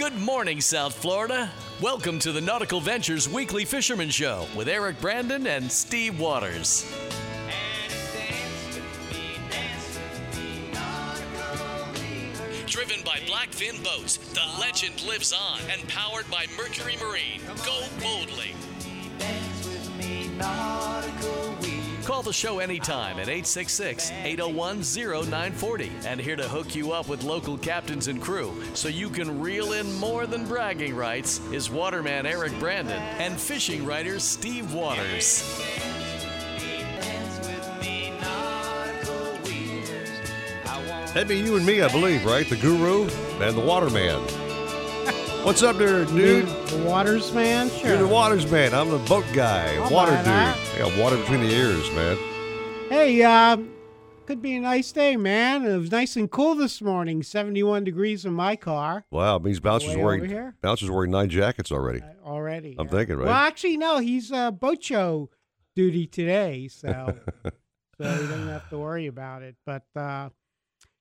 Good morning, South Florida. Welcome to the Nautical Ventures Weekly Fisherman Show with Eric Brandon and Steve Waters. Driven by Blackfin Boats, the legend lives on, and powered by Mercury Marine. Go boldly. Call the show anytime at 866-801-0940. And here to hook you up with local captains and crew so you can reel in more than bragging rights is waterman Eric Brandon and fishing writer Steve Waters. That'd be you and me, I believe, right? The guru and the waterman. What's up there, dude? The waters man? Sure. You're the waters man. I'm the boat guy. I'll water dude. I got water between the ears, man. Hey, could be a nice day, man. It was nice and cool this morning. 71 degrees in my car. Wow, it means Bouncer's wearing 9 jackets already. I'm thinking, right? Well, actually, no. He's boat show duty today, so he doesn't have to worry about it. But...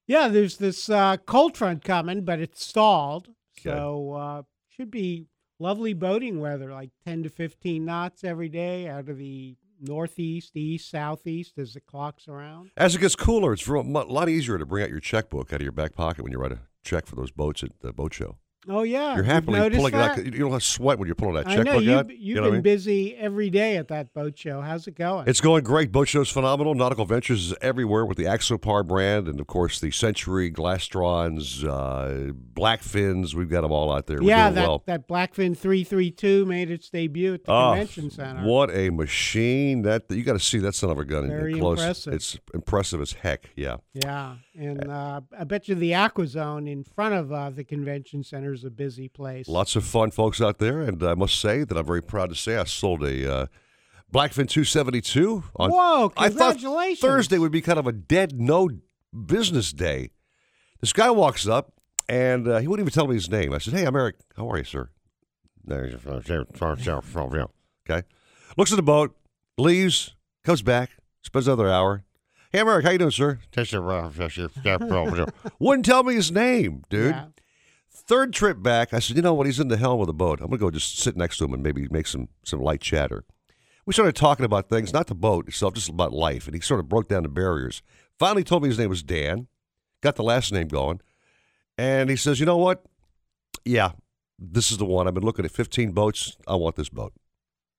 yeah, there's this cold front coming, but it's stalled. Okay. So should be lovely boating weather, like 10 to 15 knots every day out of the northeast, east, southeast as the clock's around. As it gets cooler, it's a lot easier to bring out your checkbook out of your back pocket when you write a check for those boats at the boat show. Oh, yeah. You're happily pulling that? It out. You don't have to sweat when you're pulling that checkbook out. You've been busy every day at that boat show. How's it going? It's going great. Boat show's phenomenal. Nautical Ventures is everywhere with the Axopar brand and, of course, the Century, Glastrons, Blackfins. We've got them all out there. Yeah, that Blackfin 332 made its debut at the convention center. What a machine. You got to see that son of a gun in close. Impressive. It's impressive as heck, yeah. Yeah, and I bet you the Aquazone in front of the convention center is a busy place. Lots of fun folks out there, and I must say that I'm very proud to say I sold a Blackfin 272. Whoa, congratulations. I thought Thursday would be kind of a dead no business day. This guy walks up, and he wouldn't even tell me his name. I said, hey, I'm Eric. How are you, sir? Okay. Looks at the boat, leaves, comes back, spends another hour. Hey, I'm Eric. How you doing, sir? Wouldn't tell me his name, dude. Yeah. Third trip back, I said, you know what, he's in the helm of the boat. I'm going to go just sit next to him and maybe make some light chatter. We started talking about things, not the boat itself, just about life, and he sort of broke down the barriers. Finally told me his name was Dan, got the last name going, and he says, you know what, yeah, this is the one. I've been looking at 15 boats. I want this boat.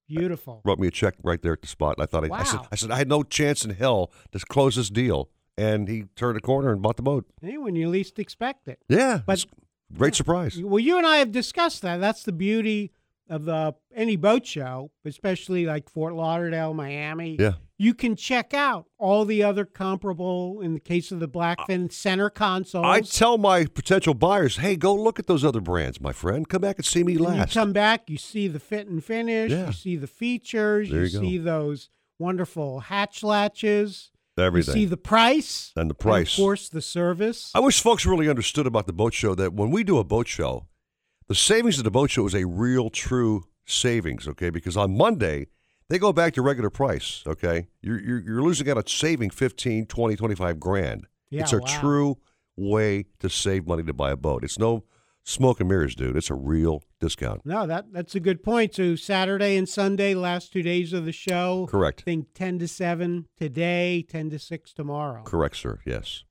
Beautiful. Wrote me a check right there at the spot. And I thought, wow. I said, I had no chance in hell to close this deal, and he turned a corner and bought the boat. Hey, when you least expect it. Yeah. But... great surprise. Well, you and I have discussed that. That's the beauty of any boat show, especially like Fort Lauderdale, Miami. Yeah. You can check out all the other comparable, in the case of the Blackfin, center consoles. I tell my potential buyers, hey, go look at those other brands, my friend. Come back and see me last. You come back, you see the fit and finish. Yeah. You see the features. There you see those wonderful hatch latches. Everything. You see the price. And the price. And of course, the service. I wish folks really understood about the boat show that when we do a boat show, the savings of the boat show is a real, true savings, okay? Because on Monday, they go back to regular price, okay? You're losing out on saving 15, 20, 25 grand. Yeah, it's a true way to save money to buy a boat. It's no smoke and mirrors, dude. It's a real discount. No, that's a good point. So Saturday and Sunday, last 2 days of the show. Correct. I think 10 to 7 today, 10 to 6 tomorrow. Correct, sir. Yes.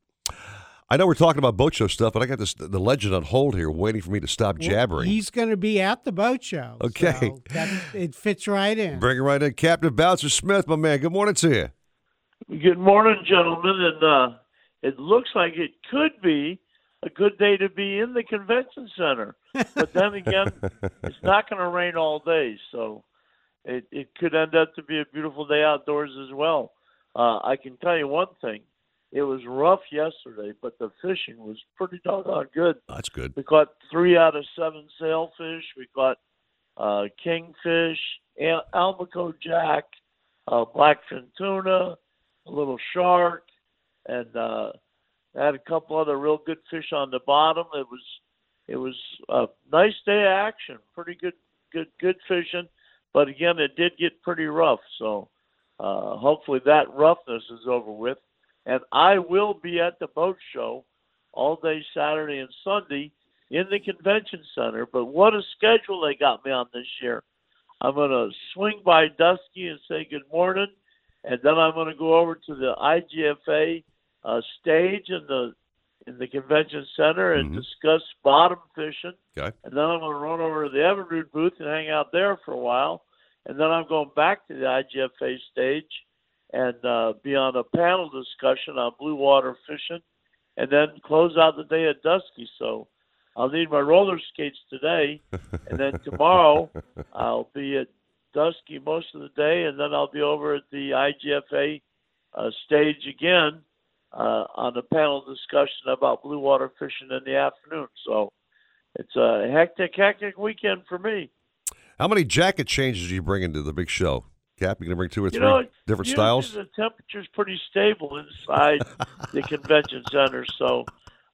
I know we're talking about boat show stuff, but I got the legend on hold here waiting for me to stop jabbering. He's going to be at the boat show. Okay. So it fits right in. Bring it right in. Captain Bouncer Smith, my man. Good morning to you. Good morning, gentlemen. And it looks like it could be a good day to be in the convention center. But then again, it's not going to rain all day, so it could end up to be a beautiful day outdoors as well. I can tell you one thing. It was rough yesterday, but the fishing was pretty doggone good. That's good. We caught 3 out of 7 sailfish. We caught kingfish, albacore jack, blackfin tuna, a little shark, and... I had a couple other real good fish on the bottom. It was a nice day of action. Pretty good fishing. But again, it did get pretty rough. So hopefully that roughness is over with. And I will be at the boat show all day Saturday and Sunday. in the convention center. But what a schedule they got me on this year. I'm going to swing by Dusky and say good morning, and then I'm going to go over to the IGFA stage in the convention center and discuss bottom fishing. Okay. And then I'm going to run over to the Evergreen booth and hang out there for a while. And then I'm going back to the IGFA stage and be on a panel discussion on blue water fishing, and then close out the day at Dusky. So I'll need my roller skates today, and then tomorrow I'll be at Dusky most of the day, and then I'll be over at the IGFA stage again on a panel discussion about blue water fishing in the afternoon. So it's a hectic weekend for me. How many jacket changes do you bring into the big show? Cap, you're going to bring two or three different styles? The temperature's pretty stable inside the convention center. So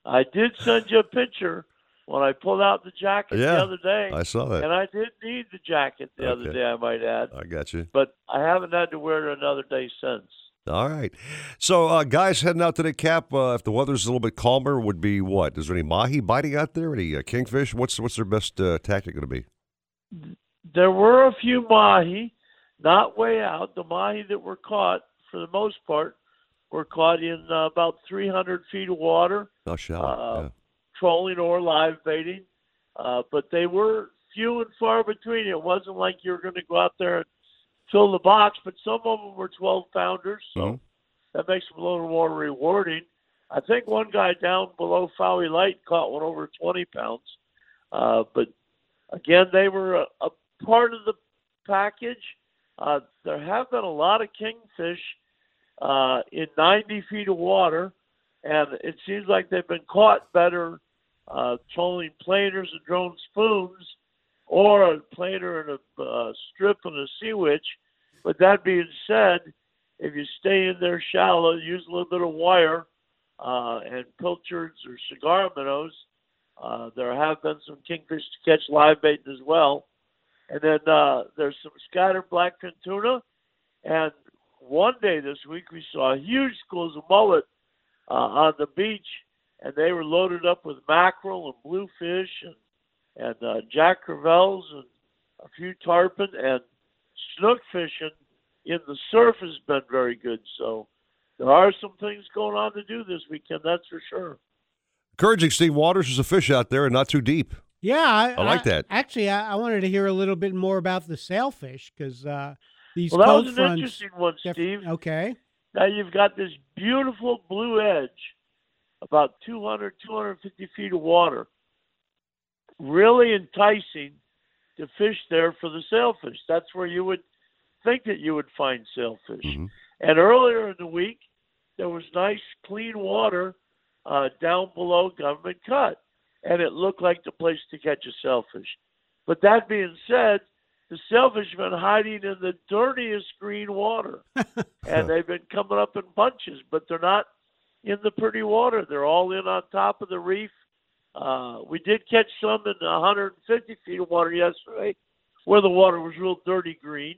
I did send you a picture when I pulled out the jacket the other day. I saw that. And I did need the jacket the other day, I might add. I got you. But I haven't had to wear it another day since. All right. So, guys, heading out today, Cap, if the weather's a little bit calmer, would be what? Is there any mahi biting out there? Any kingfish? What's their best tactic going to be? There were a few mahi, not way out. The mahi that were caught, for the most part, were caught in about 300 feet of water, trolling or live baiting. But they were few and far between. It wasn't like you were going to go out there and fill the box, but some of them were 12-pounders, so that makes them a little more rewarding. I think one guy down below Fowey Light caught one over 20 pounds. But, again, they were a part of the package. There have been a lot of kingfish in 90 feet of water, and it seems like they've been caught better trolling planers and drone spoons or a planer and a strip and a sea witch. But that being said, if you stay in there shallow, use a little bit of wire and pilchards or cigar minnows, there have been some kingfish to catch live bait as well. And then there's some scattered blackfin tuna. And one day this week we saw huge schools of mullet on the beach, and they were loaded up with mackerel and bluefish and jack crevettes and a few tarpon, and snook fishing in the surf has been very good. So there are some things going on to do this weekend, that's for sure. Encouraging, Steve Waters. There's a fish out there and not too deep. Yeah, I like that. Actually, I wanted to hear a little bit more about the sailfish because these cold fronts. Well, that was an interesting one, Steve. Okay. Now you've got this beautiful blue edge, about 200, 250 feet of water. Really enticing to fish there for the sailfish. That's where you would think that you would find sailfish. Mm-hmm. And earlier in the week, there was nice, clean water down below Government Cut. And it looked like the place to catch a sailfish. But that being said, the sailfish have been hiding in the dirtiest green water. And they've been coming up in bunches, but they're not in the pretty water. They're all in on top of the reef. We did catch some in 150 feet of water yesterday where the water was real dirty green.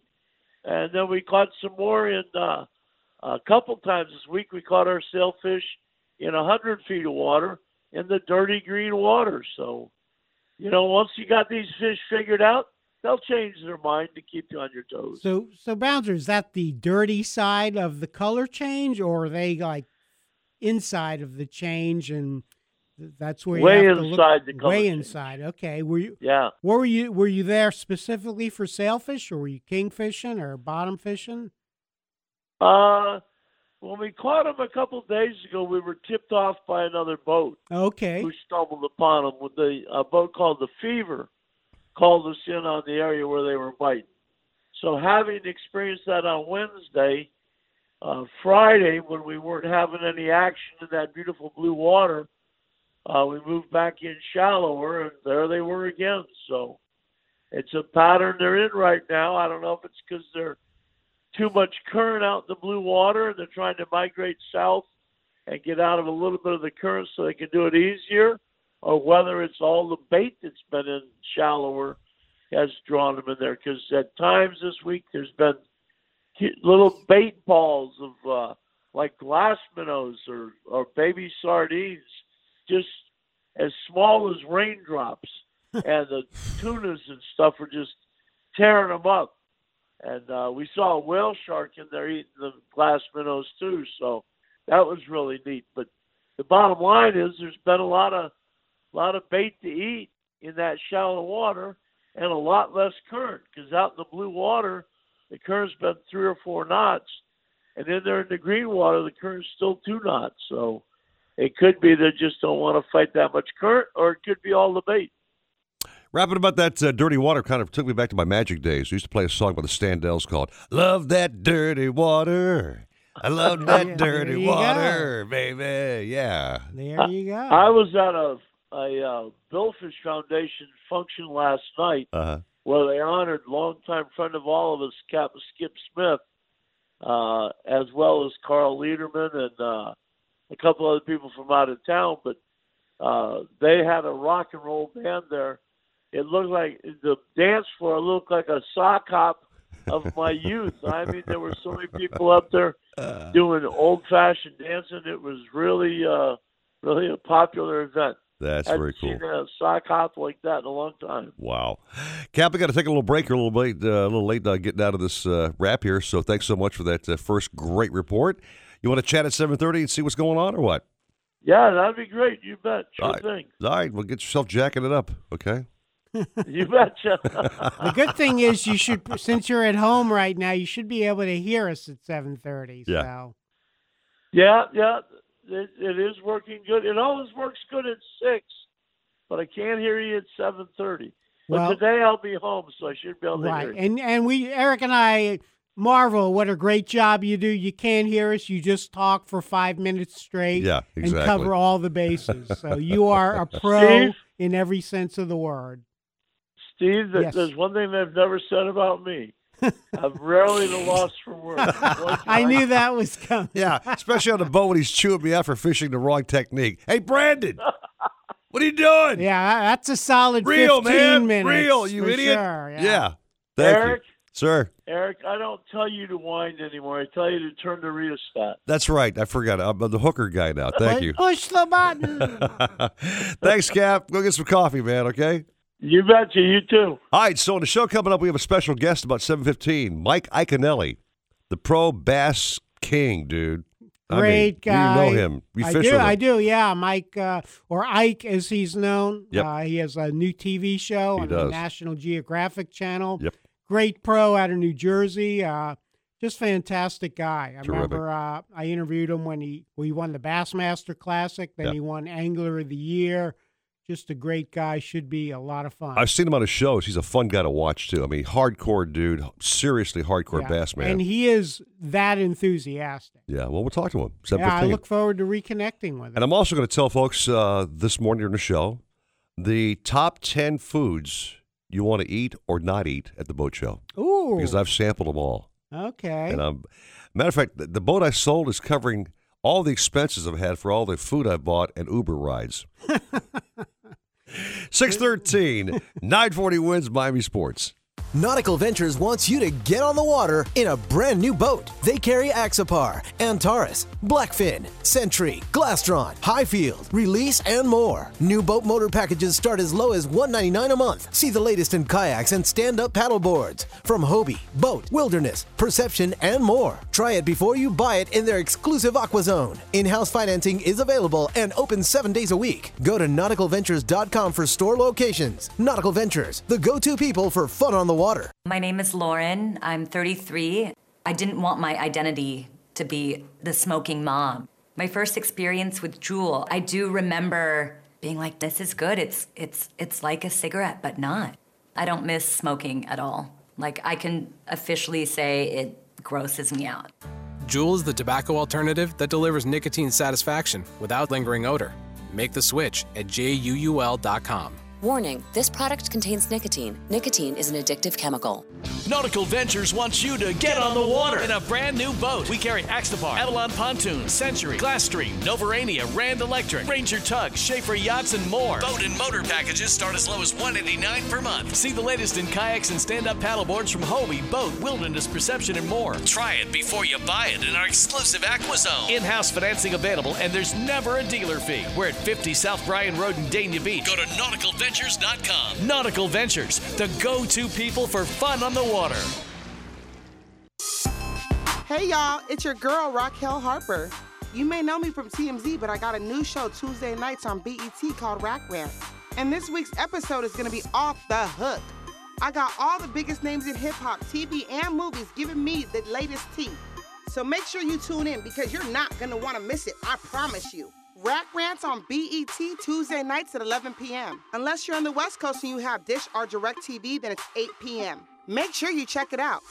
And then we caught some more in a couple times this week. We caught our sailfish in 100 feet of water. In the dirty green water. So, you know, once you got these fish figured out, they'll change their mind to keep you on your toes. So Bouncer, is that the dirty side of the color change, or are they like inside of the change, and that's where way you have to look? Way inside the color change. Inside. Okay. Were you there specifically for sailfish, or were you king fishing or bottom fishing? When we caught them a couple of days ago, we were tipped off by another boat. Okay. Who stumbled upon them with a boat called the Fever, called us in on the area where they were biting. So having experienced that on Wednesday, Friday, when we weren't having any action in that beautiful blue water, we moved back in shallower, and there they were again. So it's a pattern they're in right now. I don't know if it's because they're too much current out in the blue water. They're trying to migrate south and get out of a little bit of the current so they can do it easier, or whether it's all the bait that's been in shallower has drawn them in there. Because at times this week, there's been little bait balls of like glass minnows or baby sardines just as small as raindrops, and the tunas and stuff were just tearing them up. And we saw a whale shark in there eating the glass minnows too, so that was really neat. But the bottom line is there's been a lot of bait to eat in that shallow water and a lot less current, because out in the blue water, the current's been 3 or 4 knots, and then they're in the green water, the current's still 2 knots. So it could be they just don't want to fight that much current, or it could be all the bait. Rapping about that dirty water kind of took me back to my magic days. I used to play a song by the Standells called Love That Dirty Water. I love that dirty water, baby. Yeah. There you go. I was at a Billfish Foundation function last night where they honored longtime friend of all of us, Captain Skip Smith, as well as Carl Lederman and a couple other people from out of town. But they had a rock and roll band there. It looked like the dance floor looked like a sock hop of my youth. I mean, there were so many people up there doing old-fashioned dancing. It was really, really a popular event. That's very cool. I haven't seen a sock hop like that in a long time. Wow. Cap, we got to take a little break here a little late getting out of this wrap here. So thanks so much for that first great report. You want to chat at 7:30 and see what's going on or what? Yeah, that'd be great. You bet. Sure thing. All right. Well, get yourself jacketed up, okay? You betcha. The good thing is, you should, since you're at home right now, you should be able to hear us at 7:30. Yeah. So. Yeah. It is working good. It always works good at 6, but I can't hear you at 7:30. But today I'll be home, so I should be able to hear you. And Eric and I marvel what a great job you do. You can't hear us. You just talk for 5 minutes straight. Yeah, exactly. And cover all the bases. So you are a pro in every sense of the word. Steve, yes. There's one thing they've never said about me. I'm rarely at a loss for words. I knew that was coming. Yeah, especially on the boat when he's chewing me out for fishing the wrong technique. Hey, Brandon, what are you doing? Yeah, that's a solid real, 15 man. Minutes. Real, you idiot. Sure, yeah. Thank Eric, you. Sir. Eric, I don't tell you to wind anymore. I tell you to turn the rheostat. That's right. I forgot. I'm the hooker guy now. Thank you. Push the button. Thanks, Cap. Go get some coffee, man, okay? You betcha. You too. All right. So on the show coming up, we have a special guest about 7:15. Mike Iaconelli, the pro bass king, dude. Great guy. You know him. You fish with him. I do. Yeah, Mike, or Ike as he's known. Yep. He has a new TV show on the National Geographic Channel. Yep. Great pro out of New Jersey. Just fantastic guy. I remember I interviewed him when he won the Bassmaster Classic. Then he won Angler of the Year. Just a great guy. Should be a lot of fun. I've seen him on his shows. He's a fun guy to watch, too. I mean, hardcore dude. Seriously hardcore bass man. And he is that enthusiastic. Yeah, well, we'll talk to him. 7:15. Yeah, I look forward to reconnecting with him. And I'm also going to tell folks this morning during the show, the top 10 foods you want to eat or not eat at the boat show. Ooh. Because I've sampled them all. Okay. And matter of fact, the boat I sold is covering all the expenses I've had for all the food I bought and Uber rides. 6:13, 940 wins Miami Sports. Nautical Ventures wants you to get on the water in a brand new boat. They carry Axopar, Antares, Blackfin, Century, Glastron, Highfield, Release, and more. New boat motor packages start as low as $199 a month. See the latest in kayaks and stand-up paddle boards from Hobie, Boat, Wilderness, Perception, and more. Try it before you buy it in their exclusive Aqua Zone. In-house financing is available and open 7 days a week. Go to nauticalventures.com for store locations. Nautical Ventures, the go-to people for fun on the water. My name is Lauren. I'm 33. I didn't want my identity to be the smoking mom. My first experience with Juul, I do remember being like, this is good. It's like a cigarette, but not. I don't miss smoking at all. Like, I can officially say it grosses me out. Juul is the tobacco alternative that delivers nicotine satisfaction without lingering odor. Make the switch at juul.com. Warning, this product contains nicotine. Nicotine is an addictive chemical. Nautical Ventures wants you to get on the water in a brand new boat. We carry Axtabar, Avalon Pontoon, Century, Glastream, Novarania, Rand Electric, Ranger Tug, Schaefer Yachts, and more. Boat and motor packages start as low as $189 per month. See the latest in kayaks and stand-up paddleboards from Hobie, Boat, Wilderness, Perception, and more. Try it before you buy it in our exclusive AquaZone. In-house financing available, and there's never a dealer fee. We're at 50 South Bryan Road in Dania Beach. Go to nauticalventures.com. Nautical Ventures, the go-to people for fun on the water. Hey, y'all. It's your girl, Raquel Harper. You may know me from TMZ, but I got a new show Tuesday nights on BET called Rack Rant. And this week's episode is going to be off the hook. I got all the biggest names in hip-hop, TV, and movies giving me the latest tea. So make sure you tune in because you're not going to want to miss it, I promise you. Rack Rants on BET Tuesday nights at 11 p.m. Unless you're on the West Coast and you have Dish or DirecTV, then it's 8 p.m. Make sure you check it out.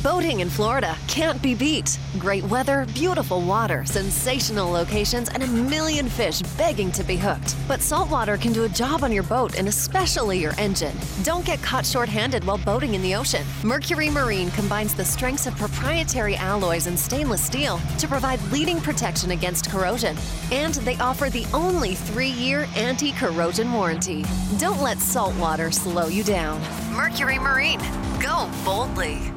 Boating in Florida can't be beat. Great weather, beautiful water, sensational locations, and a million fish begging to be hooked. But saltwater can do a job on your boat and especially your engine. Don't get caught short-handed while boating in the ocean. Mercury Marine combines the strengths of proprietary alloys and stainless steel to provide leading protection against corrosion. And they offer the only 3-year anti-corrosion warranty. Don't let saltwater slow you down. Mercury Marine. Go boldly.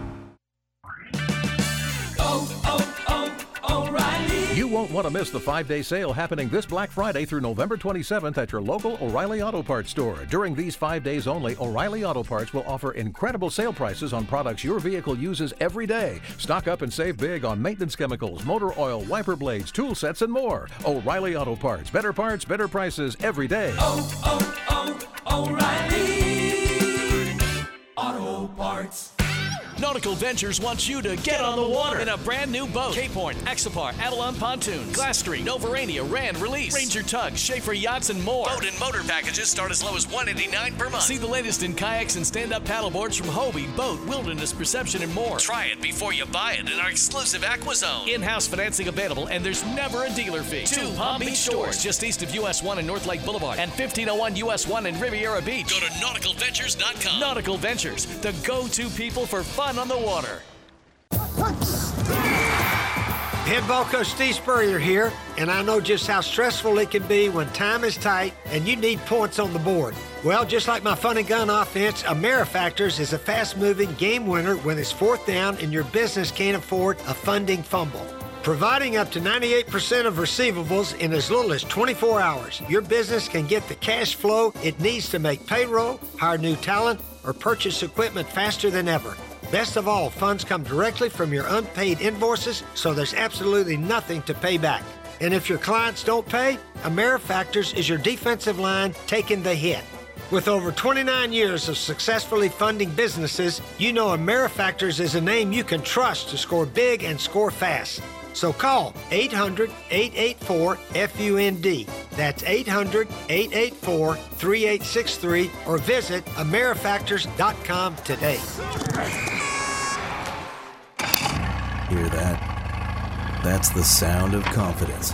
O'Reilly. You won't want to miss the 5-day sale happening this Black Friday through November 27th at your local O'Reilly Auto Parts store. During these 5 days only, O'Reilly Auto Parts will offer incredible sale prices on products your vehicle uses every day. Stock up and save big on maintenance chemicals, motor oil, wiper blades, tool sets, and more. O'Reilly Auto Parts, better prices every day. O'Reilly Auto Parts. Nautical Ventures wants you to get on the water in a brand new boat. Cape Horn, Axopar, Avalon Pontoons, Glastream, Novarania, Rand, Release, Ranger Tug, Schaefer Yachts, and more. Boat and motor packages start as low as $189 per month. See the latest in kayaks and stand-up paddleboards from Hobie, Boat, Wilderness, Perception, and more. Try it before you buy it in our exclusive AquaZone. In-house financing available, and there's never a dealer fee. 2 Palm Beach stores just east of US 1 and North Lake Boulevard and 1501 US 1 in Riviera Beach. Go to nauticalventures.com. Nautical Ventures, the go-to people for fun on the water. Head Boco Steve Spurrier here, and I know just how stressful it can be when time is tight and you need points on the board. Well, just like my fun and gun offense, AmeriFactors is a fast-moving game winner when it's fourth down and your business can't afford a funding fumble. Providing up to 98% of receivables in as little as 24 hours, your business can get the cash flow it needs to make payroll, hire new talent, or purchase equipment faster than ever. Best of all, funds come directly from your unpaid invoices, so there's absolutely nothing to pay back. And if your clients don't pay, AmeriFactors is your defensive line taking the hit. With over 29 years of successfully funding businesses, you know AmeriFactors is a name you can trust to score big and score fast. So call 800-884-FUND. That's 800-884-3863 or visit AmeriFactors.com today. Hear that? That's the sound of confidence.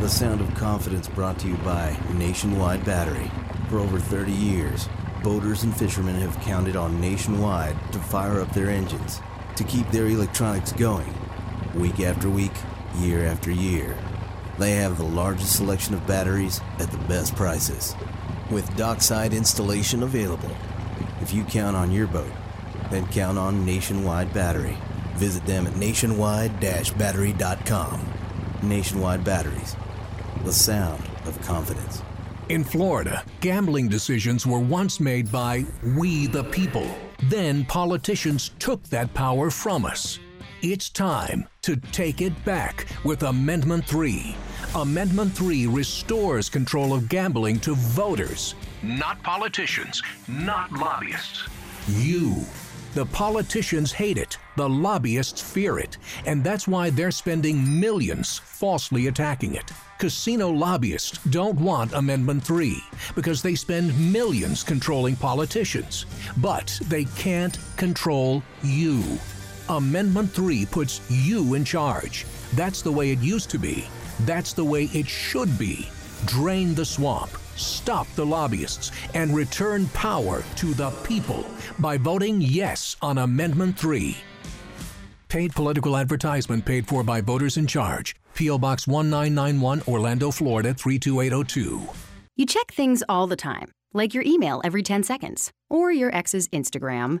The sound of confidence brought to you by Nationwide Battery. For over 30 years, boaters and fishermen have counted on Nationwide to fire up their engines, to keep their electronics going. Week after week, year after year, they have the largest selection of batteries at the best prices, with dockside installation available. If you count on your boat, then count on Nationwide Battery. Visit them at nationwide-battery.com. Nationwide Batteries, the sound of confidence. In Florida, gambling decisions were once made by we the people. Then politicians took that power from us. It's time to take it back with Amendment 3. Amendment 3 restores control of gambling to voters, not politicians, not lobbyists. You. The politicians hate it, the lobbyists fear it, and that's why they're spending millions falsely attacking it. Casino lobbyists don't want Amendment 3 because they spend millions controlling politicians, but they can't control you. Amendment 3 puts you in charge. That's the way it used to be. That's the way it should be. Drain the swamp. Stop the lobbyists and return power to the people by voting yes on Amendment 3. Paid political advertisement paid for by voters in charge. P.O. Box 1991, Orlando, Florida 32802. You check things all the time, like your email every 10 seconds or your ex's Instagram.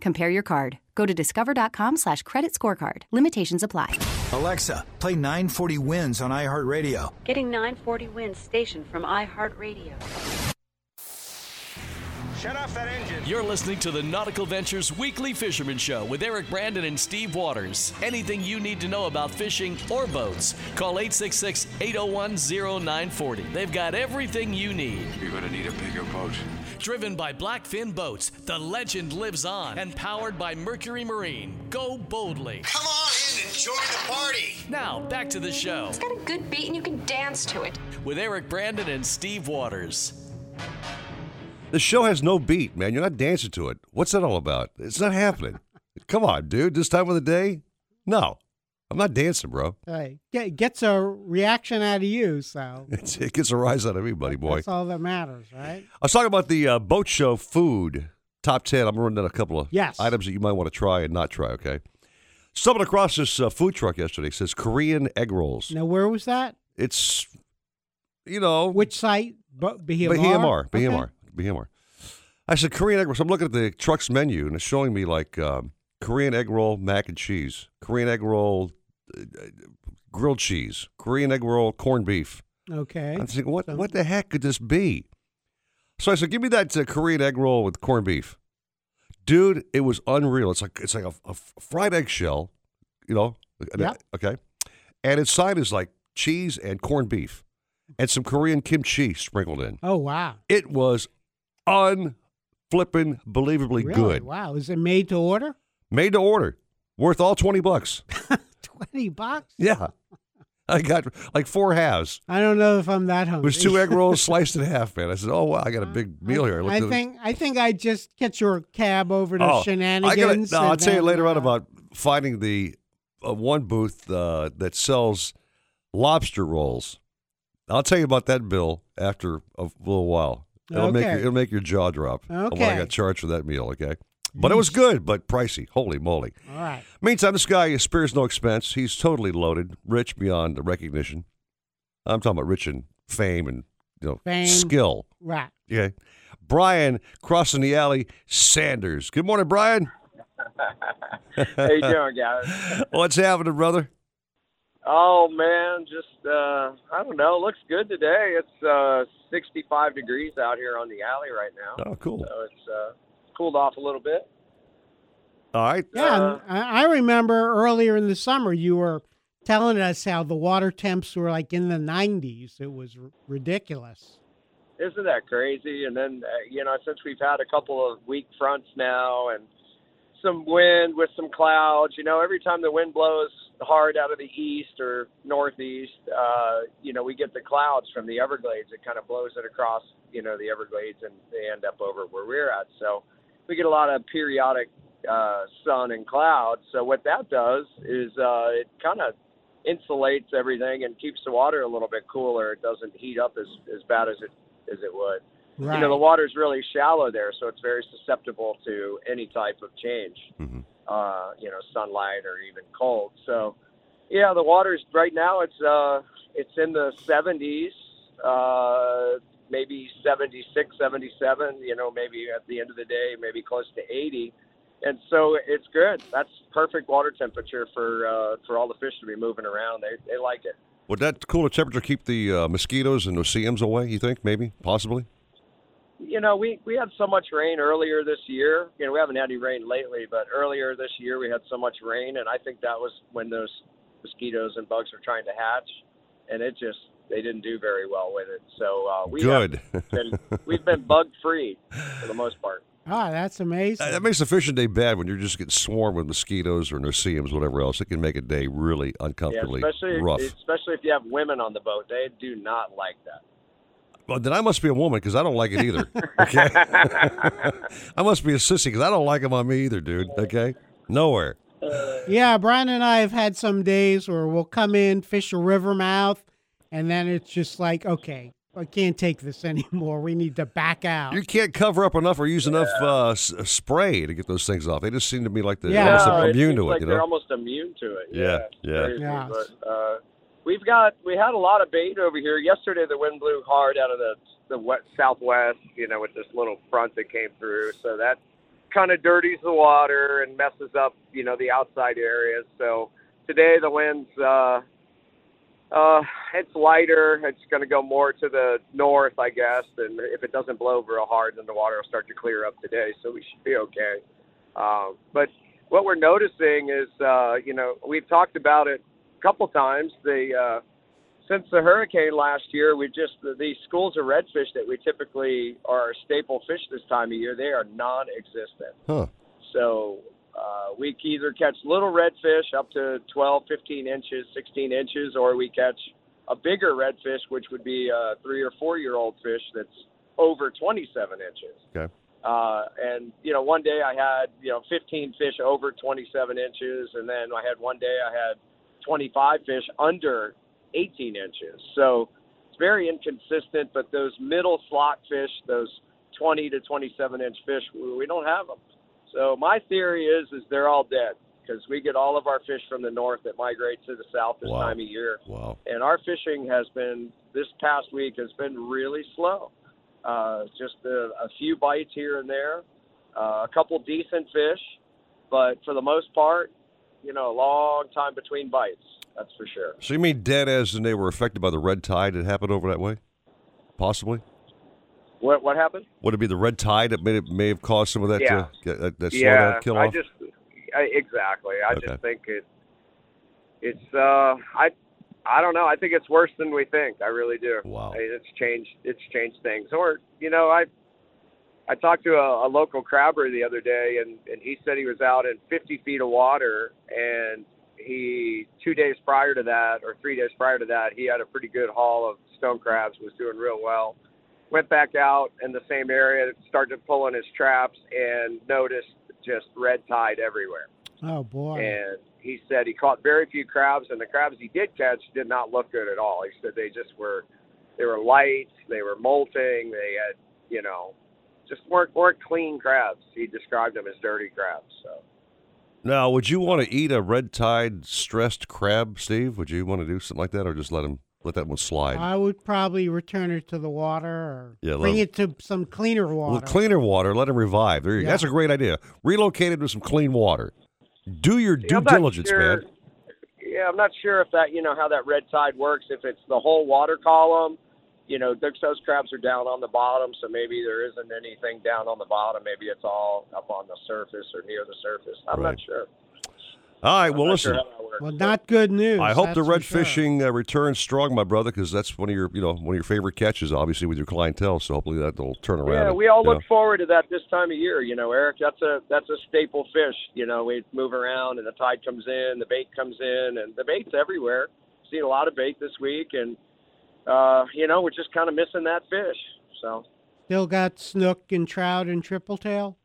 compare your card. Go to discover.com/credit scorecard. Limitations apply. Alexa, play 940 Wins on iHeartRadio. Getting 940 Wins station from iHeartRadio. Shut off that engine. You're listening to the Nautical Ventures Weekly Fisherman Show with Eric Brandon and Steve Waters. Anything you need to know about fishing or boats, call 866-801-0940. They've got everything you need. You're going to need a bigger boat. Driven by Blackfin Boats, the legend lives on, and powered by Mercury Marine. Go boldly. Come on in and join the party. Now, back to the show. It's got a good beat and you can dance to it. With Eric Brandon and Steve Waters. The show has no beat, man. You're not dancing to it. What's that all about? It's not happening. Come on, dude. This time of the day? No. I'm not dancing, bro. Hey, it gets a reaction out of you, so. It gets a rise out of everybody, boy. That's all that matters, right? I was talking about the boat show food, top 10. I'm going to run down a couple of items that you might want to try and not try, okay? Stumbled across this food truck yesterday. It says Korean egg rolls. Now, where was that? It's, you know. Which site? BMR. BMR. BMR. I said Korean egg rolls. I'm looking at the truck's menu, and it's showing me like Korean egg roll, mac and cheese, Korean egg roll, grilled cheese, Korean egg roll, corned beef. Okay. I'm thinking, what the heck could this be? So I said, give me that Korean egg roll with corned beef, dude. It was unreal. It's like a fried eggshell, you know? Yep. Okay. And its side is like cheese and corned beef. And some Korean kimchi sprinkled in. Oh, wow. It was unbelievably really? Good. Wow. Is it made to order? Made to order. Worth all $20. $20? Yeah. I got like four halves. I don't know if I'm that hungry. It was two egg rolls sliced in half, man. I said, oh, wow, I got a big meal here. I think I'd just get your cab over to Shenanigans. I'll tell you later on about finding the one booth that sells lobster rolls. I'll tell you about that bill after a little while. It'll make your jaw drop. Okay. When I got charged for that meal, okay? But it was good, but pricey. Holy moly. All right. Meantime, this guy spares no expense. He's totally loaded, rich beyond the recognition. I'm talking about rich in fame and skill. Right. Yeah. Brian Crossing the Alley Sanders. Good morning, Brian. How you doing, guys? What's happening, brother? Oh, man, just, I don't know, looks good today. It's 65 degrees out here on the alley right now. Oh, cool. So it's cooled off a little bit. All right. Yeah, I remember earlier in the summer you were telling us how the water temps were like in the 90s. It was ridiculous. Isn't that crazy? And then, since we've had a couple of weak fronts now and some wind with some clouds, every time the wind blows hard out of the east or northeast, we get the clouds from the Everglades. It kind of blows it across, the Everglades, and they end up over where we're at. So we get a lot of periodic sun and clouds. So what that does is it kind of insulates everything and keeps the water a little bit cooler. It doesn't heat up as bad as it would. Right. The water's really shallow there, so it's very susceptible to any type of change, mm-hmm. Sunlight or even cold. So, yeah, the water's right now, it's in the 70s, maybe 76, 77, maybe at the end of the day, maybe close to 80. And so it's good. That's perfect water temperature for all the fish to be moving around. They like it. Would that cooler temperature keep the mosquitoes and oceans away, you think, maybe, possibly? We had so much rain earlier this year. We haven't had any rain lately, but earlier this year we had so much rain, and I think that was when those mosquitoes and bugs were trying to hatch, and they didn't do very well with it. So we've been bug-free for the most part. Ah, that's amazing. That makes the fishing day bad when you're just getting swarmed with mosquitoes or noceums, whatever else. It can make a day really uncomfortably rough. Especially if you have women on the boat. They do not like that. Well, then I must be a woman because I don't like it either. Okay, I must be a sissy because I don't like them on me either, dude. Okay, nowhere. Yeah, Brian and I have had some days where we'll come in, fish a river mouth, and then it's just like, okay, I can't take this anymore. We need to back out. You can't cover up enough or use enough spray to get those things off. They just seem to be like they're almost immune to it. Yeah. But, we had a lot of bait over here. Yesterday, the wind blew hard out of the wet southwest, with this little front that came through. So that kind of dirties the water and messes up, the outside areas. So today the wind's, it's lighter. It's going to go more to the north, I guess. And if it doesn't blow real hard, then the water will start to clear up today. So we should be okay. But what we're noticing is, we've talked about it couple times. Since the hurricane last year, we just these schools of redfish that we typically are a staple fish this time of year, they are non-existent. Huh. So we either catch little redfish up to 12, 15 inches, 16 inches, or we catch a bigger redfish, which would be a 3 or 4 year old fish that's over 27 inches. Okay. And one day I had 15 fish over 27 inches, and then I had one day I had 25 fish under 18 inches. So it's very inconsistent, but those middle slot fish, those 20 to 27 inch fish, we don't have them. So my theory is they're all dead because we get all of our fish from the north that migrate to the south this time of year. Wow. And our fishing has been, this past week has been really slow. Just a few bites here and there, a couple decent fish, but for the most part, a long time between bites, that's for sure. So you mean dead as in they were affected by the red tide that happened over that way? Possibly? What happened? Would it be the red tide that may have caused some of that slowdown kill off? Exactly. I just think it's I don't know. I think it's worse than we think. I really do. Wow. It's changed things. Or, I talked to a local crabber the other day, and he said he was out in 50 feet of water, and he 3 days prior to that, he had a pretty good haul of stone crabs, was doing real well. Went back out in the same area, started pulling his traps, and noticed just red tide everywhere. Oh, boy. And he said he caught very few crabs, and the crabs he did catch did not look good at all. He said they were light, they were molting, they had, just weren't clean crabs. He described them as dirty crabs. So, now, would you want to eat a red tide stressed crab, Steve? Would you want to do something like that, or just let that one slide? I would probably return it to the water, or bring it to some cleaner water. Well, cleaner water, let him revive. There you go. That's a great idea. Relocate it to some clean water. Do your due diligence, man. Yeah, I'm not sure if that how that red tide works. If it's the whole water column. Those crabs are down on the bottom, so maybe there isn't anything down on the bottom. Maybe it's all up on the surface or near the surface. I'm not sure. All right, well, listen. Sure not good news. I hope the red fishing returns strong, my brother, because that's one of your, one of your favorite catches, obviously, with your clientele. So hopefully that'll turn around. Yeah, we all look forward to that this time of year. Eric, that's a staple fish. We move around, and the tide comes in, the bait comes in, and the bait's everywhere. Seen a lot of bait this week, and we're just kind of missing that fish. So, still got snook and trout and triple tail?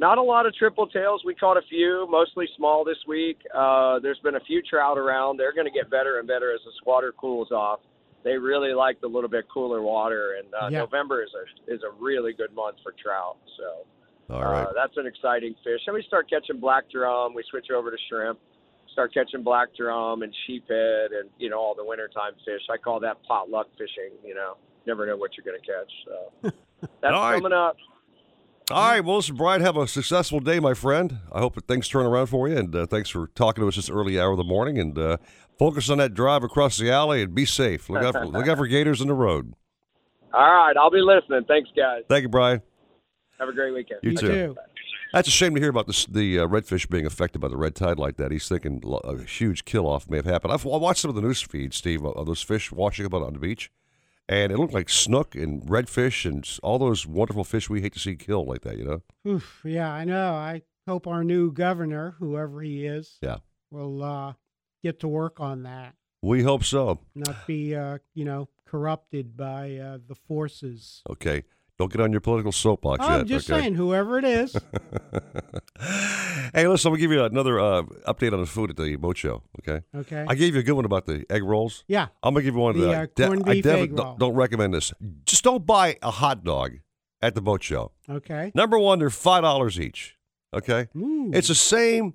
Not a lot of triple tails. We caught a few, mostly small this week. There's been a few trout around. They're going to get better and better as this water cools off. They really like the little bit cooler water, and November is a really good month for trout. So, all right. That's an exciting fish. And we start catching black drum. We switch over to shrimp. Start catching black drum and sheephead and, all the wintertime fish. I call that potluck fishing, Never know what you're going to catch. So that's coming up. All right. Well, listen, Brian, have a successful day, my friend. I hope that things turn around for you, and thanks for talking to us this early hour of the morning. And focus on that drive across the alley and be safe. Look out for gators on the road. All right. I'll be listening. Thanks, guys. Thank you, Brian. Have a great weekend. You too. Bye. That's a shame to hear about the redfish being affected by the red tide like that. He's thinking a huge kill-off may have happened. I watched some of the news feeds, Steve, of those fish washing up on the beach. And it looked like snook and redfish and all those wonderful fish we hate to see killed like that, you know? Oof, yeah, I know. I hope our new governor, whoever he is, will get to work on that. We hope so. Not be, you know, corrupted by the forces. Okay. Don't get on your political soapbox yet. I'm just saying, whoever it is. Hey, listen, I'm going to give you another update on the food at the boat show, okay? Okay. I gave you a good one about the egg rolls. Yeah. I'm going to give you one of I don't recommend this. Just don't buy a hot dog at the boat show. Okay. Number one, they're $5 each, okay? Ooh. It's the same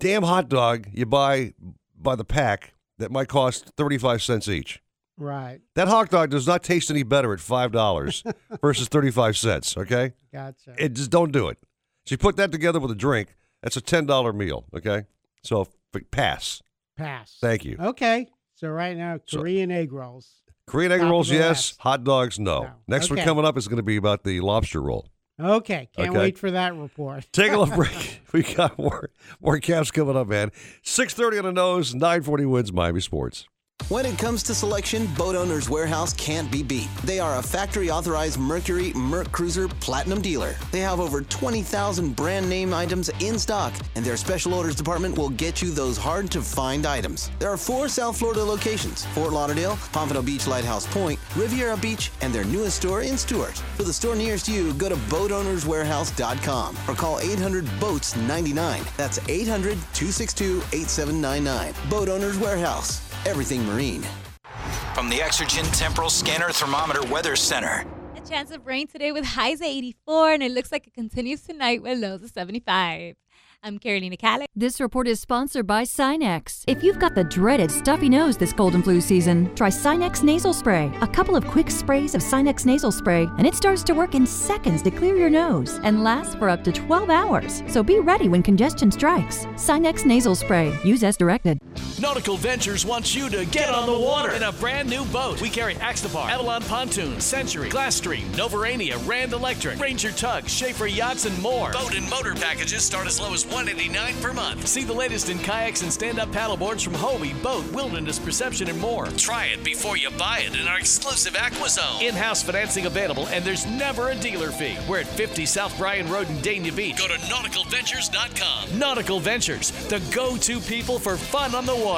damn hot dog you buy by the pack that might cost 35 cents each. Right. That hot dog does not taste any better at $5 versus 35 cents, okay? Gotcha. It just don't do it. So you put that together with a drink, that's a $10 meal, okay? So pass. Pass. Thank you. Okay. So right now, Korean egg rolls, yes. Hot dogs, no. Next week coming up is going to be about the lobster roll. Okay. Can't wait for that report. Take a little break. We got more caps coming up, man. 6:30 on the nose, 9:40 wins Miami Sports. When it comes to selection, Boat Owners Warehouse can't be beat. They are a factory-authorized Mercury Merc Cruiser Platinum dealer. They have over 20,000 brand-name items in stock, and their special orders department will get you those hard-to-find items. There are 4 South Florida locations, Fort Lauderdale, Pompano Beach, Lighthouse Point, Riviera Beach, and their newest store in Stuart. For the store nearest you, go to BoatOwnersWarehouse.com or call 800-BOATS-99. That's 800-262-8799. Boat Owners Warehouse. Everything Marine. From the Exergen Temporal Scanner Thermometer Weather Center. A chance of rain today with highs at 84, and it looks like it continues tonight with lows of 75. I'm Carolina Callick. This report is sponsored by Sinex. If you've got the dreaded stuffy nose this cold and flu season, try Sinex nasal spray. A couple of quick sprays of Sinex nasal spray, and it starts to work in seconds to clear your nose and lasts for up to 12 hours. So be ready when congestion strikes. Sinex nasal spray. Use as directed. Nautical Ventures wants you to get on the water in a brand new boat. We carry Axtapar, Avalon Pontoon, Century, Glastron, Novarania, Rand Electric, Ranger Tug, Schaefer Yachts, and more. Boat and motor packages start as low as $189 per month. See the latest in kayaks and stand-up paddleboards from Hobie, Boat, Wilderness, Perception, and more. Try it before you buy it in our exclusive Aqua Zone. In-house financing available, and there's never a dealer fee. We're at 50 South Bryan Road in Dania Beach. Go to nauticalventures.com. Nautical Ventures, the go-to people for fun on the water.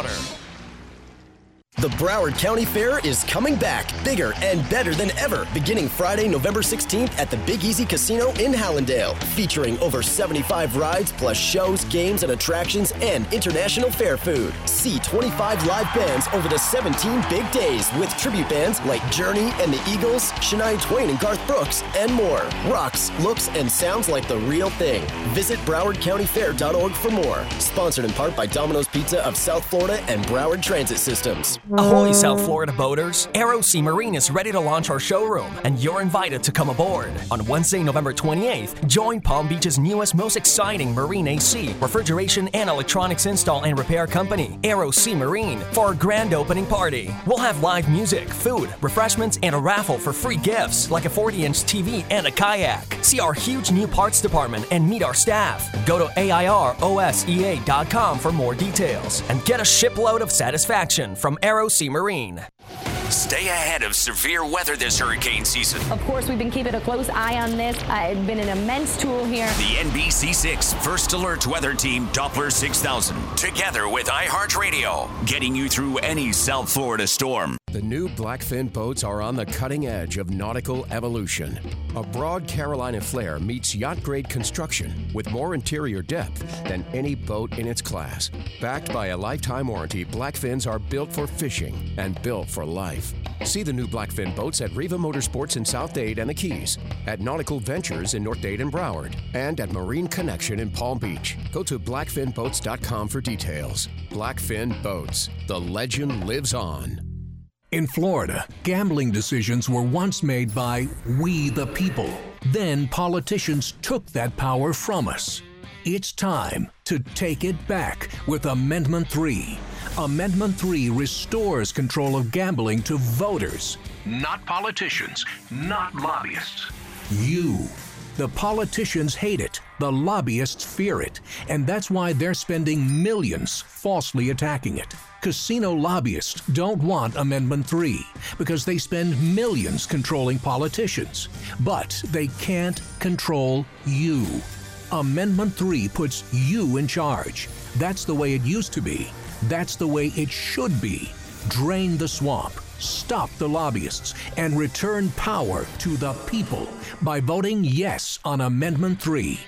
The Broward County Fair is coming back, bigger and better than ever, beginning Friday, November 16th at the Big Easy Casino in Hallandale, featuring over 75 rides, plus shows, games, and attractions, and international fair food. See 25 live bands over the 17 big days, with tribute bands like Journey and the Eagles, Shania Twain and Garth Brooks, and more. Rocks, looks, and sounds like the real thing. Visit browardcountyfair.org for more. Sponsored in part by Domino's Pizza of South Florida and Broward Transit Systems. Ahoy, South Florida boaters. Aero Sea Marine is ready to launch our showroom, and you're invited to come aboard. On Wednesday, November 28th, join Palm Beach's newest, most exciting marine AC, refrigeration, and electronics install and repair company, Aero Sea Marine, for our grand opening party. We'll have live music, food, refreshments, and a raffle for free gifts, like a 40-inch TV and a kayak. See our huge new parts department and meet our staff. Go to AIROSEA.com for more details, and get a shipload of satisfaction from Aero Sea Marine. Stay ahead of severe weather this hurricane season. Of course, we've been keeping a close eye on this. It's been an immense tool here. The NBC6 First Alert Weather Team Doppler 6000, together with iHeartRadio, getting you through any South Florida storm. The new Blackfin boats are on the cutting edge of nautical evolution. A broad Carolina flare meets yacht-grade construction with more interior depth than any boat in its class. Backed by a lifetime warranty, Blackfins are built for fishing and built for life. See the new Blackfin boats at Riva Motorsports in South Dade and the Keys, at Nautical Ventures in North Dade and Broward, and at Marine Connection in Palm Beach. Go to blackfinboats.com for details. Blackfin Boats. The legend lives on. In Florida, gambling decisions were once made by we the people. Then politicians took that power from us. It's time to take it back with Amendment 3. Amendment 3 restores control of gambling to voters. Not politicians, not lobbyists. You. The politicians hate it, the lobbyists fear it, and that's why they're spending millions falsely attacking it. Casino lobbyists don't want Amendment 3 because they spend millions controlling politicians, but they can't control you. Amendment 3 puts you in charge. That's the way it used to be. That's the way it should be. Drain the swamp. Stop the lobbyists and return power to the people by voting yes on Amendment 3.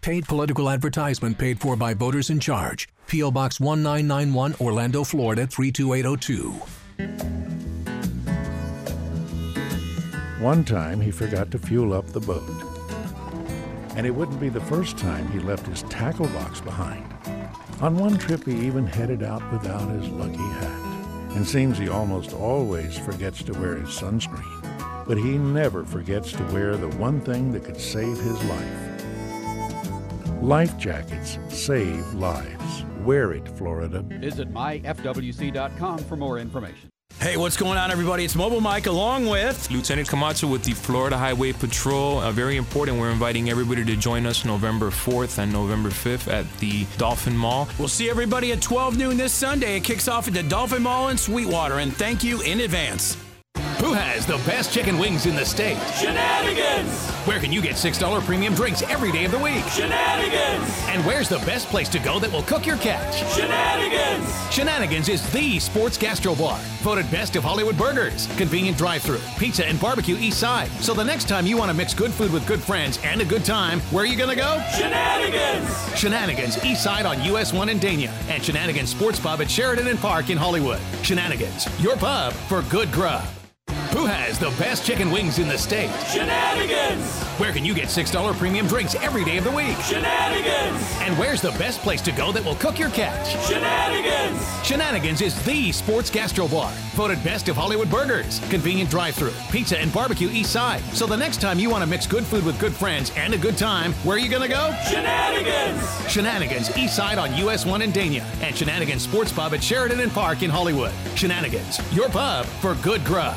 Paid political advertisement paid for by voters in charge. P.O. Box 1991, Orlando, Florida 32802. One time he forgot to fuel up the boat. And it wouldn't be the first time he left his tackle box behind. On one trip he even headed out without his lucky hat. And seems he almost always forgets to wear his sunscreen. But he never forgets to wear the one thing that could save his life. Life jackets save lives. Wear it, Florida. Visit myfwc.com for more information. Hey, what's going on, everybody? It's Mobile Mike along with Lieutenant Camacho with the Florida Highway Patrol. Very important. We're inviting everybody to join us November 4th and November 5th at the Dolphin Mall. We'll see everybody at 12 noon this Sunday. It kicks off at the Dolphin Mall in Sweetwater, and thank you in advance. Who has the best chicken wings in the state? Shenanigans! Where can you get $6 premium drinks every day of the week? Shenanigans! And where's the best place to go that will cook your catch? Shenanigans! Shenanigans is the sports gastro bar. Voted best of Hollywood burgers, convenient drive-thru, pizza and barbecue east side. So the next time you want to mix good food with good friends and a good time, where are you going to go? Shenanigans! Shenanigans east side on US 1 in Dania and Shenanigans Sports Pub at Sheridan and Park in Hollywood. Shenanigans, your pub for good grub. Who has the best chicken wings in the state? Shenanigans! Where can you get $6 premium drinks every day of the week? Shenanigans! And where's the best place to go that will cook your catch? Shenanigans! Shenanigans is the sports gastro bar. Voted best of Hollywood burgers, convenient drive-thru, pizza and barbecue east side. So the next time you want to mix good food with good friends and a good time, where are you going to go? Shenanigans! Shenanigans east side on US 1 in Dania and Shenanigans Sports Pub at Sheridan and Park in Hollywood. Shenanigans, your pub for good grub.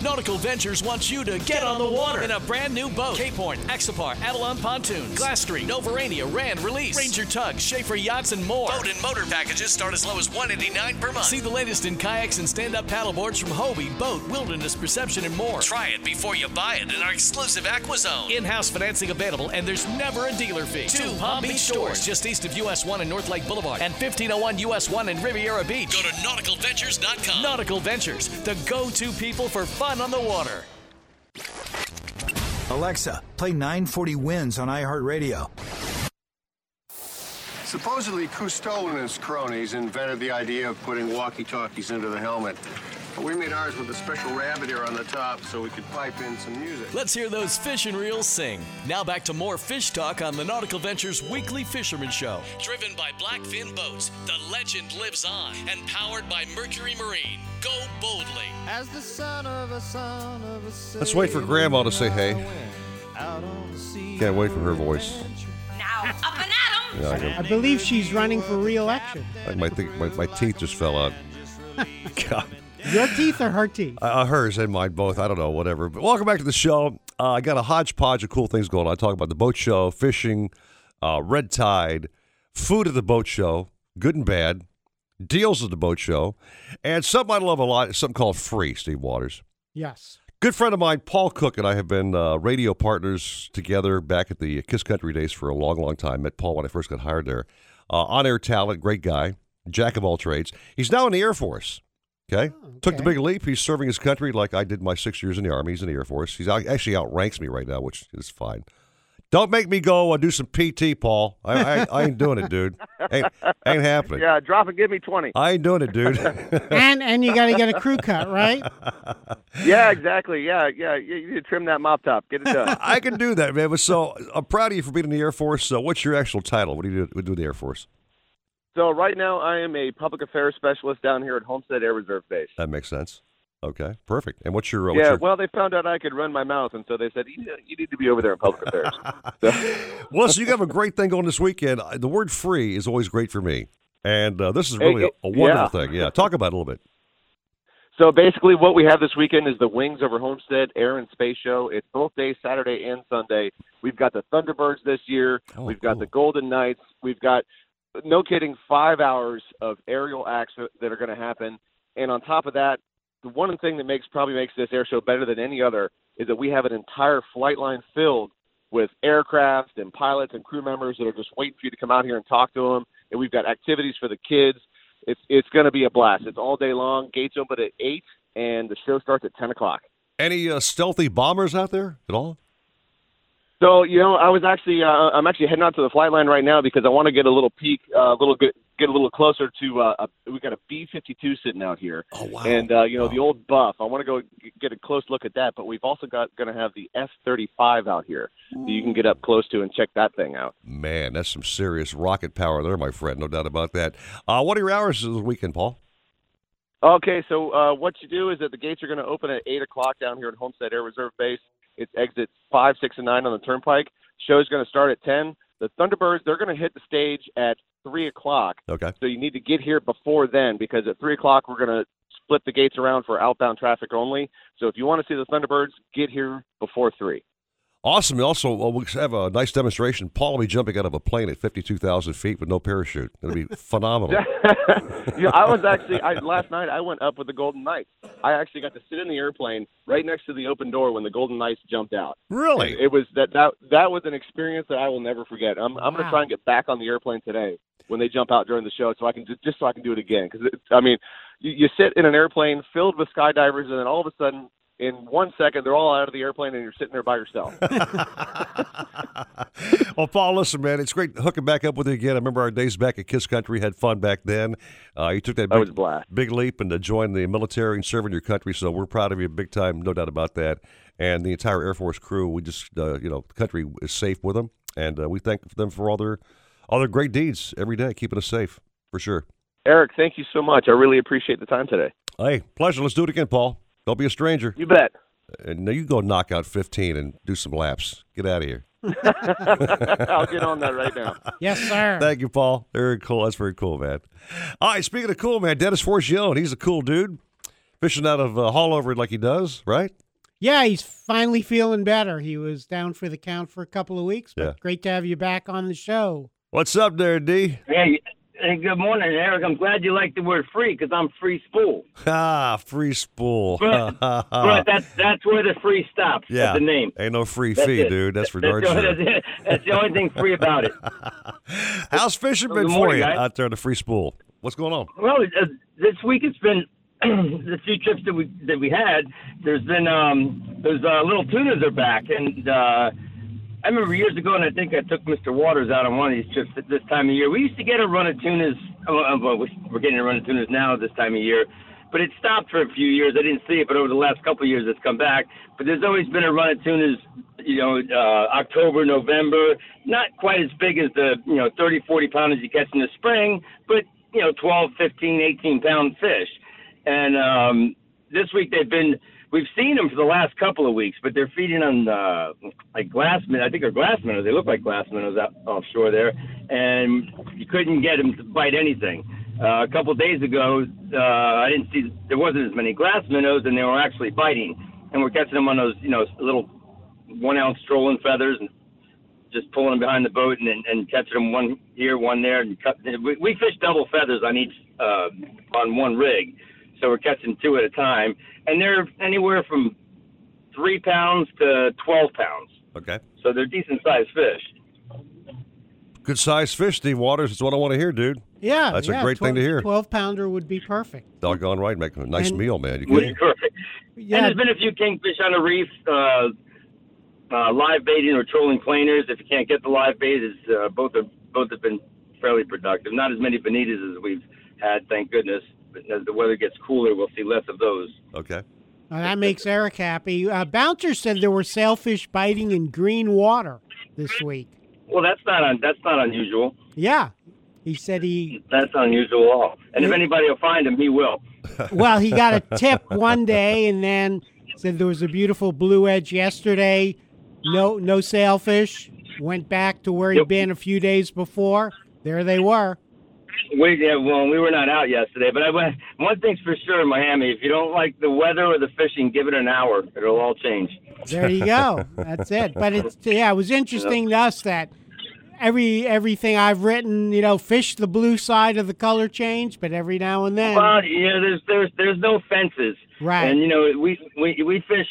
Nautical Ventures wants you to get on the water in a brand new boat. Cape Horn, Axopar, Avalon Pontoons, Glastron, Novarania, Rand, Release, Ranger Tugs, Schaefer Yachts, and more. Boat and motor packages start as low as $189 per month. See the latest in kayaks and stand-up paddleboards from Hobie, Boat, Wilderness, Perception, and more. Try it before you buy it in our exclusive AquaZone. In-house financing available, and there's never a dealer fee. Two Palm Beach stores just east of US 1 and North Lake Boulevard, and 1501 US 1 in Riviera Beach. Go to nauticalventures.com. Nautical Ventures, the go-to people for fun on the water. Alexa, play 940 Wins on iHeartRadio. Supposedly, Cousteau and his cronies invented the idea of putting walkie-talkies into the helmet. But we made ours with a special rabbit ear on the top so we could pipe in some music. Let's hear those fish and reels sing. Now back to more fish talk on the Nautical Ventures Weekly Fisherman Show. Driven by Blackfin Boats, the legend lives on. And powered by Mercury Marine. Go boldly. As the son of a sailor. Let's wait for Grandma to say hey. Can't wait for her voice. Now, up and at 'em. Yeah, I believe she's running for re-election. I think my teeth just fell out. God. Your teeth or her teeth? Hers and mine both. I don't know, whatever. But welcome back to the show. I got a hodgepodge of cool things going on. I talk about the boat show, fishing, red tide, food at the boat show, good and bad. Deals at the boat show, and something I love a lot is something called Free, Steve Waters. Yes. Good friend of mine, Paul Cook, and I have been radio partners together back at the Kiss Country days for a long, long time. Met Paul when I first got hired there. On-air talent, great guy, jack of all trades. He's now in the Air Force, okay? Oh, okay? Took the big leap. He's serving his country like I did my 6 years in the Army. He's in the Air Force. He's actually outranks me right now, which is fine. Don't make me go do some PT, Paul. I ain't doing it, dude. Ain't happening. Yeah, drop and give me 20. I ain't doing it, dude. and you got to get a crew cut, right? Yeah, exactly. Yeah. You need to trim that mop top. Get it done. I can do that, man. So I'm proud of you for being in the Air Force. So what's your actual title? What do you do in the Air Force? So right now I am a public affairs specialist down here at Homestead Air Reserve Base. That makes sense. Okay, perfect. And what's your... well, they found out I could run my mouth, and so they said, you need to be over there in public affairs. Well, so you have a great thing going this weekend. The word free is always great for me, and this is really a wonderful thing. Yeah, talk about it a little bit. So basically what we have this weekend is the Wings Over Homestead Air and Space Show. It's both days, Saturday and Sunday. We've got the Thunderbirds this year. We've got the Golden Knights. We've got, no kidding, 5 hours of aerial acts that are going to happen, and on top of that, the one thing that probably makes this air show better than any other is that we have an entire flight line filled with aircraft and pilots and crew members that are just waiting for you to come out here and talk to them. And we've got activities for the kids. It's going to be a blast. It's all day long. Gates open at 8, and the show starts at 10 o'clock. Any stealthy bombers out there at all? So, I was actually I'm actually heading out to the flight line right now because I want to get a little peek, get a little closer to we got a B-52 sitting out here. Oh, wow. And, the old Buff. I want to go get a close look at that, but we've also going to have the F-35 out here that you can get up close to and check that thing out. Man, that's some serious rocket power there, my friend, no doubt about that. What are your hours this weekend, Paul? Okay, so what you do is that the gates are going to open at 8 o'clock down here at Homestead Air Reserve Base. It's exits 5, 6, and 9 on the turnpike. Show's going to start at 10. The Thunderbirds, they're going to hit the stage at 3 o'clock. Okay. So you need to get here before then because at 3 o'clock we're going to split the gates around for outbound traffic only. So if you want to see the Thunderbirds, get here before 3. Awesome. Also, we have a nice demonstration. Paul will be jumping out of a plane at 52,000 feet with no parachute. It'll be phenomenal. Last night I went up with the Golden Knights. I actually got to sit in the airplane right next to the open door when the Golden Knights jumped out. Really? And it was that was an experience that I will never forget. I'm going to try and get back on the airplane today when they jump out during the show, so I can just so I can do it again. Because you sit in an airplane filled with skydivers, and then all of a sudden, in 1 second, they're all out of the airplane, and you're sitting there by yourself. Well, Paul, listen, man, it's great hooking back up with you again. I remember our days back at Kiss Country, had fun back then. You took that big leap and joined the military and serving your country, so we're proud of you big time, no doubt about that. And the entire Air Force crew, we just, the country is safe with them, and we thank them for all their great deeds every day, keeping us safe, for sure. Eric, thank you so much. I really appreciate the time today. Hey, pleasure. Let's do it again, Paul. Don't be a stranger. You bet. And now you go knock out 15 and do some laps. Get out of here. I'll get on that right now. Yes, sir. Thank you, Paul. Very cool. That's very cool, man. All right, speaking of cool, man, Dennis Forgione, he's a cool dude. Fishing out of Hallover like he does, right? Yeah, he's finally feeling better. He was down for the count for a couple of weeks, but Great to have you back on the show. What's up there, D? Hey, good morning, Eric. I'm glad you like the word free because I'm Free Spool. Free Spool. But that's where the free stops. Yeah. The name. Ain't no free fee, dude. That's for darn sure. That's the only thing free about it. How's fishing been for you out there in the Free Spool? What's going on? Well, this week it's been the few trips that we had. There's been those little tunas are back, and I remember years ago, and I think I took Mr. Waters out on one of these trips at this time of year. We used to get a run of tunas. Well, we're getting a run of tunas now this time of year. But it stopped for a few years. I didn't see it, but over the last couple of years, it's come back. But there's always been a run of tunas, October, November. Not quite as big as the, 30, 40 pounders you catch in the spring, but, 12, 15, 18-pound fish. And this week we've seen them for the last couple of weeks, but they're feeding on glass minnows. I think they're glass minnows. They look like glass minnows out offshore there, and you couldn't get them to bite anything. A couple of days ago, I didn't see there wasn't as many glass minnows, and they were actually biting. And we're catching them on those, little 1-ounce trolling feathers, and just pulling them behind the boat and catching them one here, one there, and we fish double feathers on each on one rig. So we're catching two at a time, and they're anywhere from 3 pounds to 12 pounds. Okay. So they're decent-sized fish. Good-sized fish, Steve Waters. That's what I want to hear, dude. Yeah. That's a great thing to hear. 12-pounder would be perfect. Doggone right. Make a nice meal, man. You could. Yeah. And there's been a few kingfish on the reef Live baiting or trolling planers. If you can't get the live bait, both have been fairly productive. Not as many bonitas as we've had, thank goodness. But as the weather gets cooler, we'll see less of those. Okay. Well, that makes Eric happy. Bouncer said there were sailfish biting in green water this week. Well, that's not unusual. Yeah. He said that's unusual at all. And if anybody will find him, he will. Well, he got a tip one day and then said there was a beautiful blue edge yesterday. No sailfish. Went back to where he'd been a few days before. There they were. We were not out yesterday, but one thing's for sure in Miami, if you don't like the weather or the fishing, give it an hour. It'll all change. There you go. That's it. But it was interesting to us that everything I've written, fish the blue side of the color change, but every now and then. Well, there's no fences. Right. And, we fish,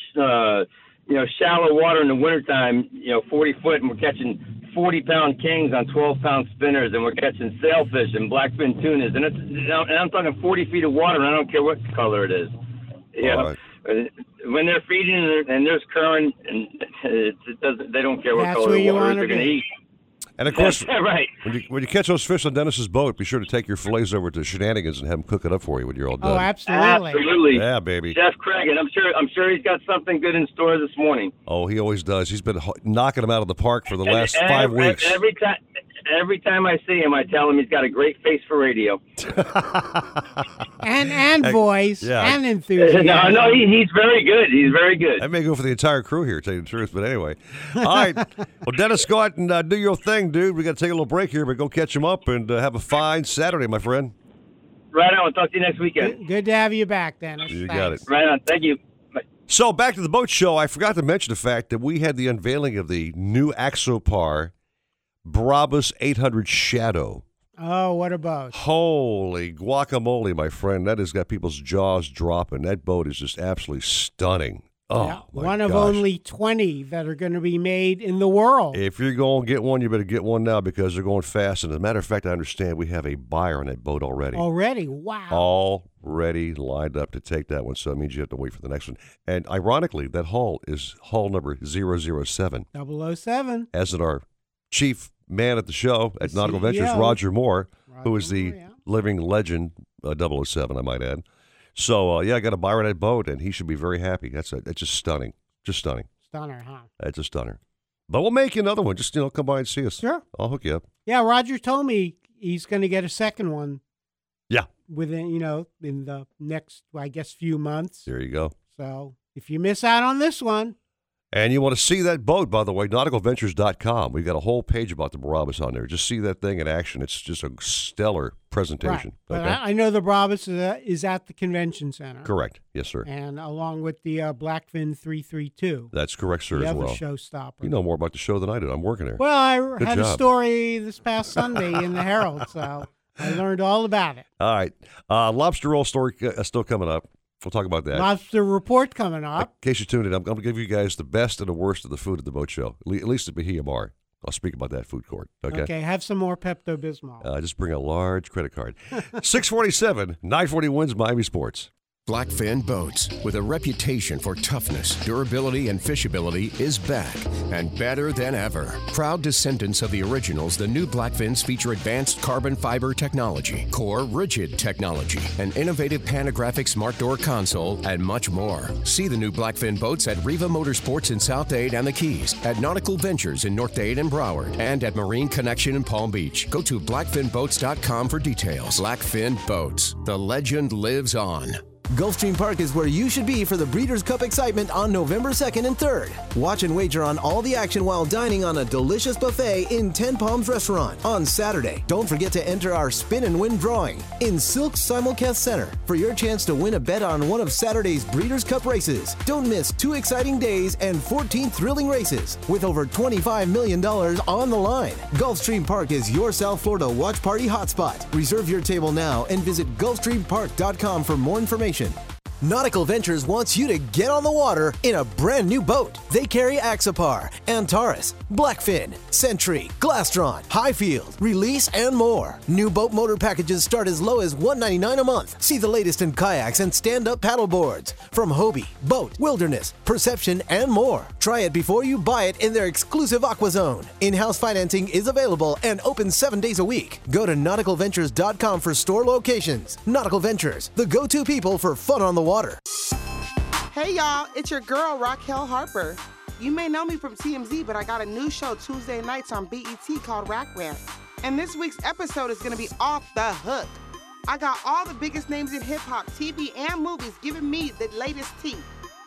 shallow water in the wintertime, 40 foot, and we're catching 40-pound kings on 12-pound spinners, and we're catching sailfish and blackfin tunas, and I'm talking 40 feet of water, and I don't care what color it is. Right. When they're feeding and there's current, and they don't care what color the water is, they're going to eat. And, of course, right. when you catch those fish on Dennis's boat, be sure to take your fillets over to Shenanigans and have them cook it up for you when you're all done. Oh, absolutely. Yeah, baby. Chef Craig, and I'm sure he's got something good in store this morning. Oh, he always does. He's been knocking them out of the park for the last 5 weeks. Every time I see him, I tell him he's got a great face for radio. and voice, and enthusiasm. No, he's very good. He's very good. I may go for the entire crew here, tell you the truth, but anyway. All right. Well, Dennis, go out and do your thing, dude. We got to take a little break here, but go catch him up and have a fine Saturday, my friend. Right on. I'll talk to you next weekend. Good to have you back, Dennis. You got it. Right on. Thank you. So back to the boat show. I forgot to mention the fact that we had the unveiling of the new Axopar Brabus 800 Shadow. Oh, what a boat. Holy guacamole, my friend. That has got people's jaws dropping. That boat is just absolutely stunning. Oh, yeah, one of only 20 that are going to be made in the world. If you're going to get one, you better get one now because they're going fast. And as a matter of fact, I understand we have a buyer on that boat already. Already? Wow. Already lined up to take that one. So that means you have to wait for the next one. And ironically, that hull is hull number 007. 007. As in our chief man at the show at Nautical Ventures, Roger Moore, who is the living legend, 007, I might add. So, I got a buyer on that boat, and he should be very happy. That's just stunning. Just stunning. Stunner, huh? That's a stunner. But we'll make another one. Just, come by and see us. Sure. I'll hook you up. Yeah, Roger told me he's going to get a second one. Yeah. Within, in the next, I guess, few months. There you go. So, if you miss out on this one. And you want to see that boat, by the way, nauticalventures.com. We've got a whole page about the Barabas on there. Just see that thing in action. It's just a stellar presentation. Right. Okay? I know the Barabas is at the convention center. Correct. Yes, sir. And along with the Blackfin 332. That's correct, sir, as well. The other showstopper. You know more about the show than I do. I'm working there. Well, I had a story this past Sunday in the Herald, so I learned all about it. All right. Lobster roll story still coming up. We'll talk about that. Lobster report coming up. In case you tuned in, I'm going to give you guys the best and the worst of the food at the boat show, at least at Bahia Bar. I'll speak about that food court. Okay, have some more Pepto-Bismol. Just bring a large credit card. 647, 940 wins Miami Sports. Blackfin Boats, with a reputation for toughness, durability, and fishability, is back and better than ever. Proud descendants of the originals, the new Blackfins feature advanced carbon fiber technology, core rigid technology, an innovative panographic smart door console, and much more. See the new Blackfin Boats at Riva Motorsports in South Dade and the Keys, at Nautical Ventures in North Dade and Broward, and at Marine Connection in Palm Beach. Go to blackfinboats.com for details. Blackfin Boats, the legend lives on. Gulfstream Park is where you should be for the Breeders' Cup excitement on November 2nd and 3rd. Watch and wager on all the action while dining on a delicious buffet in Ten Palms Restaurant on Saturday. Don't forget to enter our Spin and Win drawing in Silk's Simulcast Center for your chance to win a bet on one of Saturday's Breeders' Cup races. Don't miss 2 exciting days and 14 thrilling races with over $25 million on the line. Gulfstream Park is your South Florida watch party hotspot. Reserve your table now and visit gulfstreampark.com for more information. Nautical Ventures wants you to get on the water in a brand new boat. They carry Axopar, Antares, Blackfin, Century, Glastron, Highfield, Release, and more. New boat motor packages start as low as $199 a month. See the latest in kayaks and stand-up paddle boards from Hobie, Boat, Wilderness, Perception, and more. Try it before you buy it in their exclusive Aqua Zone. In-house financing is available and open 7 days a week. Go to nauticalventures.com for store locations. Nautical Ventures, the go-to people for fun on the water. Hey y'all, it's your girl Raquel Harper. You may know me from TMZ, but I got a new show Tuesday nights on BET called Rack Rant. And this week's episode is going to be off the hook. I got all the biggest names in hip-hop, TV, and movies giving me the latest tea.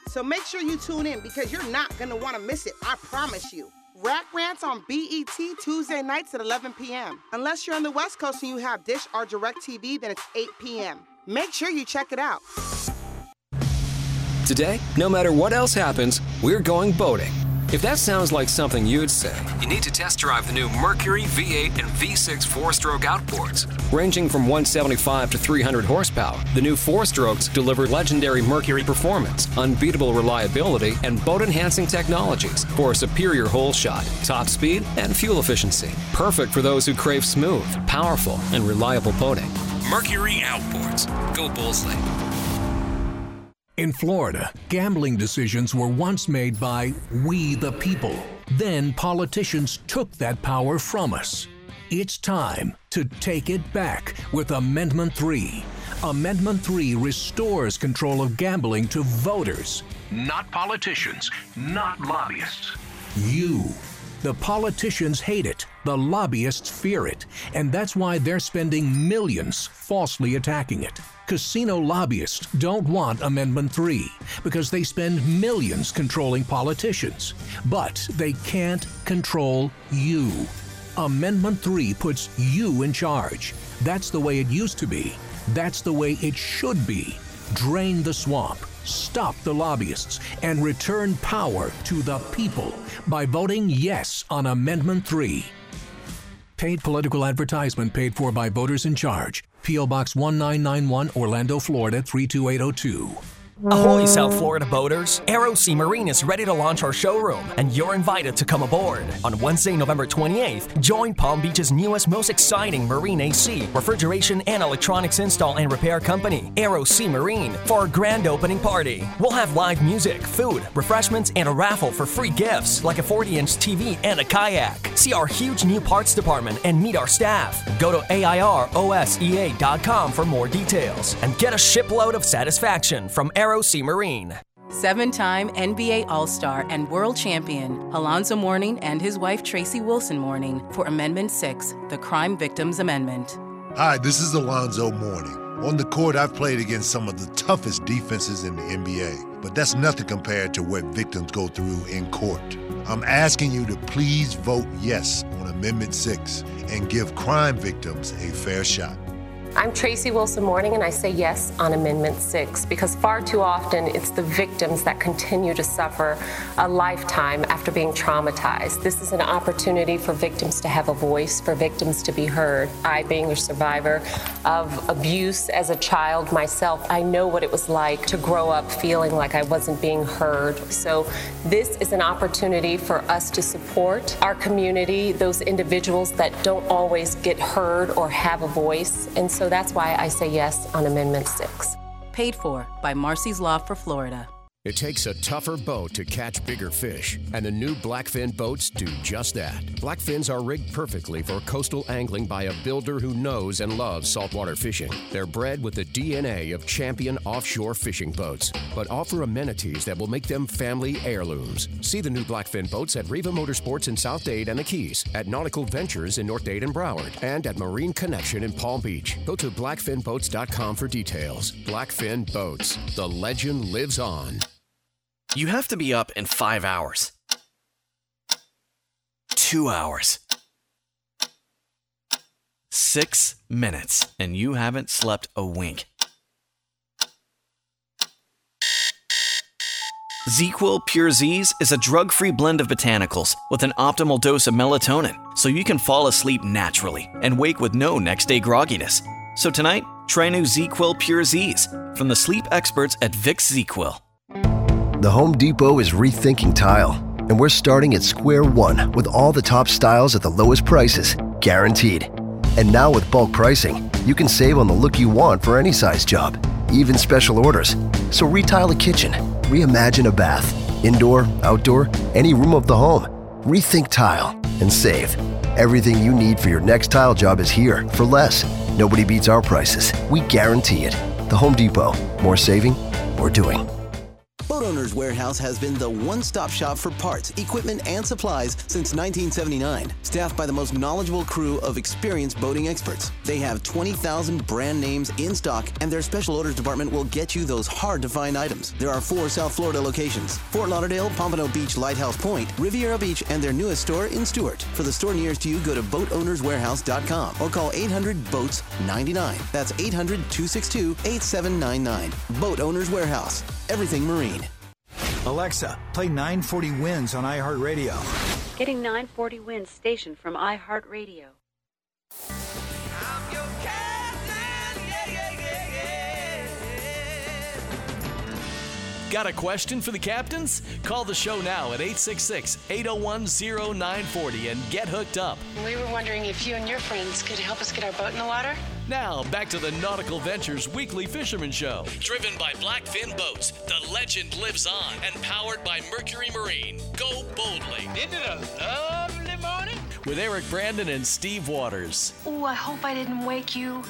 So make sure you tune in because you're not going to want to miss it, I promise you. Rack Rants on BET Tuesday nights at 11 p.m. Unless you're on the West Coast and you have Dish or DirecTV, then it's 8 p.m. Make sure you check it out. Today, no matter what else happens, we're going boating. If that sounds like something you'd say, you need to test drive the new Mercury V8 and V6 four-stroke outboards. Ranging from 175 to 300 horsepower, the new four-strokes deliver legendary Mercury performance, unbeatable reliability, and boat-enhancing technologies for a superior hole shot, top speed, and fuel efficiency. Perfect for those who crave smooth, powerful, and reliable boating. Mercury outboards. Go boldly. In Florida, gambling decisions were once made by we the people. Then politicians took that power from us. It's time to take it back with Amendment 3. Amendment 3 restores control of gambling to voters, not politicians, not lobbyists. You. The politicians hate it, the lobbyists fear it, and that's why they're spending millions falsely attacking it. Casino lobbyists don't want Amendment 3 because they spend millions controlling politicians, but they can't control you. Amendment 3 puts you in charge. That's the way it used to be. That's the way it should be. Drain the swamp, stop the lobbyists, and return power to the people by voting yes on Amendment 3. Paid political advertisement paid for by voters in charge. P.O. Box 1991, Orlando, Florida 32802. Ahoy, South Florida boaters! Aero Sea Marine is ready to launch our showroom, and you're invited to come aboard. On Wednesday, November 28th, join Palm Beach's newest, most exciting marine AC, refrigeration, and electronics install and repair company, Aero Sea Marine, for our grand opening party. We'll have live music, food, refreshments, and a raffle for free gifts, like a 40-inch TV and a kayak. See our huge new parts department and meet our staff. Go to AIROSEA.com for more details, and get a shipload of satisfaction from Aero Sea Marine. Seven-time NBA All-Star and World Champion Alonzo Mourning and his wife Tracy Wilson Mourning for Amendment 6, the Crime Victims Amendment. Hi, this is Alonzo Mourning. On the court, I've played against some of the toughest defenses in the NBA, but that's nothing compared to what victims go through in court. I'm asking you to please vote yes on Amendment 6 and give crime victims a fair shot. I'm Tracy Wilson Mourning, and I say yes on Amendment 6 because far too often it's the victims that continue to suffer a lifetime after being traumatized. This is an opportunity for victims to have a voice, for victims to be heard. I, being a survivor of abuse as a child myself, I know what it was like to grow up feeling like I wasn't being heard. So this is an opportunity for us to support our community, those individuals that don't always get heard or have a voice. And so that's why I say yes on Amendment 6. Paid for by Marcy's Law for Florida. It takes a tougher boat to catch bigger fish, and the new Blackfin boats do just that. Blackfins are rigged perfectly for coastal angling by a builder who knows and loves saltwater fishing. They're bred with the DNA of champion offshore fishing boats, but offer amenities that will make them family heirlooms. See the new Blackfin boats at Riva Motorsports in South Dade and the Keys, at Nautical Ventures in North Dade and Broward, and at Marine Connection in Palm Beach. Go to blackfinboats.com for details. Blackfin Boats. The legend lives on. You have to be up in 5 hours, 2 hours, 6 minutes, and you haven't slept a wink. ZzzQuil Pure Z's is a drug-free blend of botanicals with an optimal dose of melatonin, so you can fall asleep naturally and wake with no next-day grogginess. So tonight, Try new ZQuil Pure Z's from the sleep experts at Vicks ZQuil. The Home Depot is rethinking tile, and we're starting at square one with all the top styles at the lowest prices, guaranteed. And now with bulk pricing, you can save on the look you want for any size job, even special orders. So retile a kitchen, reimagine a bath, indoor, outdoor, any room of the home. Rethink tile and save. Everything you need for your next tile job is here for less. Nobody beats our prices. We guarantee it. The Home Depot. More saving, more doing. Boat Owners Warehouse has been the one-stop shop for parts, equipment, and supplies since 1979. Staffed by the most knowledgeable crew of experienced boating experts. They have 20,000 brand names in stock, and their special orders department will get you those hard-to-find items. There are 4 South Florida locations: Fort Lauderdale, Pompano Beach, Lighthouse Point, Riviera Beach, and their newest store in Stuart. For the store nearest you, go to boatownerswarehouse.com or call 800-BOATS-99. That's 800-262-8799. Boat Owners Warehouse. Everything Marine. Alexa, play 940 Winds on iHeartRadio. Getting 940 Winds station from iHeartRadio. I'm your captain, yeah. Got a question for the captains? Call the show now at 866-801-0940 and get hooked up. We were wondering if you and your friends could help us get our boat in the water? Now, back to the Nautical Ventures Weekly Fisherman Show. Driven by Blackfin Boats, the legend lives on, and powered by Mercury Marine. Go boldly. Isn't it a lovely morning? With Eric Brandon and Steve Waters. Oh, I hope I didn't wake you.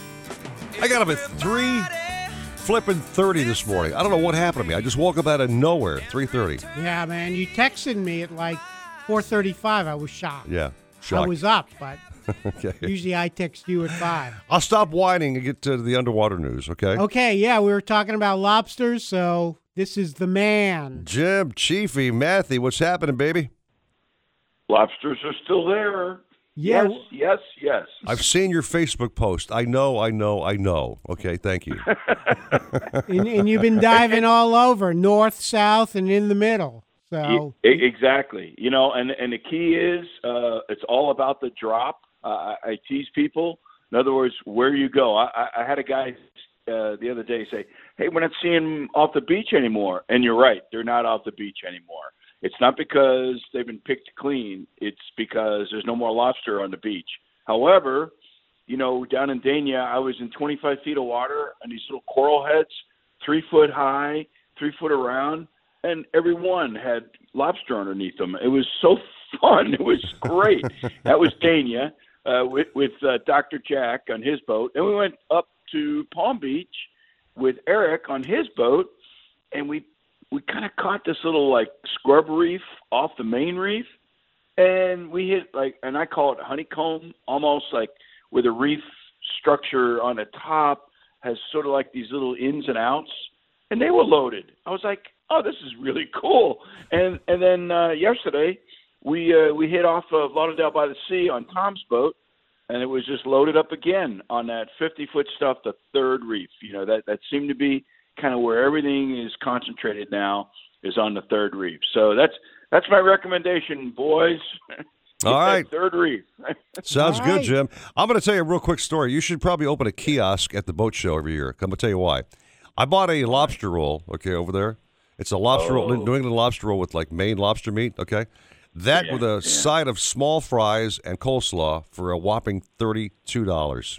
I got up at 3:30 this morning. I don't know what happened to me. I just woke up out of nowhere, 3:30. Yeah, man, you texted me at like 4:35. I was shocked. Yeah, shocked. I was up, but... Okay. Usually I text you at 5. I'll stop whining and get to the underwater news, okay? Okay, yeah, we were talking about lobsters, so this is the man. Jim Chiefy, Matthew, what's happening, baby? Lobsters are still there. Yeah. Yes, yes, yes. I've seen your Facebook post. I know. Okay, thank you. and you've been diving all over, north, south, and in the middle. So. Yeah, exactly. You know, and the key is it's all about the drop. I tease people. In other words, where you go. I had a guy the other day say, hey, we're not seeing them off the beach anymore. And you're right. They're not off the beach anymore. It's not because they've been picked clean. It's because there's no more lobster on the beach. However, you know, down in Dania, I was in 25 feet of water and these little coral heads, 3 foot high, 3 foot around. And every one had lobster underneath them. It was so fun. It was great. That was Dania with Dr. Jack on his boat. And we went up to Palm Beach with Eric on his boat, and we kind of caught this little, like, scrub reef off the main reef. And we hit, like, and I call it a honeycomb, almost like with a reef structure on the top, has sort of like these little ins and outs. And they were loaded. I was like, oh, this is really cool. And then yesterday, we hit off of Lauderdale by the Sea on Tom's boat, and it was just loaded up again on that 50-foot stuff, the third reef. You know, that seemed to be kind of where everything is concentrated now, is on the third reef. So that's my recommendation, boys. All right. Third reef. Sounds good, Jim. I'm going to tell you a real quick story. You should probably open a kiosk at the boat show every year. I'm going to tell you why. I bought a lobster roll, okay, over there. It's a lobster roll, New England lobster roll with, like, Maine lobster meat, okay? That with a side of small fries and coleslaw for a whopping $32.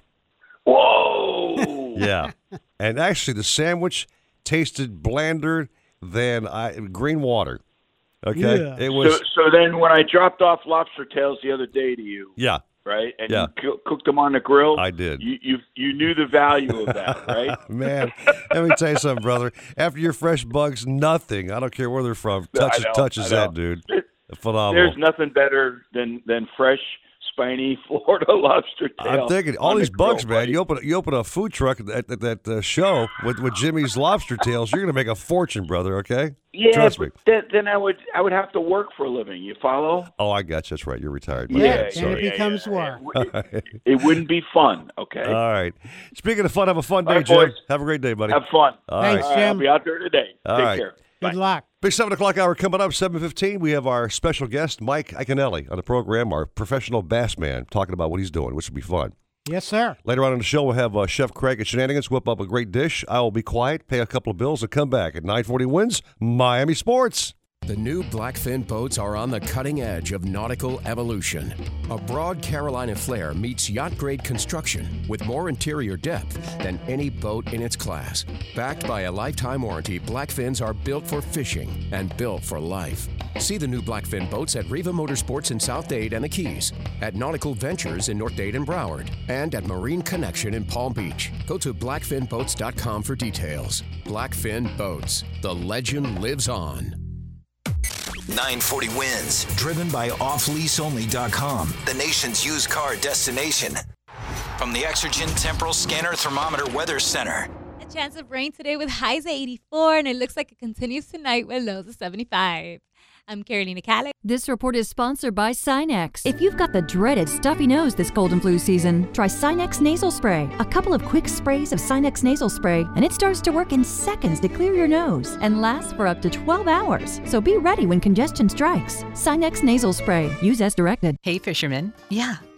Whoa! Yeah. And actually, the sandwich tasted blander than green water, okay? Yeah. It was. So then when I dropped off lobster tails the other day to you. Yeah. Right? And you cooked them on the grill? I did. You knew the value of that, right? Man, let me tell you something, brother. After your fresh bugs, nothing. I don't care where they're from. Touches that, dude. Phenomenal. There's nothing better than fresh, spiny Florida lobster tail. I'm thinking, all these bugs, man. You open a food truck at that show with Jimmy's lobster tails, you're going to make a fortune, brother, okay? Yeah, trust me. Then I would have to work for a living. You follow? Oh, I got you. That's right. You're retired. Yeah, and it becomes work. It wouldn't be fun, okay? All right. Speaking of fun, have a fun day, Jim. Boys. Have a great day, buddy. Have fun. Thanks, Jim. I'll be out there today. Take care. Good luck. Big 7 o'clock hour coming up, 7:15. We have our special guest, Mike Iaconelli, on the program, our professional bass man, talking about what he's doing, which will be fun. Yes, sir. Later on in the show, we'll have Chef Craig at Shenanigans whip up a great dish. I will be quiet, pay a couple of bills, and come back at 940 Wins, Miami Sports. The new Blackfin boats are on the cutting edge of nautical evolution. A broad Carolina flare meets yacht-grade construction with more interior depth than any boat in its class. Backed by a lifetime warranty, Blackfins are built for fishing and built for life. See the new Blackfin boats at Riva Motorsports in South Dade and the Keys, at Nautical Ventures in North Dade and Broward, and at Marine Connection in Palm Beach. Go to blackfinboats.com for details. Blackfin Boats. The legend lives on. 940 Wins, driven by offleaseonly.com, the nation's used car destination. From the Exergen Temporal Scanner Thermometer Weather Center. A chance of rain today with highs at 84, and it looks like it continues tonight with lows of 75. I'm Carolina Callick. This report is sponsored by Sinex. If you've got the dreaded stuffy nose this cold and flu season, try Sinex nasal spray. A couple of quick sprays of Sinex nasal spray, and it starts to work in seconds to clear your nose and lasts for up to 12 hours. So be ready when congestion strikes. Sinex nasal spray. Use as directed. Hey, fisherman. Yeah.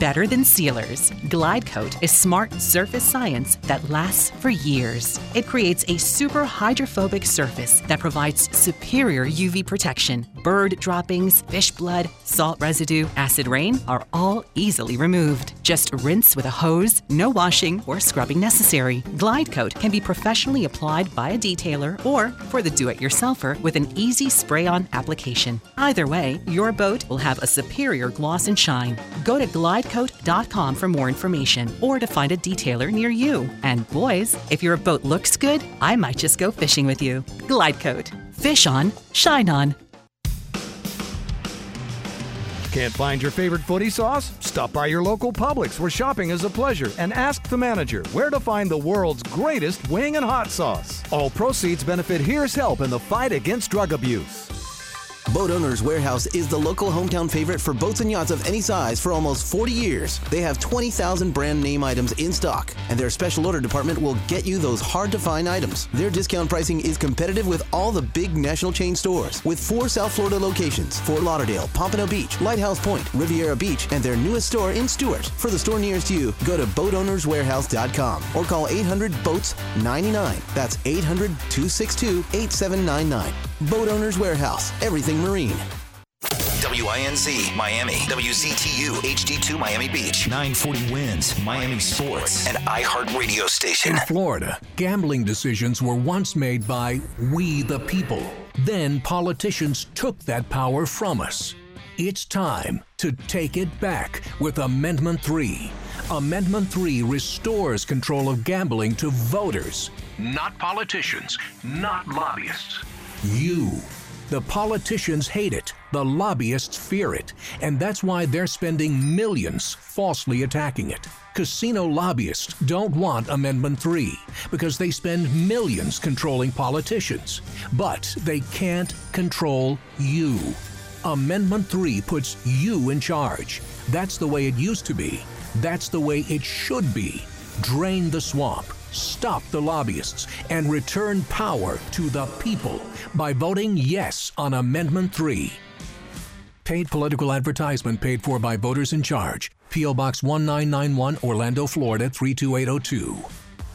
Better than sealers. Glide Coat is smart surface science that lasts for years. It creates a super hydrophobic surface that provides superior UV protection. Bird droppings, fish blood, salt residue, acid rain are all easily removed. Just rinse with a hose, no washing or scrubbing necessary. Glide Coat can be professionally applied by a detailer or for the do-it-yourselfer with an easy spray-on application. Either way, your boat will have a superior gloss and shine. Go to GlideCoat.com for more information or to find a detailer near you. And boys, if your boat looks good, I might just go fishing with you. Glide Coat. Fish on, shine on. Can't find your favorite footy sauce? Stop by your local Publix, where shopping is a pleasure, and ask the manager where to find the world's greatest wing and hot sauce. All proceeds benefit Here's Help in the fight against drug abuse. Boat Owners Warehouse is the local hometown favorite for boats and yachts of any size for almost 40 years. They have 20,000 brand name items in stock, and their special order department will get you those hard-to-find items. Their discount pricing is competitive with all the big national chain stores, with 4 South Florida locations, Fort Lauderdale, Pompano Beach, Lighthouse Point, Riviera Beach, and their newest store in Stuart. For the store nearest you, go to boatownerswarehouse.com or call 800-BOATS-99. That's 800-262-8799. Boat Owners Warehouse. Everything Marine. WINZ Miami, WZTU HD2 Miami Beach, 940 Wins, Miami Sports, and iHeart Radio Station. In Florida, gambling decisions were once made by we the people. Then politicians took that power from us. It's time to take it back with Amendment 3. Amendment 3 restores control of gambling to voters. Not politicians, not lobbyists. You. The politicians hate it, the lobbyists fear it, and that's why they're spending millions falsely attacking it. Casino lobbyists don't want Amendment 3 because they spend millions controlling politicians, but they can't control you. Amendment 3 puts you in charge. That's the way it used to be. That's the way it should be. Drain the swamp. Stop the lobbyists and return power to the people by voting yes on Amendment 3. Paid political advertisement paid for by voters in charge. P.O. Box 1991, Orlando, Florida 32802.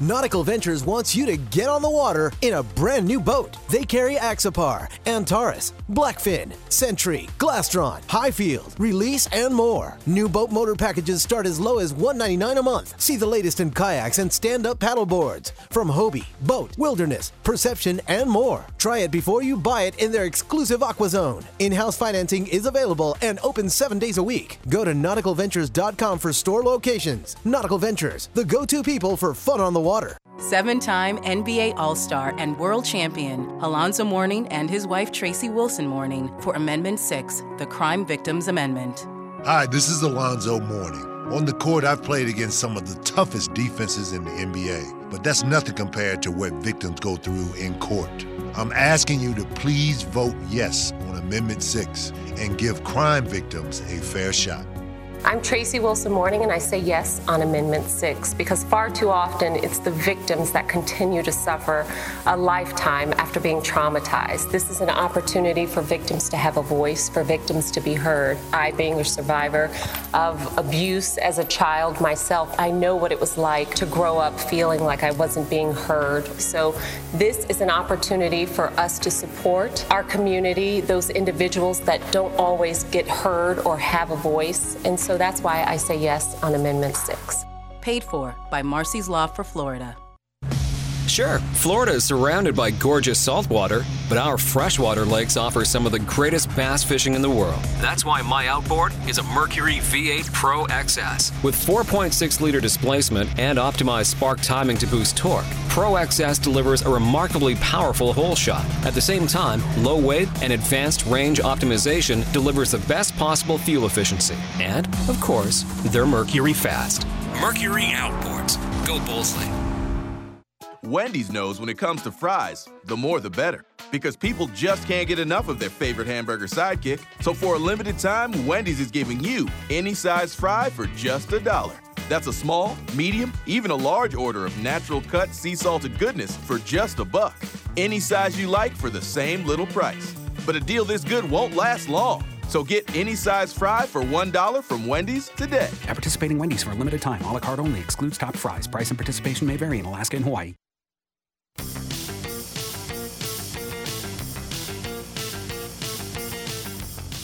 Nautical Ventures wants you to get on the water in a brand new boat. They carry Axopar, Antares, Blackfin, Century, Glastron, Highfield, Release, and more. New boat motor packages start as low as $199 a month. See the latest in kayaks and stand-up paddle boards from Hobie, Boat, Wilderness, Perception, and more. Try it before you buy it in their exclusive Aqua Zone. In-house financing is available and open 7 days a week. Go to nauticalventures.com for store locations. Nautical Ventures, the go-to people for fun on the water. Seven-time NBA All-Star and World Champion Alonzo Mourning and his wife Tracy Wilson Mourning for Amendment 6, the Crime Victims Amendment. Hi, this is Alonzo Mourning. On the court, I've played against some of the toughest defenses in the NBA, but that's nothing compared to what victims go through in court. I'm asking you to please vote yes on Amendment 6 and give crime victims a fair shot. I'm Tracy Wilson Morning, and I say yes on Amendment 6 because far too often it's the victims that continue to suffer a lifetime after being traumatized. This is an opportunity for victims to have a voice, for victims to be heard. I, being a survivor of abuse as a child myself, I know what it was like to grow up feeling like I wasn't being heard. So this is an opportunity for us to support our community, those individuals that don't always get heard or have a voice. And so that's why I say yes on Amendment 6. Paid for by Marcy's Law for Florida. Sure, Florida is surrounded by gorgeous saltwater, but our freshwater lakes offer some of the greatest bass fishing in the world. That's why my outboard is a Mercury V8 Pro XS. With 4.6-liter displacement and optimized spark timing to boost torque, Pro XS delivers a remarkably powerful hole shot. At the same time, low weight and advanced range optimization delivers the best possible fuel efficiency. And, of course, they're Mercury fast. Mercury outboards. Go boldly. Wendy's knows when it comes to fries, the more the better. Because people just can't get enough of their favorite hamburger sidekick. So for a limited time, Wendy's is giving you any size fry for just $1. That's a small, medium, even a large order of natural cut, sea-salted goodness for just $1. Any size you like for the same little price. But a deal this good won't last long. So get any size fry for $1 from Wendy's today. At participating Wendy's for a limited time, a la carte only, excludes topped fries. Price and participation may vary in Alaska and Hawaii.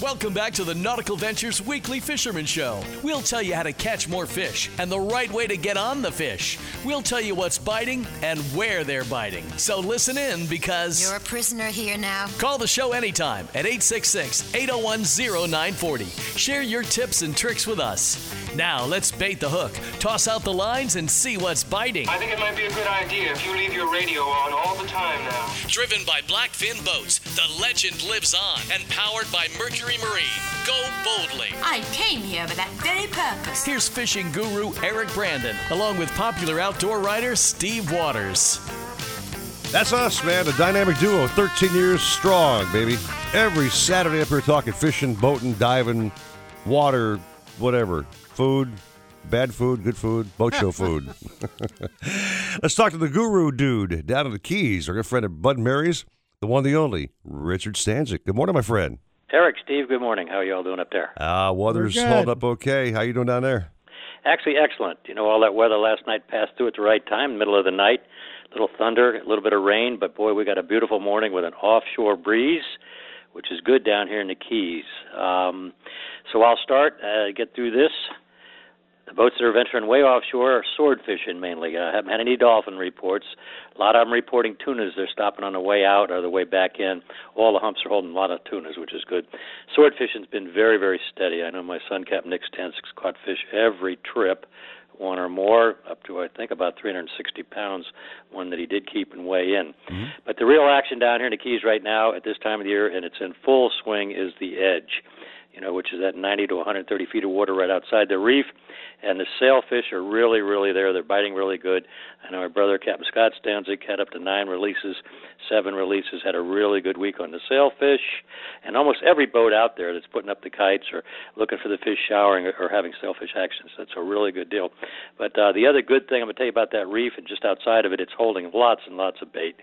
Welcome back to the Nautical Ventures Weekly Fisherman Show. We'll tell you how to catch more fish and the right way to get on the fish. We'll tell you what's biting and where they're biting. So listen in because... you're a prisoner here now. Call the show anytime at 866-801-0940. Share your tips and tricks with us. Now let's bait the hook, toss out the lines, and see what's biting. I think it might be a good idea if you leave your radio on all the time now. Driven by Blackfin Boats, the legend lives on, and powered by Mercury Marine. Go boldly. I came here for that very purpose. Here's fishing guru Eric Brandon, along with popular outdoor writer Steve Waters. That's us, man, a dynamic duo, 13 years strong, baby. Every Saturday up here talking fishing, boating, diving, water, whatever, food. Bad food, good food, boat show food. Let's talk to the guru dude down in the Keys, our good friend of Bud Mary's, the one, the only, Richard Stanczyk. Good morning, my friend. Eric, Steve, good morning. How are you all doing up there? Weather's held up okay. How you doing down there? Actually, excellent. You know, all that weather last night passed through at the right time, middle of the night, a little thunder, a little bit of rain, but boy, we got a beautiful morning with an offshore breeze, which is good down here in the Keys. So I'll start, get through this. The boats that are venturing way offshore are sword fishing mainly. I haven't had any dolphin reports. A lot of them reporting tunas. They're stopping on the way out or the way back in. All the humps are holding a lot of tunas, which is good. Sword fishing's been very, very steady. I know my son, Captain Nick Stanczyk, caught fish every trip, one or more, up to, I think, about 360 pounds, one that he did keep and weigh in. Mm-hmm. But the real action down here in the Keys right now at this time of the year, and it's in full swing, is the edge. You know, which is at 90 to 130 feet of water right outside the reef. And the sailfish are really, really there. They're biting really good. I know my brother, Captain Scott Stanczyk, had up to 7 releases, had a really good week on the sailfish. And almost every boat out there that's putting up the kites or looking for the fish showering or having sailfish actions, that's a really good deal. But the other good thing I'm going to tell you about that reef and just outside of it, it's holding lots and lots of bait.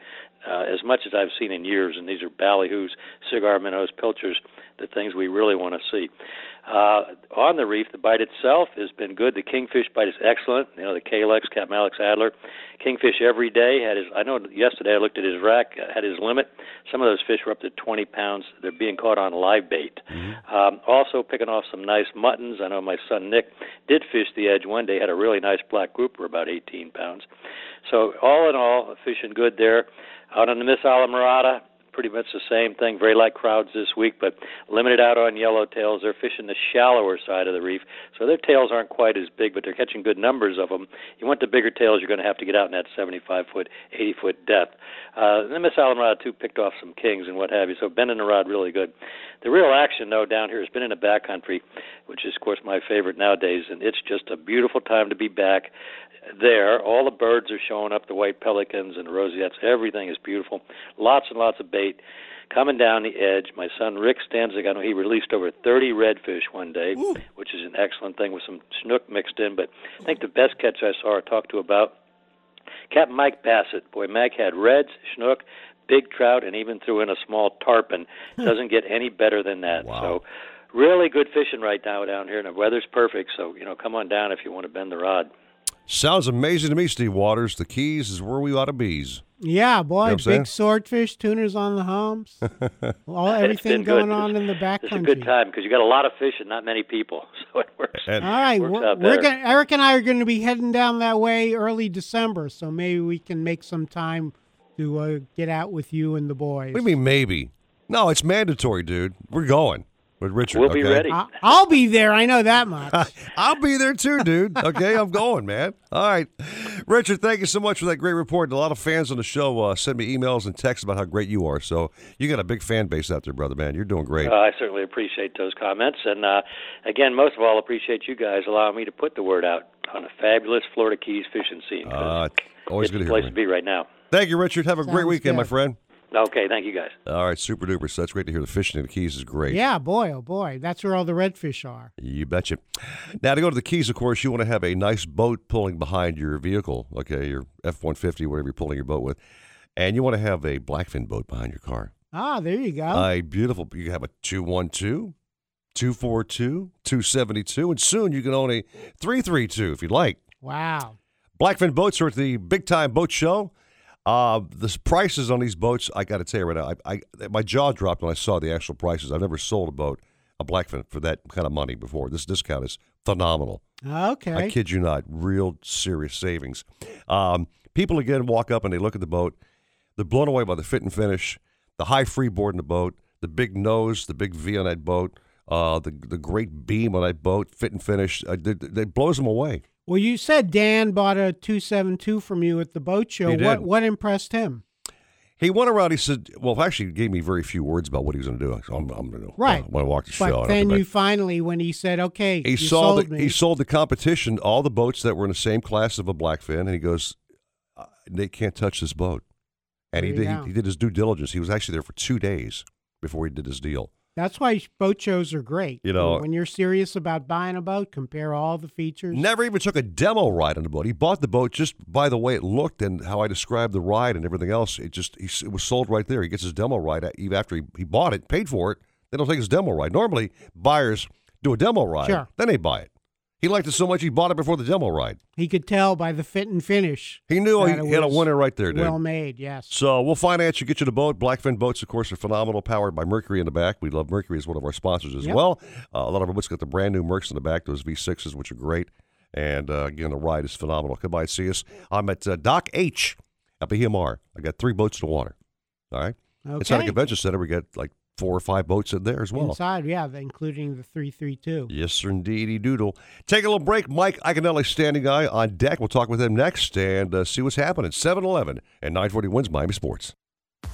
As much as I've seen in years, and these are ballyhoos, cigar minnows, pilchards, the things we really want to see. On the reef, the bite itself has been good. The kingfish bite is excellent. You know, the Kalex, Captain Alex Adler, kingfish every day. I know yesterday I looked at his rack, had his limit. Some of those fish were up to 20 pounds. They're being caught on live bait. Mm-hmm. Also picking off some nice muttons. I know my son Nick did fish the edge one day, had a really nice black grouper, about 18 pounds. So all in all, fishing good there. Out on the Miss Islamorada, pretty much the same thing. Very light crowds this week, but limited out on yellowtails. They're fishing the shallower side of the reef, so their tails aren't quite as big, but they're catching good numbers of them. You want the bigger tails, you're going to have to get out in that 75-foot, 80-foot depth. Then Miss Islamorada, too, picked off some kings and what have you, so bending the rod really good. The real action, though, down here has been in the backcountry, which is, of course, my favorite nowadays, and it's just a beautiful time to be back there. All the birds are showing up, the white pelicans and the roseates. Everything is beautiful. Lots and lots of bait coming down the edge. My son Rick Stanczyk, I know he released over 30 redfish one day, ooh, which is an excellent thing with some snook mixed in. But I think the best catch I saw or talked to about, Captain Mike Bassett. Boy, Mike had reds, snook, big trout, and even threw in a small tarpon. Doesn't get any better than that. Wow. So really good fishing right now down here, and the weather's perfect. So, you know, come on down if you want to bend the rod. Sounds amazing to me, Steve Waters. The Keys is where we ought to be. Yeah, boy, you know, big swordfish, tuners on the humps, everything going on in the backcountry. It's a good time because you got a lot of fish and not many people, so it works. And all right, Eric and I are going to be heading down that way early December, so maybe we can make some time to get out with you and the boys. What do you mean maybe? No, it's mandatory, dude. We're going. But Richard, we'll be ready. I'll be there. I know that much. I'll be there too, dude. Okay, I'm going, man. All right. Richard, thank you so much for that great report. A lot of fans on the show send me emails and texts about how great you are. So you got a big fan base out there, brother, man. You're doing great. I certainly appreciate those comments. And, again, most of all, appreciate you guys allowing me to put the word out on a fabulous Florida Keys fishing scene. Always good to hear you. It's the place to be right now. Thank you, Richard. Have a great weekend, my friend. Okay, thank you, guys. All right, super duper. So that's great to hear. The fishing in the Keys is great. Yeah, boy, oh boy. That's where all the redfish are. You betcha. Now, to go to the Keys, of course, you want to have a nice boat pulling behind your vehicle, okay, your F-150, whatever you're pulling your boat with, and you want to have a Blackfin boat behind your car. Ah, there you go. Beautiful. You have a 212, 242, 272, and soon you can own a 332 if you'd like. Wow. Blackfin Boats are at the Big Time Boat Show. The prices on these boats, I got to tell you right now, I my jaw dropped when I saw the actual prices. I've never sold a boat, a Blackfin, for that kind of money before. This discount is phenomenal. Okay. I kid you not. Real serious savings. People, again, walk up and they look at the boat. They're blown away by the fit and finish, the high freeboard in the boat, the big nose, the big V on that boat, the great beam on that boat, fit and finish. It blows them away. Well, you said Dan bought a 272 from you at the boat show. He did. What impressed him? He went around. He said, "Well, actually, he gave me very few words about what he was going to do. So I'm going to when I walk the show." But then you finally, when he said, "Okay," he sold me. He sold the competition, all the boats that were in the same class of a Blackfin, and he goes, "They can't touch this boat." And he did his due diligence. He was actually there for 2 days before he did his deal. That's why boat shows are great. You know, when you're serious about buying a boat, compare all the features. Never even took a demo ride on the boat. He bought the boat just by the way it looked and how I described the ride and everything else. It was sold right there. He gets his demo ride after he bought it, paid for it. They don't take his demo ride. Normally, buyers do a demo ride. Sure. Then they buy it. He liked it so much he bought it before the demo ride. He could tell by the fit and finish. He knew he had a winner right there, dude. Well made, yes. So we'll finance you, get you the boat. Blackfin Boats, of course, are phenomenal, powered by Mercury in the back. We love Mercury as one of our sponsors as well. A lot of our boats got the brand new Mercs in the back, those V6s, which are great. And, again, the ride is phenomenal. Come by and see us. I'm at Dock H at BMR. I got 3 boats in the water. All right? Okay. Inside the convention center, we got, 4 or 5 boats in there as well. Inside, yeah, including the 332. Yes, sir, indeedy doodle. Take a little break. Mike Iaconelli, standing guy on deck. We'll talk with him next and see what's happening. 7-11 and 940 wins Miami Sports.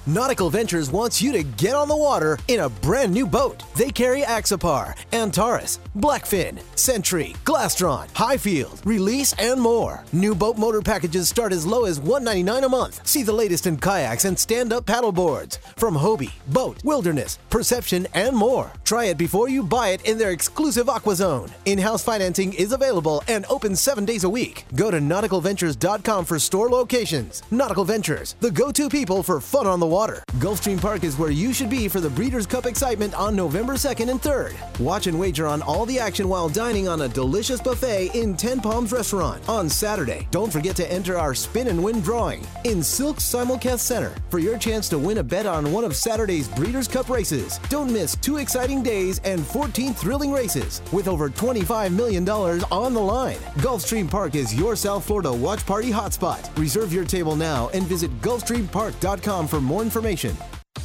Nautical Ventures wants you to get on the water in a brand new boat. They carry Axopar, Antares, Blackfin, Century, Glastron, Highfield, Release, and more. New boat motor packages start as low as $199 a month. See the latest in kayaks and stand-up paddle boards from Hobie, Boat, Wilderness, Perception, and more. Try it before you buy it in their exclusive Aqua Zone. In-house financing is available and open 7 days a week. Go to nauticalventures.com for store locations. Nautical Ventures, the go-to people for fun on the water. Gulfstream Park is where you should be for the Breeders' Cup excitement on November 2nd and 3rd. Watch and wager on all the action while dining on a delicious buffet in Ten Palms Restaurant on Saturday. Don't forget to enter our spin and win drawing in Silk Simulcast Center for your chance to win a bet on one of Saturday's Breeders' Cup races. Don't miss 2 exciting days and 14 thrilling races with over $25 million on the line. Gulfstream Park is your South Florida watch party hotspot. Reserve your table now and visit gulfstreampark.com for more information.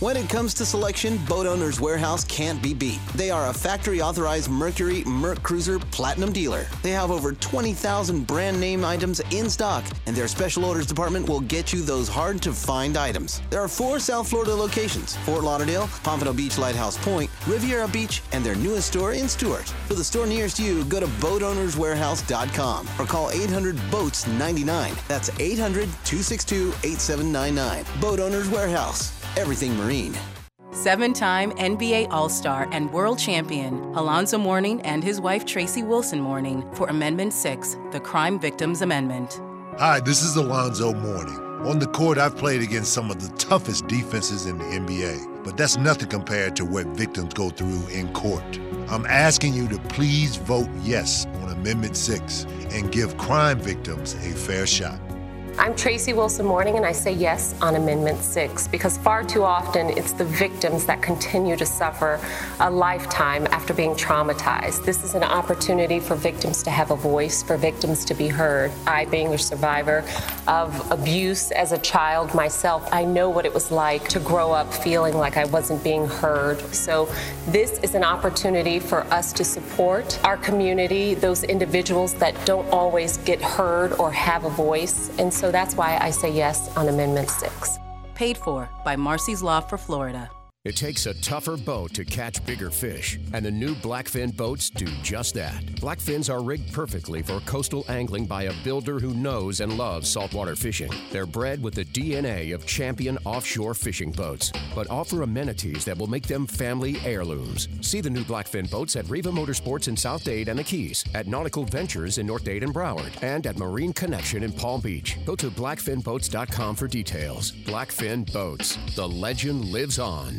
When it comes to selection, Boat Owners Warehouse can't be beat. They are a factory-authorized Mercury Merc Cruiser Platinum dealer. They have over 20,000 brand-name items in stock, and their special orders department will get you those hard-to-find items. There are 4 South Florida locations: Fort Lauderdale, Pompano Beach, Lighthouse Point, Riviera Beach, and their newest store in Stuart. For the store nearest you, go to BoatOwnersWarehouse.com or call 800-BOATS-99. That's 800-262-8799. Boat Owners Warehouse. Everything Marine. 7-time NBA All-Star and World Champion Alonzo Mourning and his wife Tracy Wilson Mourning for Amendment 6, the Crime Victims Amendment. Hi, this is Alonzo Mourning. On the court, I've played against some of the toughest defenses in the NBA, but that's nothing compared to what victims go through in court. I'm asking you to please vote yes on Amendment 6 and give crime victims a fair shot. I'm Tracy Wilson Mourning, and I say yes on Amendment 6 because far too often it's the victims that continue to suffer a lifetime after being traumatized. This is an opportunity for victims to have a voice, for victims to be heard. I, being a survivor of abuse as a child myself, I know what it was like to grow up feeling like I wasn't being heard. So this is an opportunity for us to support our community, those individuals that don't always get heard or have a voice. And so that's why I say yes on Amendment 6. Paid for by Marcy's Law for Florida. It takes a tougher boat to catch bigger fish, and the new Blackfin boats do just that. Blackfins are rigged perfectly for coastal angling by a builder who knows and loves saltwater fishing. They're bred with the DNA of champion offshore fishing boats, but offer amenities that will make them family heirlooms. See the new Blackfin boats at Riva Motorsports in South Dade and the Keys, at Nautical Ventures in North Dade and Broward, and at Marine Connection in Palm Beach. Go to blackfinboats.com for details. Blackfin Boats. The legend lives on.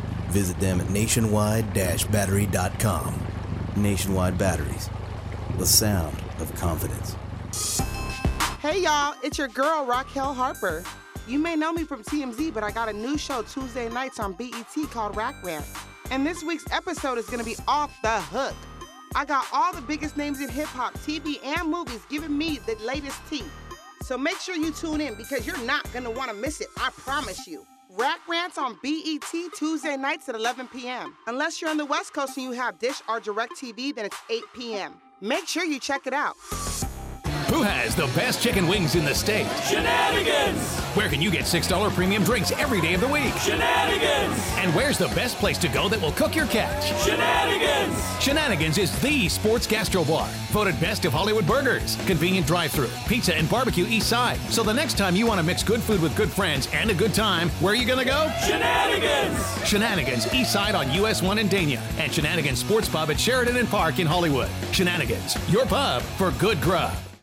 Visit them at nationwide-battery.com. Nationwide Batteries, the sound of confidence. Hey y'all, it's your girl Raquel Harper. You may know me from TMZ, but I got a new show Tuesday nights on BET called Rack Rant. And this week's episode is gonna be off the hook. I got all the biggest names in hip-hop, TV, and movies giving me the latest tea. So make sure you tune in because you're not gonna wanna miss it, I promise you. Rack Rants on BET Tuesday nights at 11 p.m. Unless you're on the West Coast and you have Dish or DirecTV, then it's 8 p.m. Make sure you check it out. Who has the best chicken wings in the state? Shenanigans! Where can you get $6 premium drinks every day of the week? Shenanigans! And where's the best place to go that will cook your catch? Shenanigans! Shenanigans is the sports gastro bar, voted best of Hollywood burgers, convenient drive-thru, pizza and barbecue east side. So the next time you want to mix good food with good friends and a good time, where are you going to go? Shenanigans! Shenanigans east side on US 1 in Dania and Shenanigans Sports Pub at Sheridan and Park in Hollywood. Shenanigans, your pub for good grub.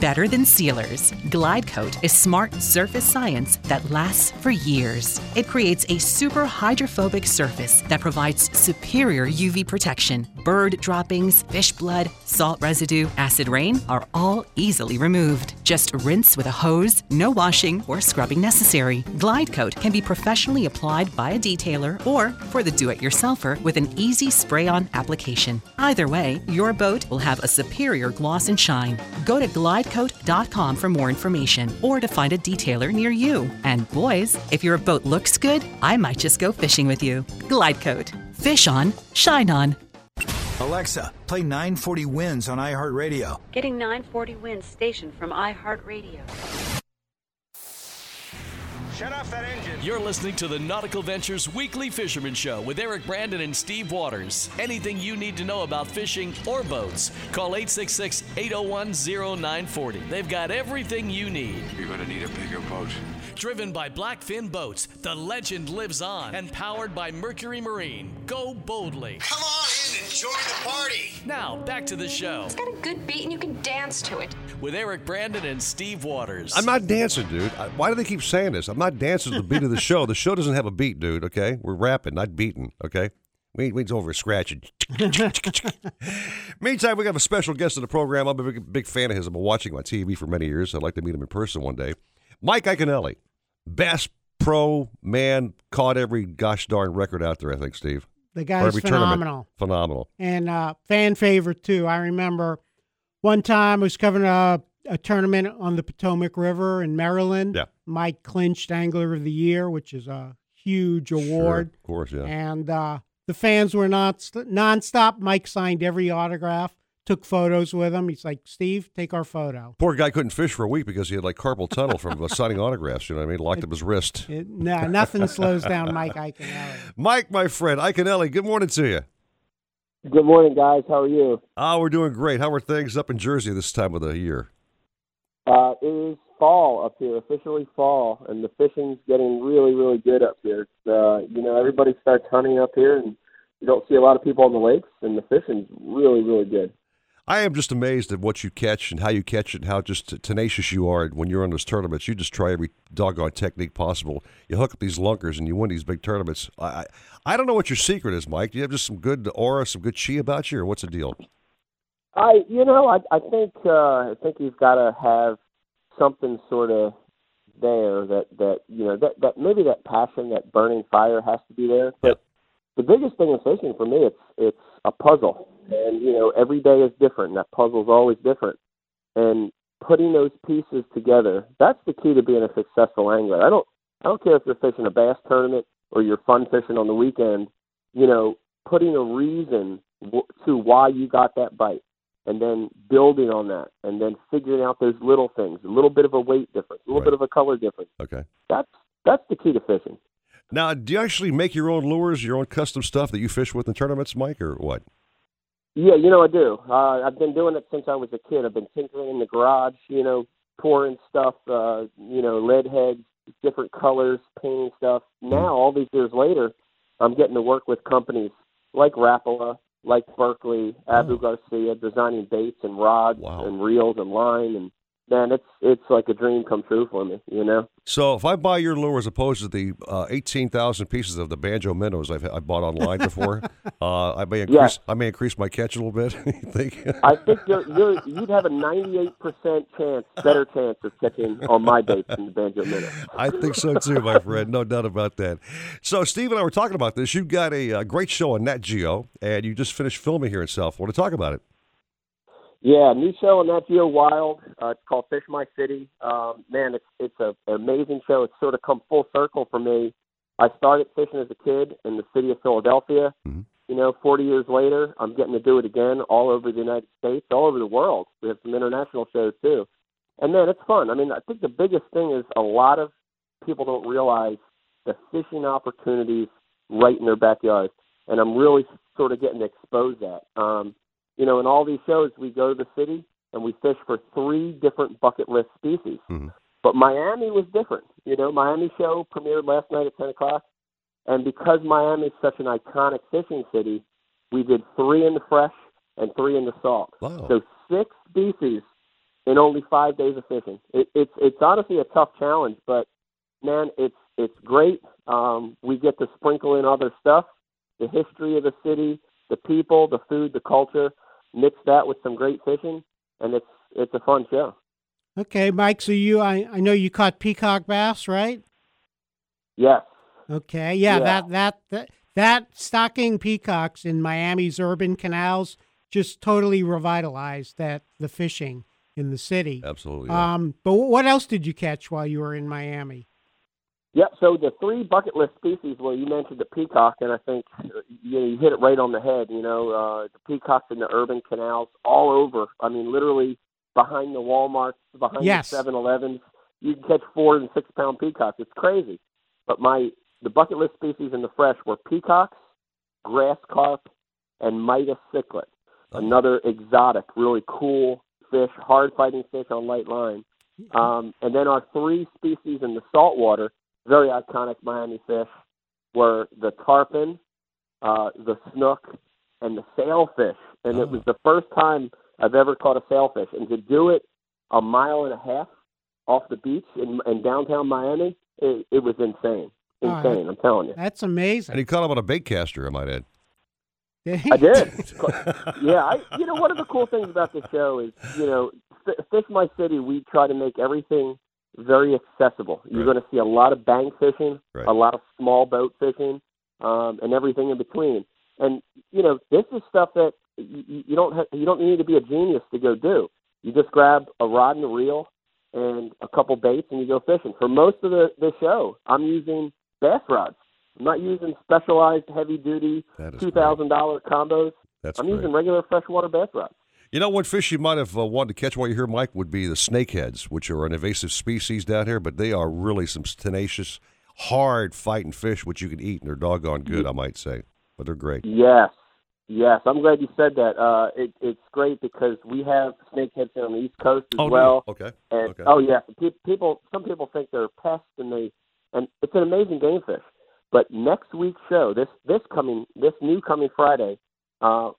Better than sealers. Glide Coat is smart surface science that lasts for years. It creates a super hydrophobic surface that provides superior UV protection. Bird droppings, fish blood, salt residue, acid rain are all easily removed. Just rinse with a hose, no washing or scrubbing necessary. Glide Coat can be professionally applied by a detailer or for the do-it-yourselfer with an easy spray-on application. Either way, your boat will have a superior gloss and shine. Go to GlideCoat.com for more information or to find a detailer near you. And boys, if your boat looks good, I might just go fishing with you. Glide Coat. Fish on, shine on. Alexa, play 940 Winds on iHeartRadio. Getting 940 Winds station from iHeartRadio. Shut off that engine. You're listening to the Nautical Ventures Weekly Fisherman Show with Eric Brandon and Steve Waters. Anything you need to know about fishing or boats, call 866-801-0940. They've got everything you need. You're going to need a bigger boat. Driven by Blackfin Boats, the legend lives on. And powered by Mercury Marine. Go boldly. Come on in and join the party. Now, back to the show. It's got a good beat and you can dance to it. With Eric Brandon and Steve Waters. I'm not dancing, dude. Why do they keep saying this? I'm not dancing to the beat of the show. The show doesn't have a beat, dude, okay? We're rapping, not beating, okay? We over scratching. Meantime, we have a special guest on the program. I'm a big fan of his. I've been watching him on TV for many years. I'd like to meet him in person one day. Mike Iaconelli, best pro man, caught every gosh darn record out there, I think, Steve. The guy's phenomenal. Phenomenal. And fan favorite, too. I remember one time I was covering a tournament on the Potomac River in Maryland. Yeah. Mike clinched Angler of the Year, which is a huge award. Sure, of course, yeah. And the fans were nonstop. Mike signed every autograph. Took photos with him. He's like, Steve, take our photo. Poor guy couldn't fish for a week because he had like carpal tunnel from signing autographs. You know what I mean? Locked up his wrist. No, nothing slows down Mike Iaconelli. Mike, my friend, Iaconelli, good morning to you. Good morning, guys. How are you? We're doing great. How are things up in Jersey this time of the year? It is fall up here, officially fall, and the fishing's getting really, really good up here. Everybody starts hunting up here, and you don't see a lot of people on the lakes, and the fishing's really, really good. I am just amazed at what you catch and how you catch it, and how just tenacious you are when you're on those tournaments. You just try every doggone technique possible. You hook up these lunkers and you win these big tournaments. I don't know what your secret is, Mike. Do you have just some good aura, some good chi about you, or what's the deal? I think you've got to have something sort of there that maybe that passion, that burning fire has to be there. But yep. The biggest thing in fishing for me, it's a puzzle. And, every day is different. And that puzzle's always different. And putting those pieces together, that's the key to being a successful angler. I don't care if you're fishing a bass tournament or you're fun fishing on the weekend, putting a reason to why you got that bite and then building on that and then figuring out those little things, a little bit of a weight difference, a little bit of a color difference. Okay. That's the key to fishing. Now, do you actually make your own lures, your own custom stuff that you fish with in tournaments, Mike, or what? Yeah, I do. I've been doing it since I was a kid. I've been tinkering in the garage, pouring stuff, lead heads, different colors, painting stuff. Now, all these years later, I'm getting to work with companies like Rapala, like Berkeley, Abu Garcia, designing baits and rods and reels and line. And man, it's like a dream come true for me, So if I buy your lure as opposed to the 18,000 pieces of the banjo minnows I bought online before, I may increase my catch a little bit. I think you'd have a 98% better chance of catching on my bait than the banjo minnows. I think so too, my friend. No doubt about that. So Steve and I were talking about this. You've got a great show on Nat Geo, and you just finished filming here in South Florida. Talk about it. Yeah, new show on Nat Geo Wild. It's called Fish My City. It's an amazing show. It's sort of come full circle for me. I started fishing as a kid in the city of Philadelphia. Mm-hmm. 40 years later, I'm getting to do it again all over the United States, all over the world. We have some international shows, too. And, man, it's fun. I mean, I think the biggest thing is a lot of people don't realize the fishing opportunities right in their backyard. And I'm really sort of getting to expose that. In all these shows, we go to the city and we fish for 3 different bucket list species. Mm-hmm. But Miami was different. Miami show premiered last night at 10 o'clock. And because Miami is such an iconic fishing city, we did 3 in the fresh and 3 in the salt. Wow. So 6 species in only 5 days of fishing. It's honestly a tough challenge, but, man, it's great. We get to sprinkle in other stuff, the history of the city, the people, the food, the culture. Mix that with some great fishing, and it's a fun show. Okay, Mike, so I know you caught peacock bass, right? Yes. Okay, yeah. That stocking peacocks in Miami's urban canals just totally revitalized the fishing in the city. Absolutely. Yeah. But what else did you catch while you were in Miami? Yep, so the 3 bucket list species, well, you mentioned the peacock, and I think you hit it right on the head, the peacocks in the urban canals all over. I mean, literally behind the Walmarts, behind the 7-Elevens, you can catch 4 and 6 pound peacocks. It's crazy. But the bucket list species in the fresh were peacocks, grass carp, and Midas cichlid, another exotic, really cool fish, hard fighting fish on light line. And then our three species in the saltwater, very iconic Miami fish, were the tarpon, the snook, and the sailfish. And it was the first time I've ever caught a sailfish. And to do it 1.5 miles off the beach in downtown Miami, it was insane. Insane, I'm telling you. That's amazing. And he caught him on a baitcaster, I might add. I did. Yeah, one of the cool things about this show is, Fish My City, we try to make everything very accessible. You're going to see a lot of bank fishing, a lot of small boat fishing, and everything in between. And, this is stuff that you don't need to be a genius to go do. You just grab a rod and a reel and a couple baits and you go fishing. For most of the show, I'm using bass rods. I'm not using specialized heavy-duty $2,000 combos. I'm using regular freshwater bass rods. One fish you might have wanted to catch while you're here, Mike, would be the snakeheads, which are an invasive species down here, but they are really some tenacious, hard-fighting fish, which you can eat, and they're doggone good, I might say. But they're great. Yes. I'm glad you said that. It's great because we have snakeheads on the East Coast as well. No. Okay. And, okay. Oh, yeah. Some people think they're pests, and it's an amazing game fish. But next week's show, this coming Friday,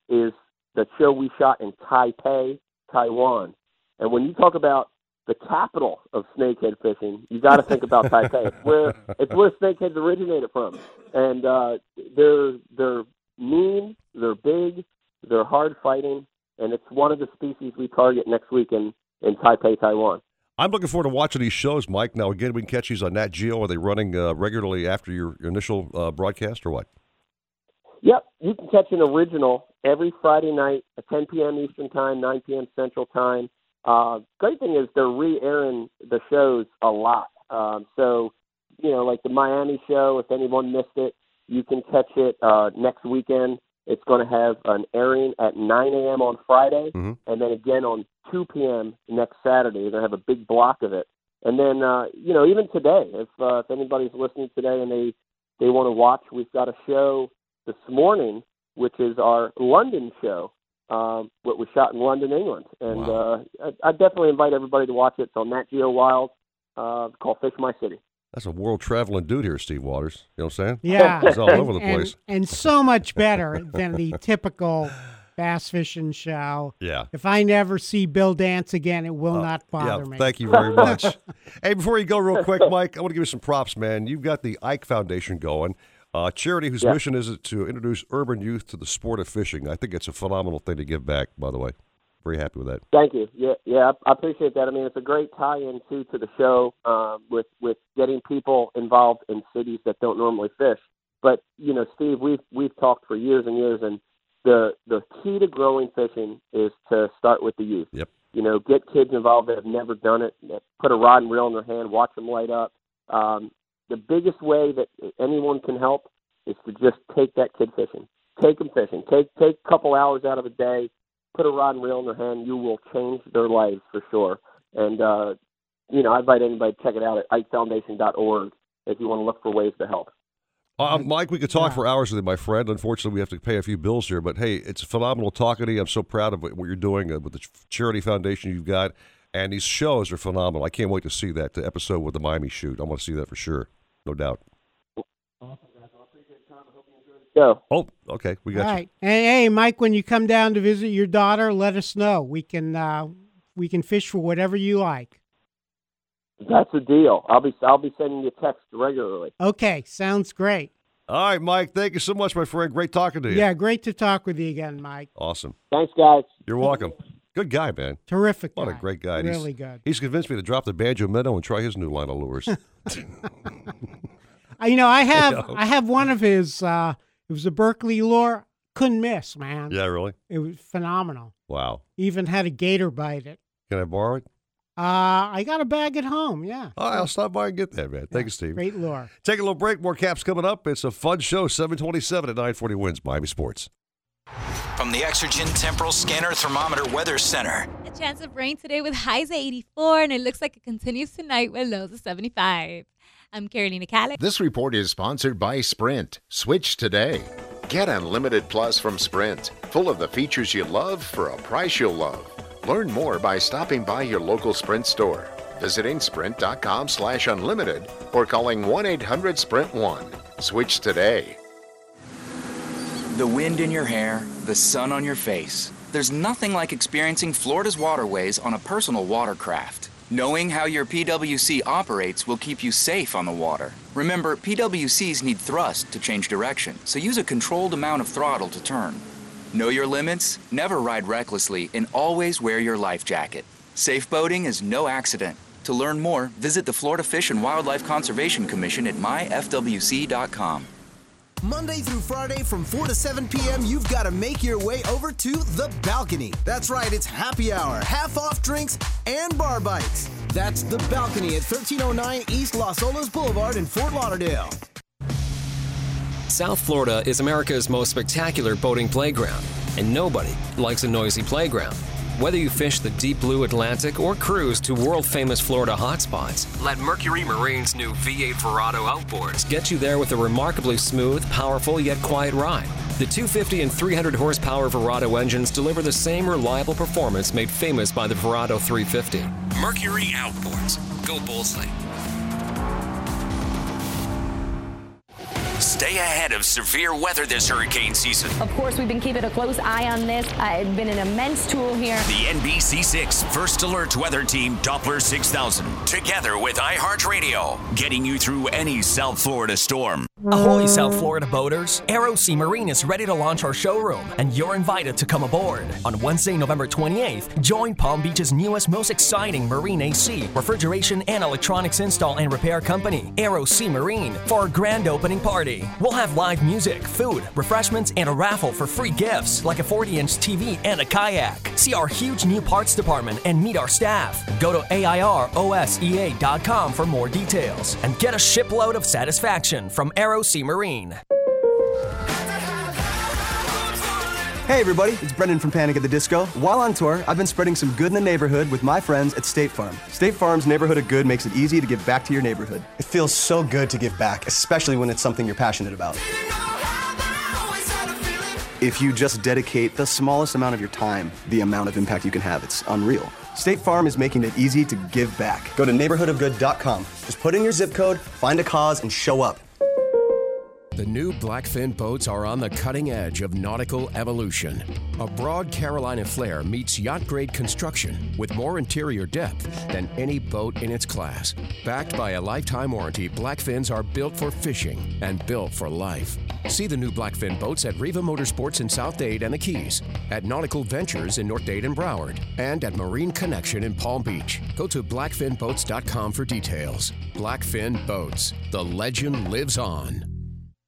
is the show we shot in Taipei, Taiwan. And when you talk about the capital of snakehead fishing, you got to think about Taipei. It's where snakeheads originated from. And they're mean, they're big, they're hard fighting, and it's one of the species we target next week in Taipei, Taiwan. I'm looking forward to watching these shows, Mike. Now, again, we can catch these on Nat Geo. Are they running regularly after your initial broadcast or what? Yep. You can catch an original every Friday night at 10 p.m. Eastern Time, 9 p.m. Central Time. Great thing is they're re-airing the shows a lot. Like the Miami show, if anyone missed it, you can catch it next weekend. It's going to have an airing at 9 a.m. on Friday, and then again on 2 p.m. next Saturday. You're going to have a big block of it. And then, even today, if anybody's listening today and they want to watch, we've got a show this morning, which is our London show, what was shot in London, England. And I definitely invite everybody to watch it. It's on Nat Geo Wild, called Fish My City. That's a world-traveling dude here, Steve Waters. You know what I'm saying? Yeah. He's all over the place. And so much better than the typical bass fishing show. Yeah. If I never see Bill Dance again, it will not bother me. Thank you very much. Hey, before you go real quick, Mike, I want to give you some props, man. You've got the Ike Foundation going, a charity whose mission is to introduce urban youth to the sport of fishing. I think it's a phenomenal thing to give back, by the way. Very happy with that. Thank you. Yeah, I appreciate that. I mean, it's a great tie-in, too, to the show with getting people involved in cities that don't normally fish. But, Steve, we've talked for years and years, and the key to growing fishing is to start with the youth. Yep. Get kids involved that have never done it, put a rod and reel in their hand, watch them light up. The biggest way that anyone can help is to just take that kid fishing. Take them fishing. Take a couple hours out of a day. Put a rod and reel in their hand, you will change their lives for sure. And, I invite anybody to check it out at ikefoundation.org if you want to look for ways to help. Mike, we could talk for hours with you, my friend. Unfortunately, we have to pay a few bills here. But, hey, it's phenomenal talking to you. I'm so proud of what you're doing with the charity foundation you've got. And these shows are phenomenal. I can't wait to see that, the episode with the Miami shoot. I want to see that for sure, no doubt. Go. Oh, okay. We got all right. You. Hey, Mike, when you come down to visit your daughter, let us know. We can fish for whatever you like. That's a deal. I'll be sending you text regularly. Okay, sounds great. All right, Mike. Thank you so much, my friend. Great talking to you. Yeah, great to talk with you again, Mike. Awesome. Thanks, guys. You're welcome. Good guy, man. Terrific. What a great guy. Really good. He's convinced me to drop the banjo minnow and try his new line of lures. I have one of his. It was a Berkeley lure. Couldn't miss, man. Yeah, really? It was phenomenal. Wow. Even had a gator bite it. Can I borrow it? I got a bag at home, yeah. All right, I'll stop by and get that, man. Thanks, Steve. Great lure. Take a little break. More Caps coming up. It's a fun show, 727 at 940 Wins, Miami Sports. From the Exergen Temporal Scanner Thermometer Weather Center, Chance of rain today with highs at 84, and it looks like it continues tonight with lows of 75. I'm Carolina Calix. This report is sponsored by Sprint. Switch today. Get Unlimited Plus from Sprint, full of the features you love for a price you'll love. Learn more by stopping by your local Sprint store, visiting sprint.com/unlimited, or calling 1-800-SPRINT1. Switch today. The wind in your hair, the sun on your face. There's nothing like experiencing Florida's waterways on a personal watercraft. Knowing how your PWC operates will keep you safe on the water. Remember, PWCs need thrust to change direction, so use a controlled amount of throttle to turn. Know your limits, never ride recklessly, and always wear your life jacket. Safe boating is no accident. To learn more, visit the Florida Fish and Wildlife Conservation Commission at myfwc.com. Monday through Friday from 4 to 7 p.m., you've got to make your way over to The Balcony. That's right, it's happy hour, half-off drinks, and bar bites. That's The Balcony at 1309 East Los Olas Boulevard in Fort Lauderdale. South Florida is America's most spectacular boating playground, and nobody likes a noisy playground. Whether you fish the deep blue Atlantic or cruise to world-famous Florida hotspots, let Mercury Marine's new V8 Verado outboards get you there with a remarkably smooth, powerful, yet quiet ride. The 250 and 300 horsepower Verado engines deliver the same reliable performance made famous by the Verado 350. Mercury outboards. Go boldly. Stay ahead of severe weather this hurricane season. Of course, we've been keeping a close eye on this. It's been an immense tool here. The NBC6 First Alert Weather Team Doppler 6000, together with iHeartRadio, getting you through any South Florida storm. Ahoy, South Florida boaters. Aero Sea Marine is ready to launch our showroom, and you're invited to come aboard. On Wednesday, November 28th, join Palm Beach's newest, most exciting marine AC, refrigeration, and electronics install and repair company, Aero Sea Marine, for our grand opening party. We'll have live music, food, refreshments, and a raffle for free gifts, like a 40-inch TV and a kayak. See our huge new parts department and meet our staff. Go to AIROSEA.com for more details, and get a shipload of satisfaction from Aero Sea Marine. Hey everybody, it's Brendan from Panic at the Disco. While on tour, I've been spreading some good in the neighborhood with my friends at State Farm. State Farm's Neighborhood of Good makes it easy to give back to your neighborhood. It feels so good to give back, especially when it's something you're passionate about. If you just dedicate the smallest amount of your time, the amount of impact you can have, it's unreal. State Farm is making it easy to give back. Go to neighborhoodofgood.com. Just put in your zip code, find a cause, and show up. The new Blackfin boats are on the cutting edge of nautical evolution. A broad Carolina flare meets yacht-grade construction with more interior depth than any boat in its class. Backed by a lifetime warranty, Blackfins are built for fishing and built for life. See the new Blackfin boats at Riva Motorsports in South Dade and the Keys, at Nautical Ventures in North Dade and Broward, and at Marine Connection in Palm Beach. Go to blackfinboats.com for details. Blackfin boats. The legend lives on.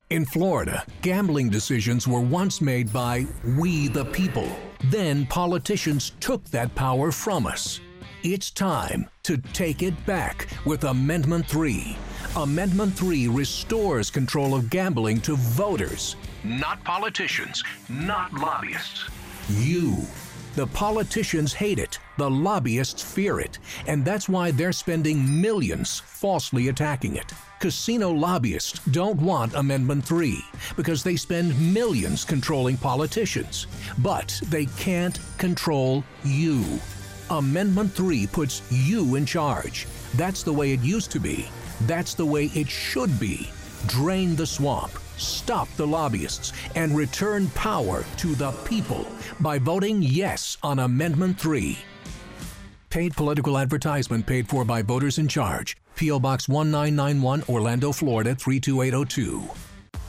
In Florida, gambling decisions were once made by we the people. Then politicians took that power from us. It's time to take it back with Amendment 3. Amendment 3 restores control of gambling to voters. Not politicians, not lobbyists. You. The politicians hate it, the lobbyists fear it, and that's why they're spending millions falsely attacking it. Casino lobbyists don't want Amendment 3 because they spend millions controlling politicians, but they can't control you. Amendment 3 puts you in charge. That's the way it used to be. That's the way it should be. Drain the swamp, stop the lobbyists, and return power to the people by voting yes on Amendment 3. Paid political advertisement paid for by voters in charge. P.O. Box 1991, Orlando, Florida 32802.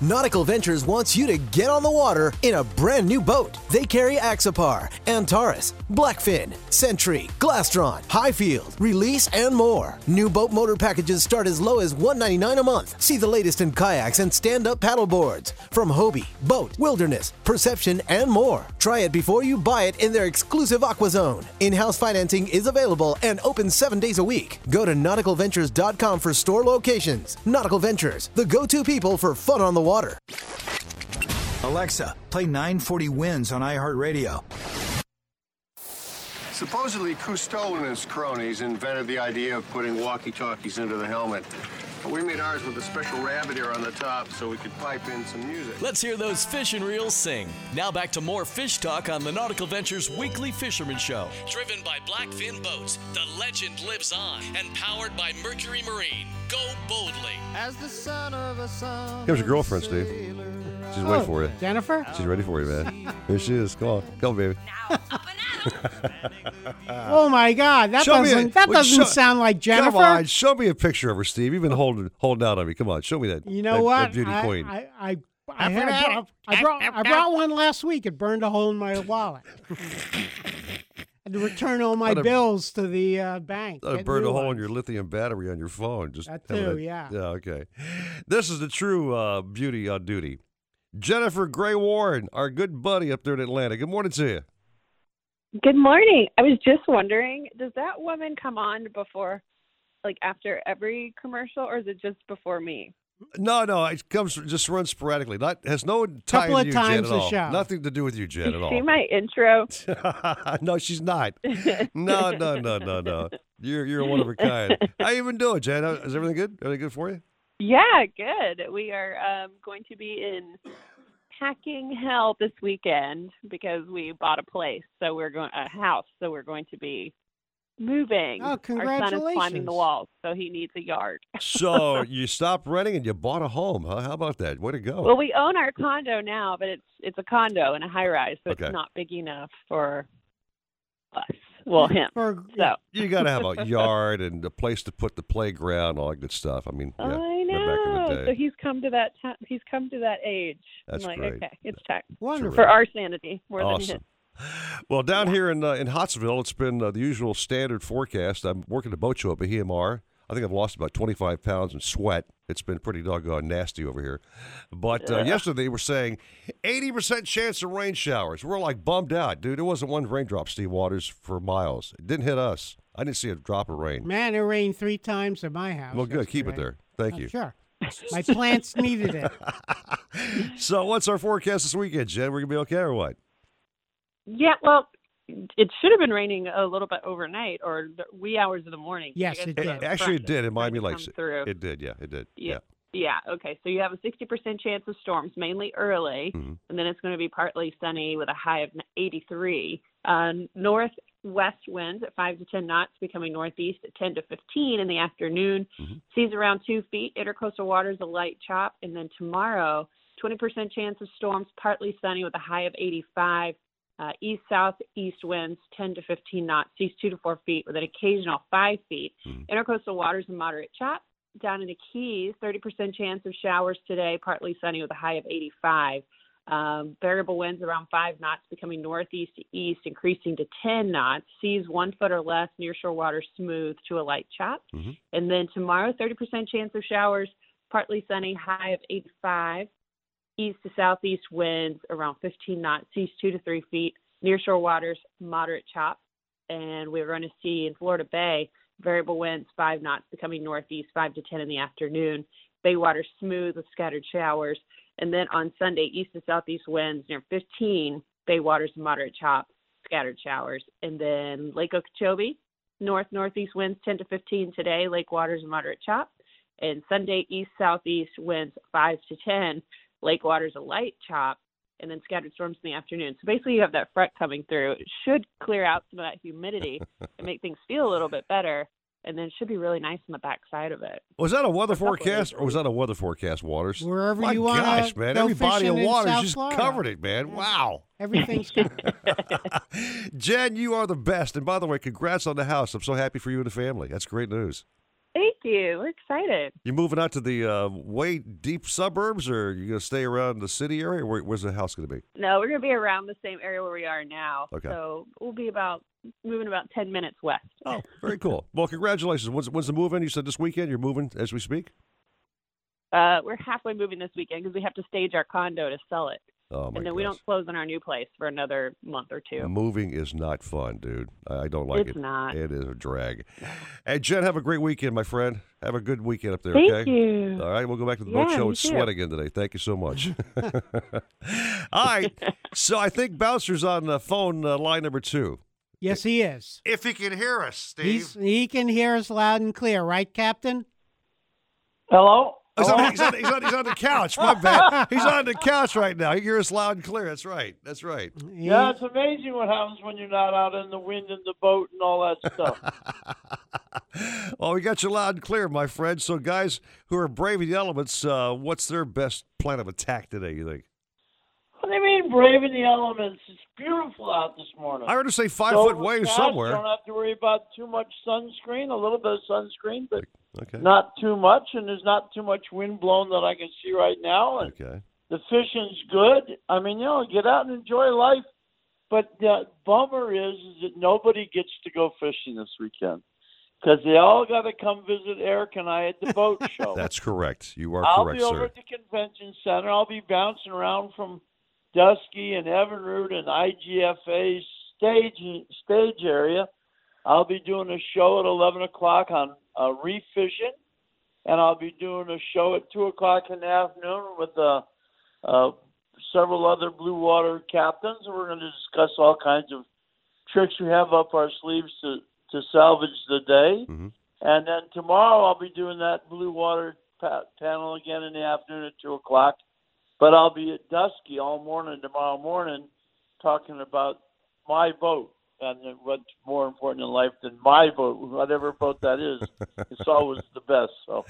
Nautical Ventures wants you to get on the water in a brand new boat. They carry Axopar, Antares, Blackfin, Century, Glastron, Highfield, Release, and more. New boat motor packages start as low as $199 a month. See the latest in kayaks and stand-up paddle boards from Hobie, Boat, Wilderness, Perception, and more. Try it before you buy it in their exclusive Aqua Zone. In-house financing is available and open 7 days a week. Go to nauticalventures.com for store locations. Nautical Ventures, the go-to people for fun on the water. Alexa, play 940 Winds on iHeartRadio. Supposedly, Cousteau and his cronies invented the idea of putting walkie-talkies into the helmet. But we made ours with a special rabbit ear on the top so we could pipe in some music. Let's hear those fish and reels sing. Now back to more fish talk on the Nautical Ventures Weekly Fisherman Show. Driven by Blackfin Boats, the legend lives on, and powered by Mercury Marine. Go boldly. As the son of a son. Here's your girlfriend, Steve. She's waiting for you. Jennifer? She's ready for you, man. Here she is. Come on. Come on, baby. Now, up and out. Oh, my God. That doesn't sound like Jennifer. Come on. Show me a picture of her, Steve. You've been holding out on me. Come on. Show me that. You know what? That beauty queen. I brought one last week. It burned a hole in my wallet. To return all my bills to the bank. I burned a hole in your lithium battery on your phone. Okay. This is the true beauty on duty. Jennifer Gray Warren, our good buddy up there in Atlanta. Good morning to you. Good morning. I was just wondering, does that woman come on before, like after every commercial, or is it just before me? No, it runs sporadically. Has no tie to you, Jen, at all. Show. Nothing to do with you, Jen, at all. Did you see my intro? No, she's not. No. You're one of a kind. How you even doing, Jen? Is everything good? Everything good for you? Yeah, good. We are going to be in packing hell this weekend because we bought a house, so we're going to be moving. Oh, congratulations. Our son is climbing the walls, so he needs a yard. So you stopped renting and you bought a home, huh? How about that? Way to go. Well, we own our condo now, but it's a condo in a high-rise, so okay. It's not big enough for us. Well, him. So you got to have a yard and a place to put the playground, all that good stuff. I mean, yeah, I know. Back in the day. So he's come to that time. He's come to that age. That's I'm like, great. Okay, it's time. Wonderful. For our sanity, more awesome. Than his. Well, down here in Hottsville, it's been the usual standard forecast. I'm working the boat show up at EMR. I think I've lost about 25 pounds in sweat. It's been pretty doggone nasty over here. But yesterday they were saying 80% chance of rain showers. We're like bummed out, dude. There wasn't one raindrop, Steve Waters, for miles. It didn't hit us. I didn't see a drop of rain. Man, it rained 3 times at my house. Well, good. Keep it there. Thank you. Sure. My plants needed it. So what's our forecast this weekend, Jen? We're going to be okay or what? Yeah, well, it should have been raining a little bit overnight or wee hours of the morning. Yes, it did. Actually, it did. It might be like it did. Yeah, it did. Yeah. Okay. So you have a 60% chance of storms, mainly early, and then it's going to be partly sunny with a high of 83. Northwest winds at 5 to 10 knots, becoming northeast at 10 to 15 in the afternoon. Seas around 2 feet. Intercoastal waters a light chop, and then tomorrow 20% chance of storms, partly sunny with a high of 85. East-southeast winds, 10 to 15 knots, seas 2 to 4 feet with an occasional 5 feet. Intercoastal waters and moderate chop. Down in the Keys, 30% chance of showers today, partly sunny with a high of 85. Variable winds around 5 knots, becoming northeast to east, increasing to 10 knots. Seas 1 foot or less, nearshore waters smooth to a light chop. And then tomorrow, 30% chance of showers, partly sunny, high of 85. East to southeast winds around 15 knots, seas 2 to 3 feet, nearshore waters, moderate chop. And we're going to see in Florida Bay, variable winds, 5 knots, becoming northeast, 5 to 10 in the afternoon. Bay water smooth with scattered showers. And then on Sunday, east to southeast winds near 15, bay waters, moderate chop, scattered showers. And then Lake Okeechobee, northeast winds 10 to 15 today, lake waters, moderate chop. And Sunday, east southeast winds 5 to 10. Lake waters a light chop, and then scattered storms in the afternoon. So basically you have that front coming through. It should clear out some of that humidity and make things feel a little bit better, and then it should be really nice on the backside of it. Was that a weather forecast, or was that a weather forecast, Waters? Wherever you want to go fishing in South Florida. My gosh, man. Every body of water just covered it, man. Yeah. Wow. Everything's covered. Jen, you are the best. And by the way, congrats on the house. I'm so happy for you and the family. That's great news. Thank you. We're excited. You're moving out to the way deep suburbs, or are you going to stay around the city area? Where's the house going to be? No, we're going to be around the same area where we are now. Okay. So we'll be moving about 10 minutes west. Oh, very cool. Well, congratulations. When's the move in? You said this weekend you're moving as we speak? We're halfway moving this weekend because we have to stage our condo to sell it. Oh, and then we don't close on our new place for another month or two. Moving is not fun, dude. I don't like it. It's not. It is a drag. Hey, Jen, have a great weekend, my friend. Have a good weekend up there, okay? Thank you. All right, we'll go back to the boat show and sweat again today. Thank you so much. All right, so I think Bouncer's on the phone line number 2. Yes, he is. If he can hear us, Steve. He can hear us loud and clear, right, Captain? Hello? He's on the couch. My bad. He's on the couch right now. He can hear us loud and clear. That's right. That's right. Yeah, it's amazing what happens when you're not out in the wind and the boat and all that stuff. Well, we got you loud and clear, my friend. So guys who are braving the elements, what's their best plan of attack today, you think? What do you mean braving the elements? It's beautiful out this morning. I heard her say 5-foot waves somewhere. You don't have to worry about too much sunscreen, a little bit of sunscreen, but okay. Not too much, and there's not too much wind blowing that I can see right now. And okay. The fishing's good. I mean, you know, get out and enjoy life. But the bummer is that nobody gets to go fishing this weekend because they all got to come visit Eric and I at the boat show. That's correct. You are correct, sir. I'll be over at the convention center. I'll be bouncing around from Dusky and Evinrude and IGFA stage area. I'll be doing a show at 11 o'clock on reef fishing, and I'll be doing a show at 2 o'clock in the afternoon with several other blue water captains, and we're going to discuss all kinds of tricks we have up our sleeves to salvage the day. Mm-hmm. And then tomorrow I'll be doing that blue water panel again in the afternoon at 2 o'clock. But I'll be at Dusky all morning tomorrow morning talking about my boat and what's more important in life than my boat, whatever boat that is. It's always the best. So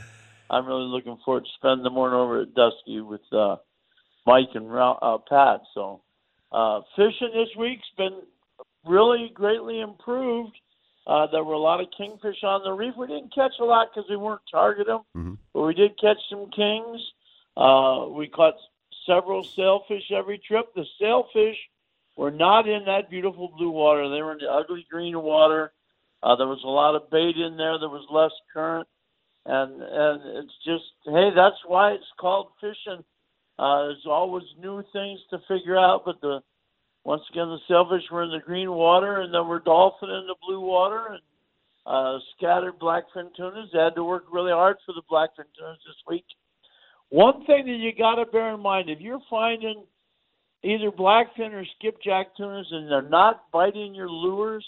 I'm really looking forward to spending the morning over at Dusky with Mike and Pat. So fishing this week's been really greatly improved. There were a lot of kingfish on the reef. We didn't catch a lot because we weren't targeting them, mm-hmm. but we did catch some kings. We caught several sailfish every trip. The sailfish were not in that beautiful blue water. They were in the ugly green water. There was a lot of bait in there. There was less current. And it's just, hey, that's why it's called fishing. There's always new things to figure out. But once again, the sailfish were in the green water, and there were dolphin in the blue water, and scattered blackfin tunas. They had to work really hard for the blackfin tunas this week. One thing that you got to bear in mind, if you're finding either blackfin or skipjack tunas and they're not biting your lures,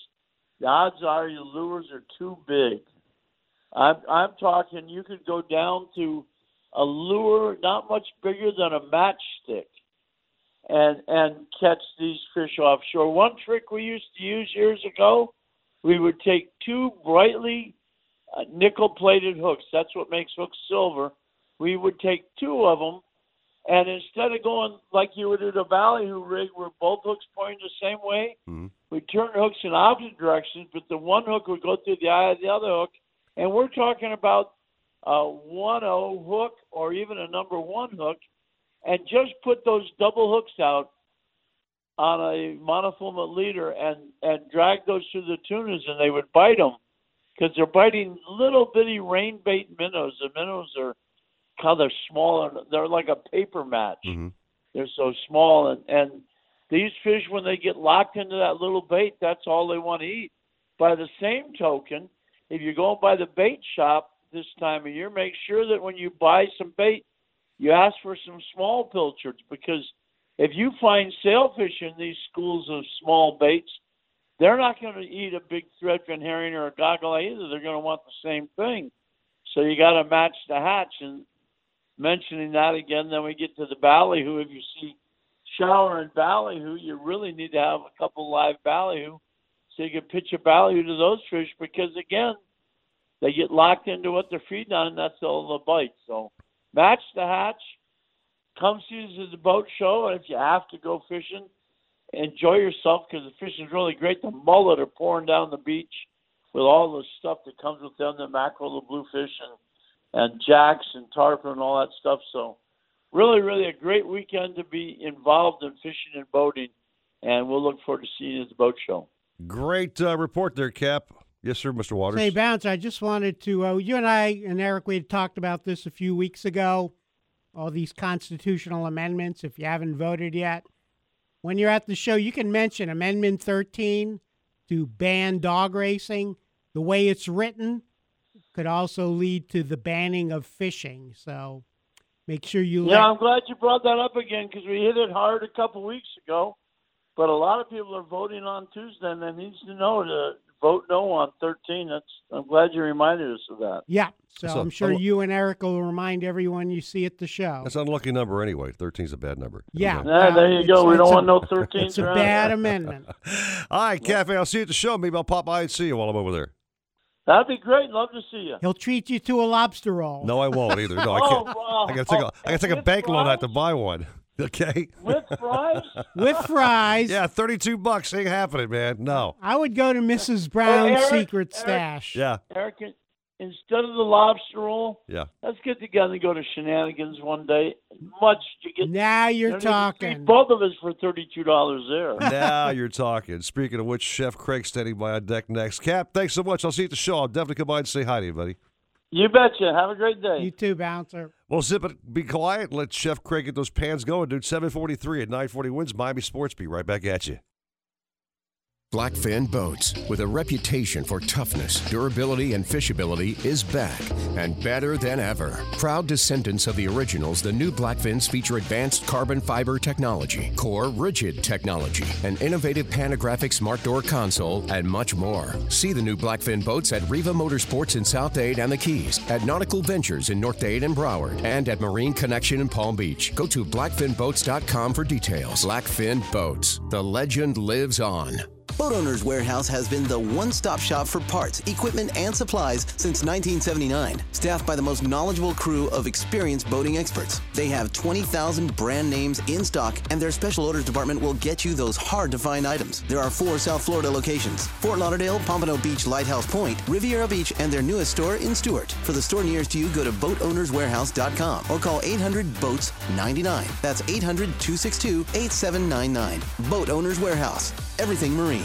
the odds are your lures are too big. I'm talking you could go down to a lure not much bigger than a matchstick and catch these fish offshore. One trick we used to use years ago, we would take two brightly nickel-plated hooks. That's what makes hooks silver. We would take two of them, and instead of going like you would do the ballyhoo rig where both hooks pointed the same way, mm-hmm. we'd turn the hooks in opposite directions, but the one hook would go through the eye of the other hook. And we're talking about a 1-0 hook or even a number one hook, and just put those double hooks out on a monofilament leader and drag those through the tunas, and they would bite them because they're biting little bitty rain bait minnows. The minnows are how they're small. They're like a paper match. Mm-hmm. They're so small. And these fish, when they get locked into that little bait, that's all they want to eat. By the same token, if you're going by the bait shop this time of year, make sure that when you buy some bait, you ask for some small pilchards, because if you find sailfish in these schools of small baits, they're not going to eat a big threadfin herring or a goggle-eye either. They're going to want the same thing. So you got to match the hatch. And mentioning that again, then we get to the ballyhoo. If you see shower and ballyhoo, you really need to have a couple live ballyhoo so you can pitch a ballyhoo to those fish, because, again, they get locked into what they're feeding on, and that's all the bite. So match the hatch. Come see us at the boat show, and if you have to go fishing, enjoy yourself because the fishing is really great. The mullet are pouring down the beach with all the stuff that comes with them, the mackerel, the bluefish, and jacks and tarpon and all that stuff. So really, really a great weekend to be involved in fishing and boating, and we'll look forward to seeing you at the boat show. Great report there, Cap. Yes, sir, Mr. Waters. Hey, Bounce, I just wanted to you and I and Eric, we had talked about this a few weeks ago, all these constitutional amendments, if you haven't voted yet. When you're at the show, you can mention Amendment 13 to ban dog racing. The way it's written could also lead to the banning of fishing. So make sure you... Yeah, I'm glad you brought that up again because we hit it hard a couple weeks ago. But a lot of people are voting on Tuesday, and they need to know to vote no on 13. I'm glad you reminded us of that. Yeah, so I'm sure you and Eric will remind everyone you see at the show. That's an unlucky number anyway. 13's a bad number. Yeah. There you go. We don't want no 13s. It's a bad amendment. All right, Cafe, I'll see you at the show. Maybe I'll pop by and see you while I'm over there. That'd be great. Love to see you. He'll treat you to a lobster roll. No, I won't either. No, I can't. I got to take a bank loan out to buy one. Okay. With fries? With fries. Yeah, $32. Ain't happening, man. No. I would go to Mrs. Brown's secret stash. Yeah. Eric, instead of the lobster roll, let's get together and go to Shenanigans one day. Now you're talking. Both of us for $32 there. Now you're talking. Speaking of which, Chef Craig standing by on deck next. Cap, thanks so much. I'll see you at the show. I'll definitely come by and say hi to you, buddy. You betcha. Have a great day. You too, Bouncer. Well, zip it. Be quiet. Let Chef Craig get those pans going, dude. 7:43 at 940 Wins. Miami Sports Beat right back at you. Blackfin Boats, with a reputation for toughness, durability, and fishability, is back and better than ever. Proud descendants of the originals, the new Blackfins feature advanced carbon fiber technology, core rigid technology, an innovative panographic smart door console, and much more. See the new Blackfin Boats at Riva Motorsports in South Dade and the Keys, at Nautical Ventures in North Dade and Broward, and at Marine Connection in Palm Beach. Go to blackfinboats.com for details. Blackfin Boats, the legend lives on. Boat Owners Warehouse has been the one-stop shop for parts, equipment, and supplies since 1979. Staffed by the most knowledgeable crew of experienced boating experts. They have 20,000 brand names in stock, and their special orders department will get you those hard-to-find items. There are 4 South Florida locations: Fort Lauderdale, Pompano Beach, Lighthouse Point, Riviera Beach, and their newest store in Stuart. For the store nearest you, go to boatownerswarehouse.com or call 800-BOATS-99. That's 800-262-8799. Boat Owners Warehouse. Everything Marine.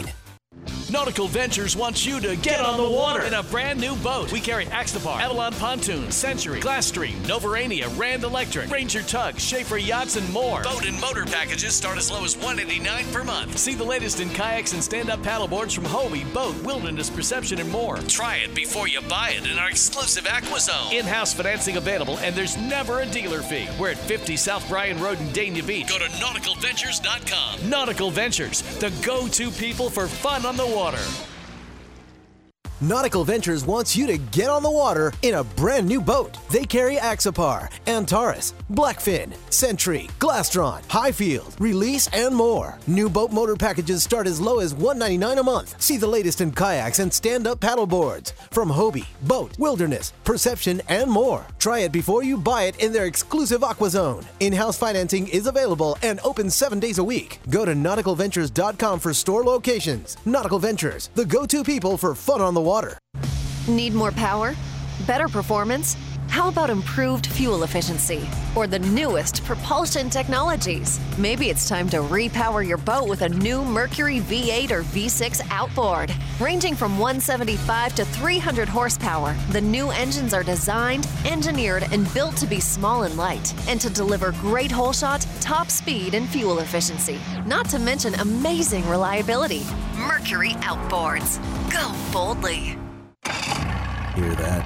Nautical Ventures wants you to get on the water in a brand new boat. We carry Axtapar, Avalon Pontoon, Century, Glastron, Novarania, Rand Electric, Ranger Tug, Schaefer Yachts, and more. Boat and motor packages start as low as $189 per month. See the latest in kayaks and stand-up paddleboards from Hobie, Boat, Wilderness, Perception, and more. Try it before you buy it in our exclusive Aqua Zone. In-house financing available, and there's never a dealer fee. We're at 50 South Bryan Road in Dania Beach. Go to nauticalventures.com. Nautical Ventures, the go-to people for fun on the water. Nautical Ventures wants you to get on the water in a brand new boat. They carry Axopar, Antares, Blackfin, Century, Glastron, Highfield, Release, and more. New boat motor packages start as low as $199 a month. See the latest in kayaks and stand-up paddleboards from Hobie, Boat, Wilderness, Perception, and more. Try it before you buy it in their exclusive Aqua Zone. In-house financing is available and open 7 days a week. Go to nauticalventures.com for store locations. Nautical Ventures, the go-to people for fun on the water. Need more power? Better performance? How about improved fuel efficiency? Or the newest propulsion technologies? Maybe it's time to repower your boat with a new Mercury V8 or V6 outboard. Ranging from 175 to 300 horsepower, the new engines are designed, engineered, and built to be small and light, and to deliver great hole shot, top speed, and fuel efficiency. Not to mention amazing reliability. Mercury outboards. Go boldly. Hear that?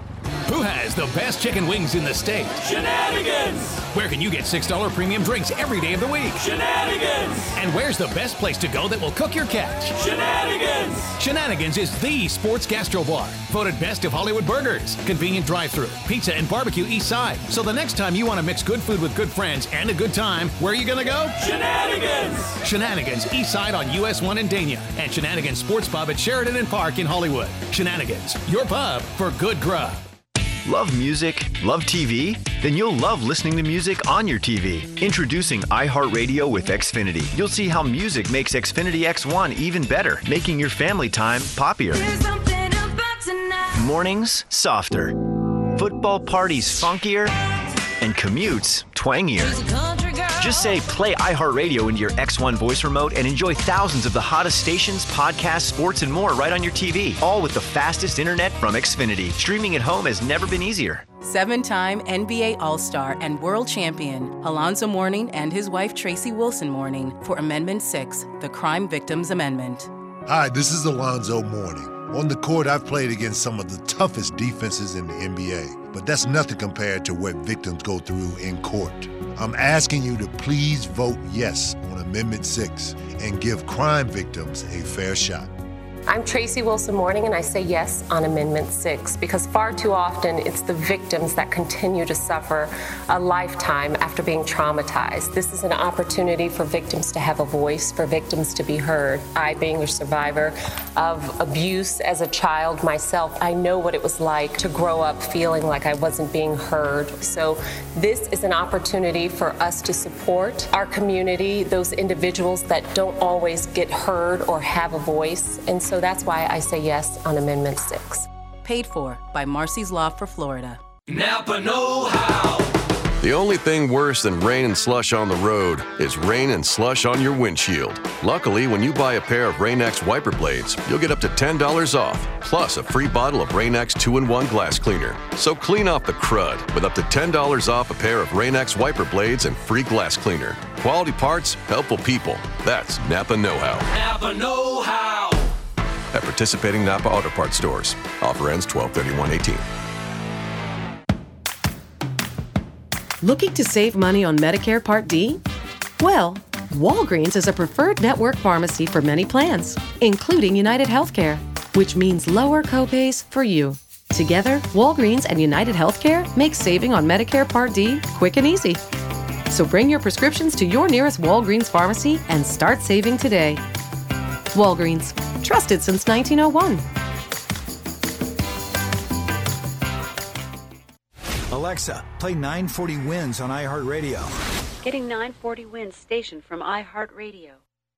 Who has the best chicken wings in the state? Shenanigans! Where can you get $6 premium drinks every day of the week? Shenanigans! And where's the best place to go that will cook your catch? Shenanigans! Shenanigans is the sports gastro bar. Voted best of Hollywood burgers, convenient drive-thru, pizza and barbecue east side. So the next time you want to mix good food with good friends and a good time, where are you going to go? Shenanigans! Shenanigans east side on US 1 in Dania, and Shenanigans Sports Pub at Sheridan and Park in Hollywood. Shenanigans, your pub for good grub. Love music? Love TV? Then you'll love listening to music on your TV. Introducing iHeartRadio with Xfinity. You'll see how music makes Xfinity X1 even better, making your family time poppier. Mornings, softer. Football parties, funkier. and commutes twangier. Just say play iHeartRadio into your X1 voice remote and enjoy thousands of the hottest stations, podcasts, sports, and more right on your TV, all with the fastest internet from Xfinity. Streaming at home has never been easier. Seven-time NBA All-Star and world champion Alonzo Mourning and his wife Tracy Wilson Mourning for Amendment 6, the Crime Victims Amendment. Hi, this is Alonzo Mourning. On the court, I've played against some of the toughest defenses in the NBA, but that's nothing compared to what victims go through in court. I'm asking you to please vote yes on Amendment 6 and give crime victims a fair shot. I'm Tracy Wilson Mourning, and I say yes on Amendment 6 because far too often it's the victims that continue to suffer a lifetime after being traumatized. This is an opportunity for victims to have a voice, for victims to be heard. I, being a survivor of abuse as a child myself, I know what it was like to grow up feeling like I wasn't being heard. So this is an opportunity for us to support our community, those individuals that don't always get heard or have a voice. And so that's why I say yes on Amendment 6. Paid for by Marcy's Law for Florida. Napa know-how. The only thing worse than rain and slush on the road is rain and slush on your windshield. Luckily, when you buy a pair of Rain-X wiper blades, you'll get up to $10 off, plus a free bottle of Rain-X 2-in-1 glass cleaner. So clean off the crud with up to $10 off a pair of Rain-X wiper blades and free glass cleaner. Quality parts, helpful people. That's Napa know-how. Napa know-how. At participating Napa Auto Parts stores. Offer ends 12/31/18. Looking to save money on Medicare Part D? Well, Walgreens is a preferred network pharmacy for many plans, including United Healthcare, which means lower copays for you. Together, Walgreens and United Healthcare make saving on Medicare Part D quick and easy. So bring your prescriptions to your nearest Walgreens pharmacy and start saving today. Walgreens. Trusted since 1901. Alexa, play 940 Wins on iHeartRadio. Getting 940 Wins station from iHeartRadio.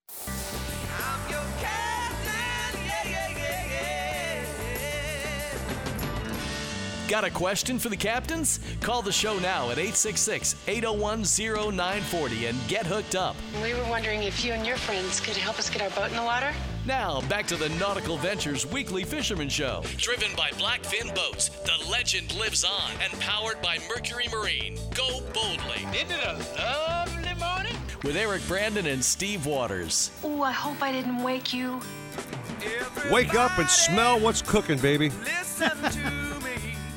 I'm your captain, yeah, yeah, yeah, yeah. Got a question for the captains? Call the show now at 866-801-0940 and get hooked up. We were wondering if you and your friends could help us get our boat in the water. Now, back to the Nautical Ventures Weekly Fisherman Show. Driven by Blackfin Boats, the legend lives on. And powered by Mercury Marine. Go boldly. Isn't it a lovely morning? With Eric Brandon and Steve Waters. Oh, I hope I didn't wake you. Everybody, wake up and smell what's cooking, baby. Listen to me.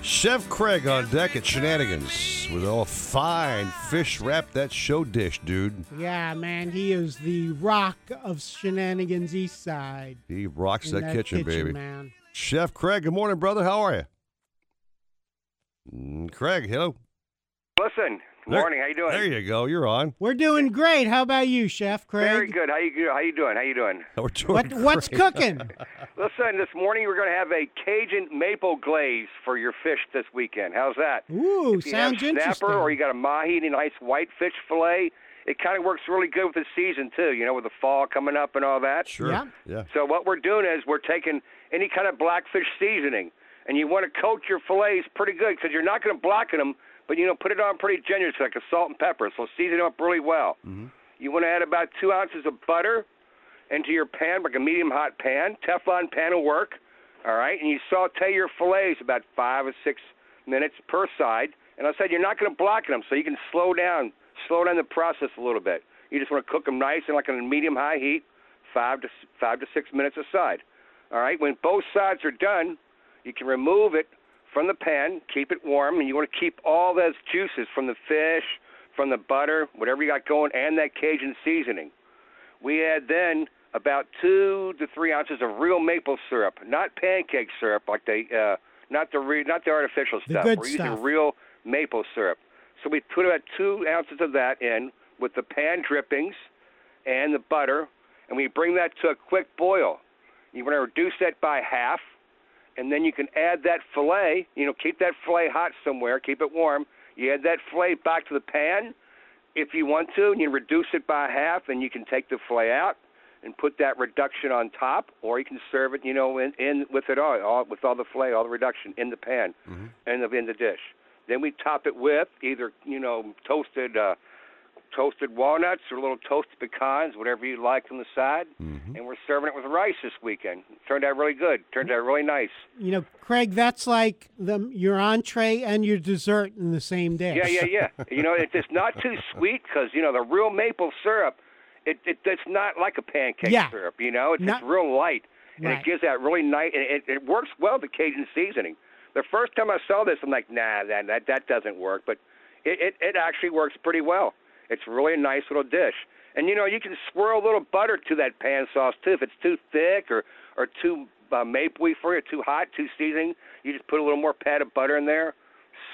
Chef Craig on deck at Shenanigans with all fine fish wrapped that show dish, dude. Yeah, man, he is the rock of Shenanigans East Side. He rocks that kitchen, baby. Man. Chef Craig, good morning, brother. How are you? Craig, hello. Listen, good morning. How you doing? There you go. You're on. We're doing great. How about you, Chef Craig? Very good. How you doing? We're doing great. What's cooking? Listen, this morning we're going to have a Cajun maple glaze for your fish this weekend. How's that? Ooh, sounds interesting. If you have snapper or you got a mahi and a nice whitefish fillet, it kind of works really good with the season, too, you know, with the fall coming up and all that. Sure. Yeah. So what we're doing is we're taking any kind of blackfish seasoning, and you want to coat your fillets pretty good because you're not going to blacken them, but, you know, put it on pretty generous like a salt and pepper, so season it up really well. Mm-hmm. You want to add about 2 ounces of butter into your pan, like a medium-hot pan. Teflon pan will work, all right? And you saute your fillets about 5 or 6 minutes per side. And I said you're not going to block them, so you can slow down the process a little bit. You just want to cook them nice and like on a medium-high heat, 5 to 6 minutes a side, all right? When both sides are done, you can remove it from the pan, keep it warm, and you want to keep all those juices from the fish, from the butter, whatever you got going, and that Cajun seasoning. We add then about 2 to 3 ounces of real maple syrup, not pancake syrup, like not the artificial stuff. We're using real maple syrup. So we put about 2 ounces of that in with the pan drippings and the butter, and we bring that to a quick boil. You want to reduce that by half, and then you can add that fillet. You know, keep that fillet hot somewhere, keep it warm. You add that fillet back to the pan. If you want to, and you reduce it by half, and you can take the fillet out and put that reduction on top, or you can serve it, you know, in with it all, with all the fillet, all the reduction in the pan, and in the dish. Then we top it with either, you know, toasted walnuts or little toasted pecans, whatever you like on the side. Mm-hmm. And we're serving it with rice this weekend. It turned out really good. Turned out really nice. You know, Craig, that's like your entree and your dessert in the same day. Yeah. You know, it's not too sweet because, you know, the real maple syrup, it's not like a pancake syrup, you know. It's real light. And it gives that really nice, and it works well, the Cajun seasoning. The first time I saw this, I'm like, nah, that doesn't work. But it actually works pretty well. It's really a nice little dish. And, you know, you can swirl a little butter to that pan sauce, too. If it's too thick or too mapley for you, too hot, too seasoning, you just put a little more pat of butter in there,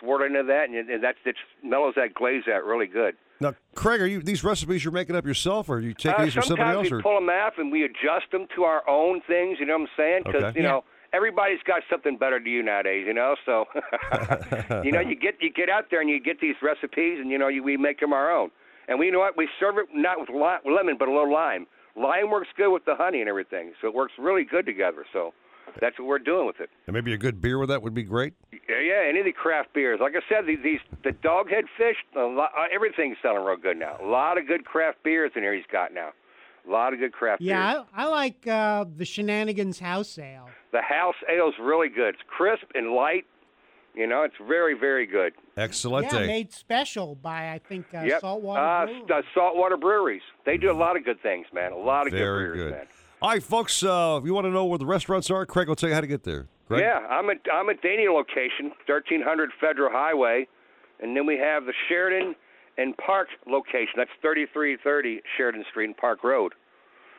swirl into that, and it mellows that glaze out really good. Now, Craig, are these recipes you're making up yourself, or are you taking these from somebody else? Sometimes we pull them out and we adjust them to our own things, you know what I'm saying? Because, okay. You know, everybody's got something better to do nowadays, you know? So, you know, you get out there and you get these recipes, and, you know, we make them our own. And we, you know what, we serve it not with lemon, but a little lime. Lime works good with the honey and everything, so it works really good together. So that's what we're doing with it. And maybe a good beer with that would be great? Yeah, any of the craft beers. Like I said, the doghead fish, everything's selling real good now. A lot of good craft beers in here he's got now. A lot of good craft beers. Yeah, I like the Shenanigans House Ale. The House Ale's really good. It's crisp and light. You know, it's very, very good. Excellent. Yeah, made special by, I think, Saltwater Breweries. Saltwater Breweries. They do a lot of good things, man. A lot of good breweries, man. All right, folks, if you want to know where the restaurants are, Craig will tell you how to get there. Craig? Yeah, I'm at Dania location, 1300 Federal Highway, and then we have the Sheridan and Park location. That's 3330 Sheridan Street and Park Road.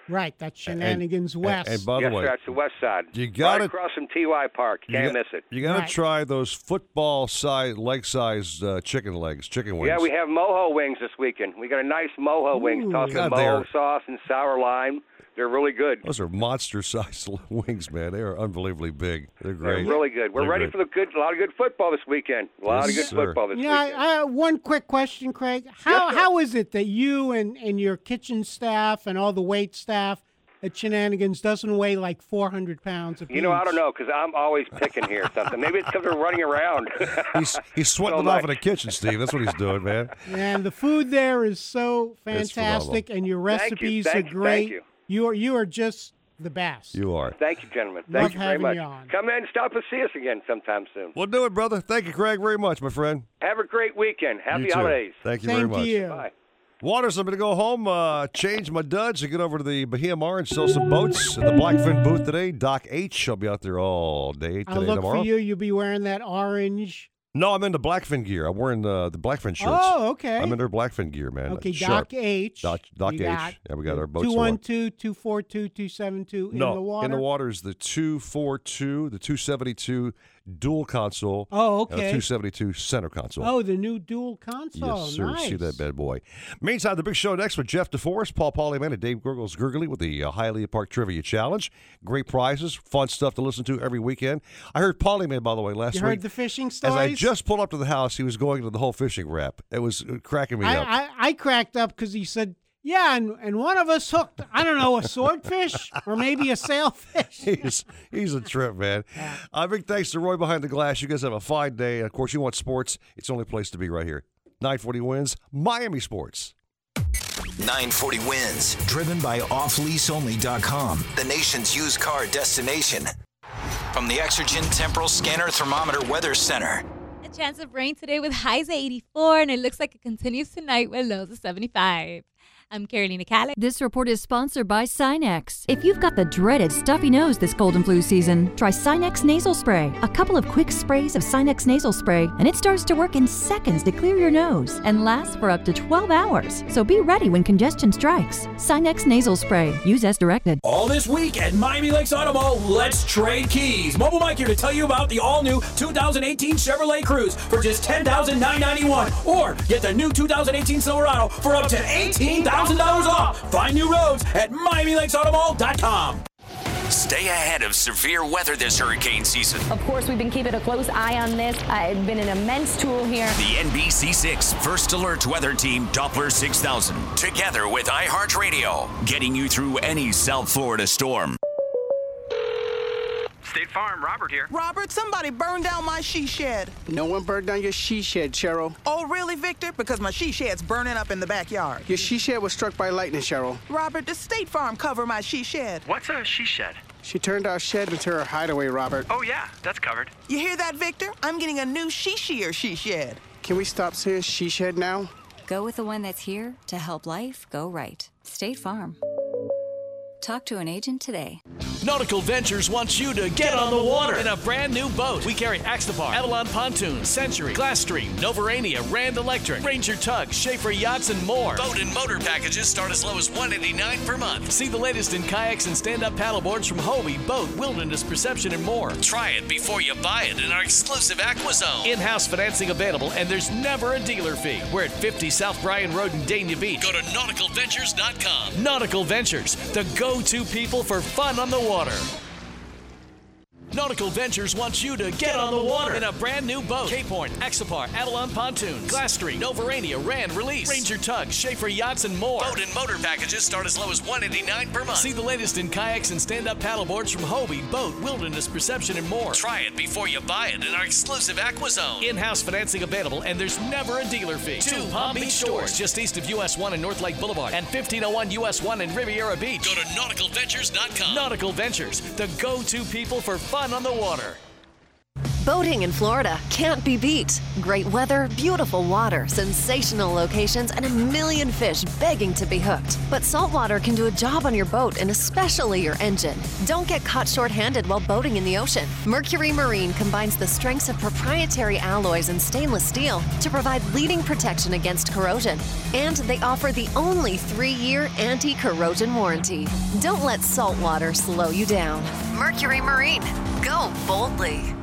Right, that's Shenanigans West. And by the way, that's the west side. You got to cross from T.Y. Park. Can't miss it. You got to try those football-sized, leg-sized chicken wings. Yeah, we have mojo wings this weekend. We got a nice mojo wings, tossed with mojo sauce and sour lime. They're really good. Those are monster-sized wings, man. They are unbelievably big. They're great. They're really good. We're ready for a lot of good football this weekend. A lot of good football this weekend. Yeah, one quick question, Craig. How is it that you and your kitchen staff and all the wait staff at Shenanigans doesn't weigh like 400 pounds apiece? You know, I don't know, because I'm always picking here or something. Maybe it's because we're running around. He's sweating it off in the kitchen, Steve. That's what he's doing, man. And the food there is so fantastic, and your recipes are great. Thank you. You are just the best. You are. Thank you, gentlemen. Thank you very much. Come in, stop, and see us again sometime soon. We'll do it, brother. Thank you, Craig, very much, my friend. Have a great weekend. Happy holidays. Thank you very much. Thank you. Bye. Waters, I'm going to go home, change my duds, and get over to the Bahia Mar and sell some boats at the Blackfin booth today. Doc H will be out there all day today and tomorrow. I'll look for you. You'll be wearing that orange. No, I'm in the Blackfin gear. I'm wearing the Blackfin shirts. Oh, okay. I'm in their Blackfin gear, man. Okay, Sharp. Doc H. Doc H. Yeah, we got our boats. 212, 242, 272 in the water. In the water is the 242, the 272 dual console. Oh, okay. And the 272 center console. Oh, the new dual console. Yes, sir. Nice. See that bad boy. Meantime, the big show next with Jeff DeForest, Paul Polyman, and Dave Gurgley with the Hialeah Park Trivia Challenge. Great prizes, fun stuff to listen to every weekend. I heard Polyman, by the way, last week. You heard the fishing stories? As I just pulled up to the house, he was going to the whole fishing rap. It was cracking me up. I cracked up because he said, yeah, and one of us hooked, I don't know, a swordfish or maybe a sailfish. He's a trip, man. Big thanks to Roy behind the glass. You guys have a fine day. And of course, you want sports. It's the only place to be right here. 940 Wins, Miami Sports. 940 Wins, driven by offleaseonly.com, the nation's used car destination. From the Exergen Temporal Scanner Thermometer Weather Center. A chance of rain today with highs at 84, and it looks like it continues tonight with lows of 75. I'm Carolina Callick. This report is sponsored by Sinex. If you've got the dreaded stuffy nose this cold and flu season, try Sinex nasal spray. A couple of quick sprays of Sinex nasal spray, and it starts to work in seconds to clear your nose and lasts for up to 12 hours. So be ready when congestion strikes. Sinex nasal spray. Use as directed. All this week at Miami Lakes Auto Mall, let's trade keys. Mobile Mike here to tell you about the all-new 2018 Chevrolet Cruze for just $10,991, or get the new 2018 Silverado for up to $18,000. $1,000 off. Find new roads at MiamiLakesAutomall.com. Stay ahead of severe weather this hurricane season. Of course, we've been keeping a close eye on this. It's been an immense tool here. The NBC6 First Alert Weather Team Doppler 6000, together with iHeartRadio, getting you through any South Florida storm. State Farm, Robert here. Robert, somebody burned down my she shed. No one burned down your she shed, Cheryl. Oh, really, Victor? Because my she shed's burning up in the backyard. Your she shed was struck by lightning, Cheryl. Robert, does State Farm cover my she shed? What's a she shed? She turned our shed into her hideaway, Robert. Oh, yeah, that's covered. You hear that, Victor? I'm getting a new she shed. Can we stop saying she shed now? Go with the one that's here to help life go right. State Farm. Talk to an agent today. Nautical Ventures wants you to get on the water in a brand new boat. We carry Axtabar, Avalon Pontoon, Century, Glastron, Novarania, Rand Electric, Ranger Tug, Schaefer Yachts, and more. Boat and motor packages start as low as $189 per month. See the latest in kayaks and stand-up paddleboards from Hobie, Boat, Wilderness, Perception, and more. Try it before you buy it in our exclusive AquaZone. In-house financing available, and there's never a dealer fee. We're at 50 South Bryan Road in Dania Beach. Go to nauticalventures.com. Nautical Ventures, the go-to people for fun on the water. Nautical Ventures wants you to get on the water in a brand new boat. Cape Horn, Axopar, Avalon Pontoons, Glastron, Novarania, Rand, Release, Ranger Tug, Schaefer Yachts, and more. Boat and motor packages start as low as $189 per month. See the latest in kayaks and stand-up paddleboards from Hobie, Boat, Wilderness, Perception, and more. Try it before you buy it in our exclusive AquaZone. In-house financing available, and there's never a dealer fee. Two Palm Beach stores just east of US 1 and North Lake Boulevard, and 1501 US 1 in Riviera Beach. Go to nauticalventures.com. Nautical Ventures, the go-to people for fun on the water. Boating in Florida can't be beat. Great weather, beautiful water, sensational locations, and a million fish begging to be hooked. But saltwater can do a job on your boat and especially your engine. Don't get caught short-handed while boating in the ocean. Mercury Marine combines the strengths of proprietary alloys and stainless steel to provide leading protection against corrosion. And they offer the only 3-year anti-corrosion warranty. Don't let saltwater slow you down. Mercury Marine. Go boldly.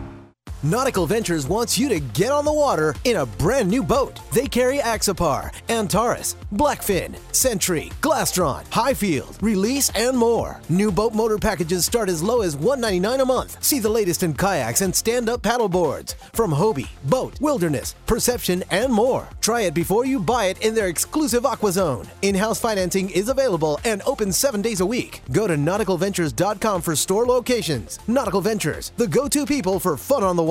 Nautical Ventures wants you to get on the water in a brand new boat. They carry Axopar, Antares, Blackfin, Century, Glastron, Highfield, Release, and more. New boat motor packages start as low as $199 a month. See the latest in kayaks and stand-up paddleboards from Hobie, Boat, Wilderness, Perception, and more. Try it before you buy it in their exclusive AquaZone. In-house financing is available and open 7 days a week. Go to nauticalventures.com for store locations. Nautical Ventures, the go-to people for fun on the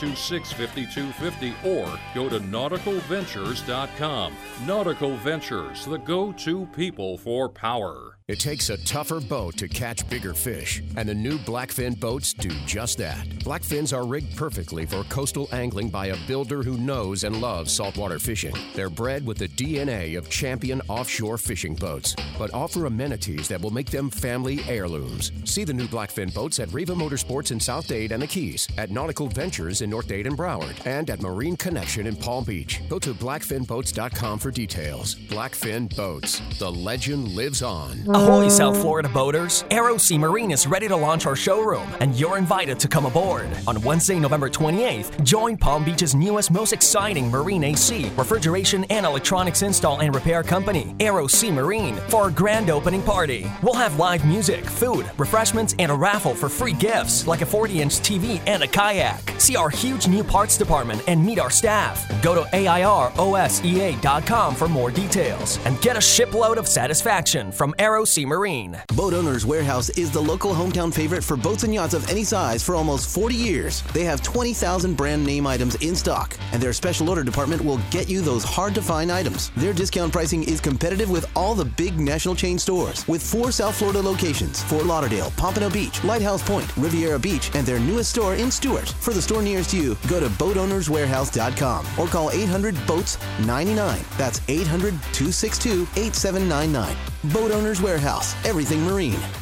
or go to nauticalventures.com. Nautical Ventures, the go-to people for power. It takes a tougher boat to catch bigger fish, and the new Blackfin boats do just that. Blackfins are rigged perfectly for coastal angling by a builder who knows and loves saltwater fishing. They're bred with the DNA of champion offshore fishing boats, but offer amenities that will make them family heirlooms. See the new Blackfin boats at Riva Motorsports in South Dade and the Keys, at Nautical Ventures in North Dade and Broward, and at Marine Connection in Palm Beach. Go to blackfinboats.com for details. Blackfin Boats. The legend lives on. Ahoy, South Florida boaters! Aero Sea Marine is ready to launch our showroom, and you're invited to come aboard. On Wednesday, November 28th, join Palm Beach's newest, most exciting marine AC, refrigeration, and electronics install and repair company, Aero Sea Marine, for our grand opening party. We'll have live music, food, refreshments, and a raffle for free gifts, like a 40-inch TV and a kayak. See our huge new parts department and meet our staff. Go to AIROSEA.com for more details, and get a shipload of satisfaction from Aero Sea Marine. Boat Owners Warehouse is the local hometown favorite for boats and yachts of any size for almost 40 years. They have 20,000 brand name items in stock, and their special order department will get you those hard-to-find items. Their discount pricing is competitive with all the big national chain stores, with 4 South Florida locations: Fort Lauderdale, Pompano Beach, Lighthouse Point, Riviera Beach, and their newest store in Stuart. For the store nearest you, go to boatownerswarehouse.com or call 800-BOATS-99. That's 800-262-8799. Boat Owners Warehouse. Everything Marine.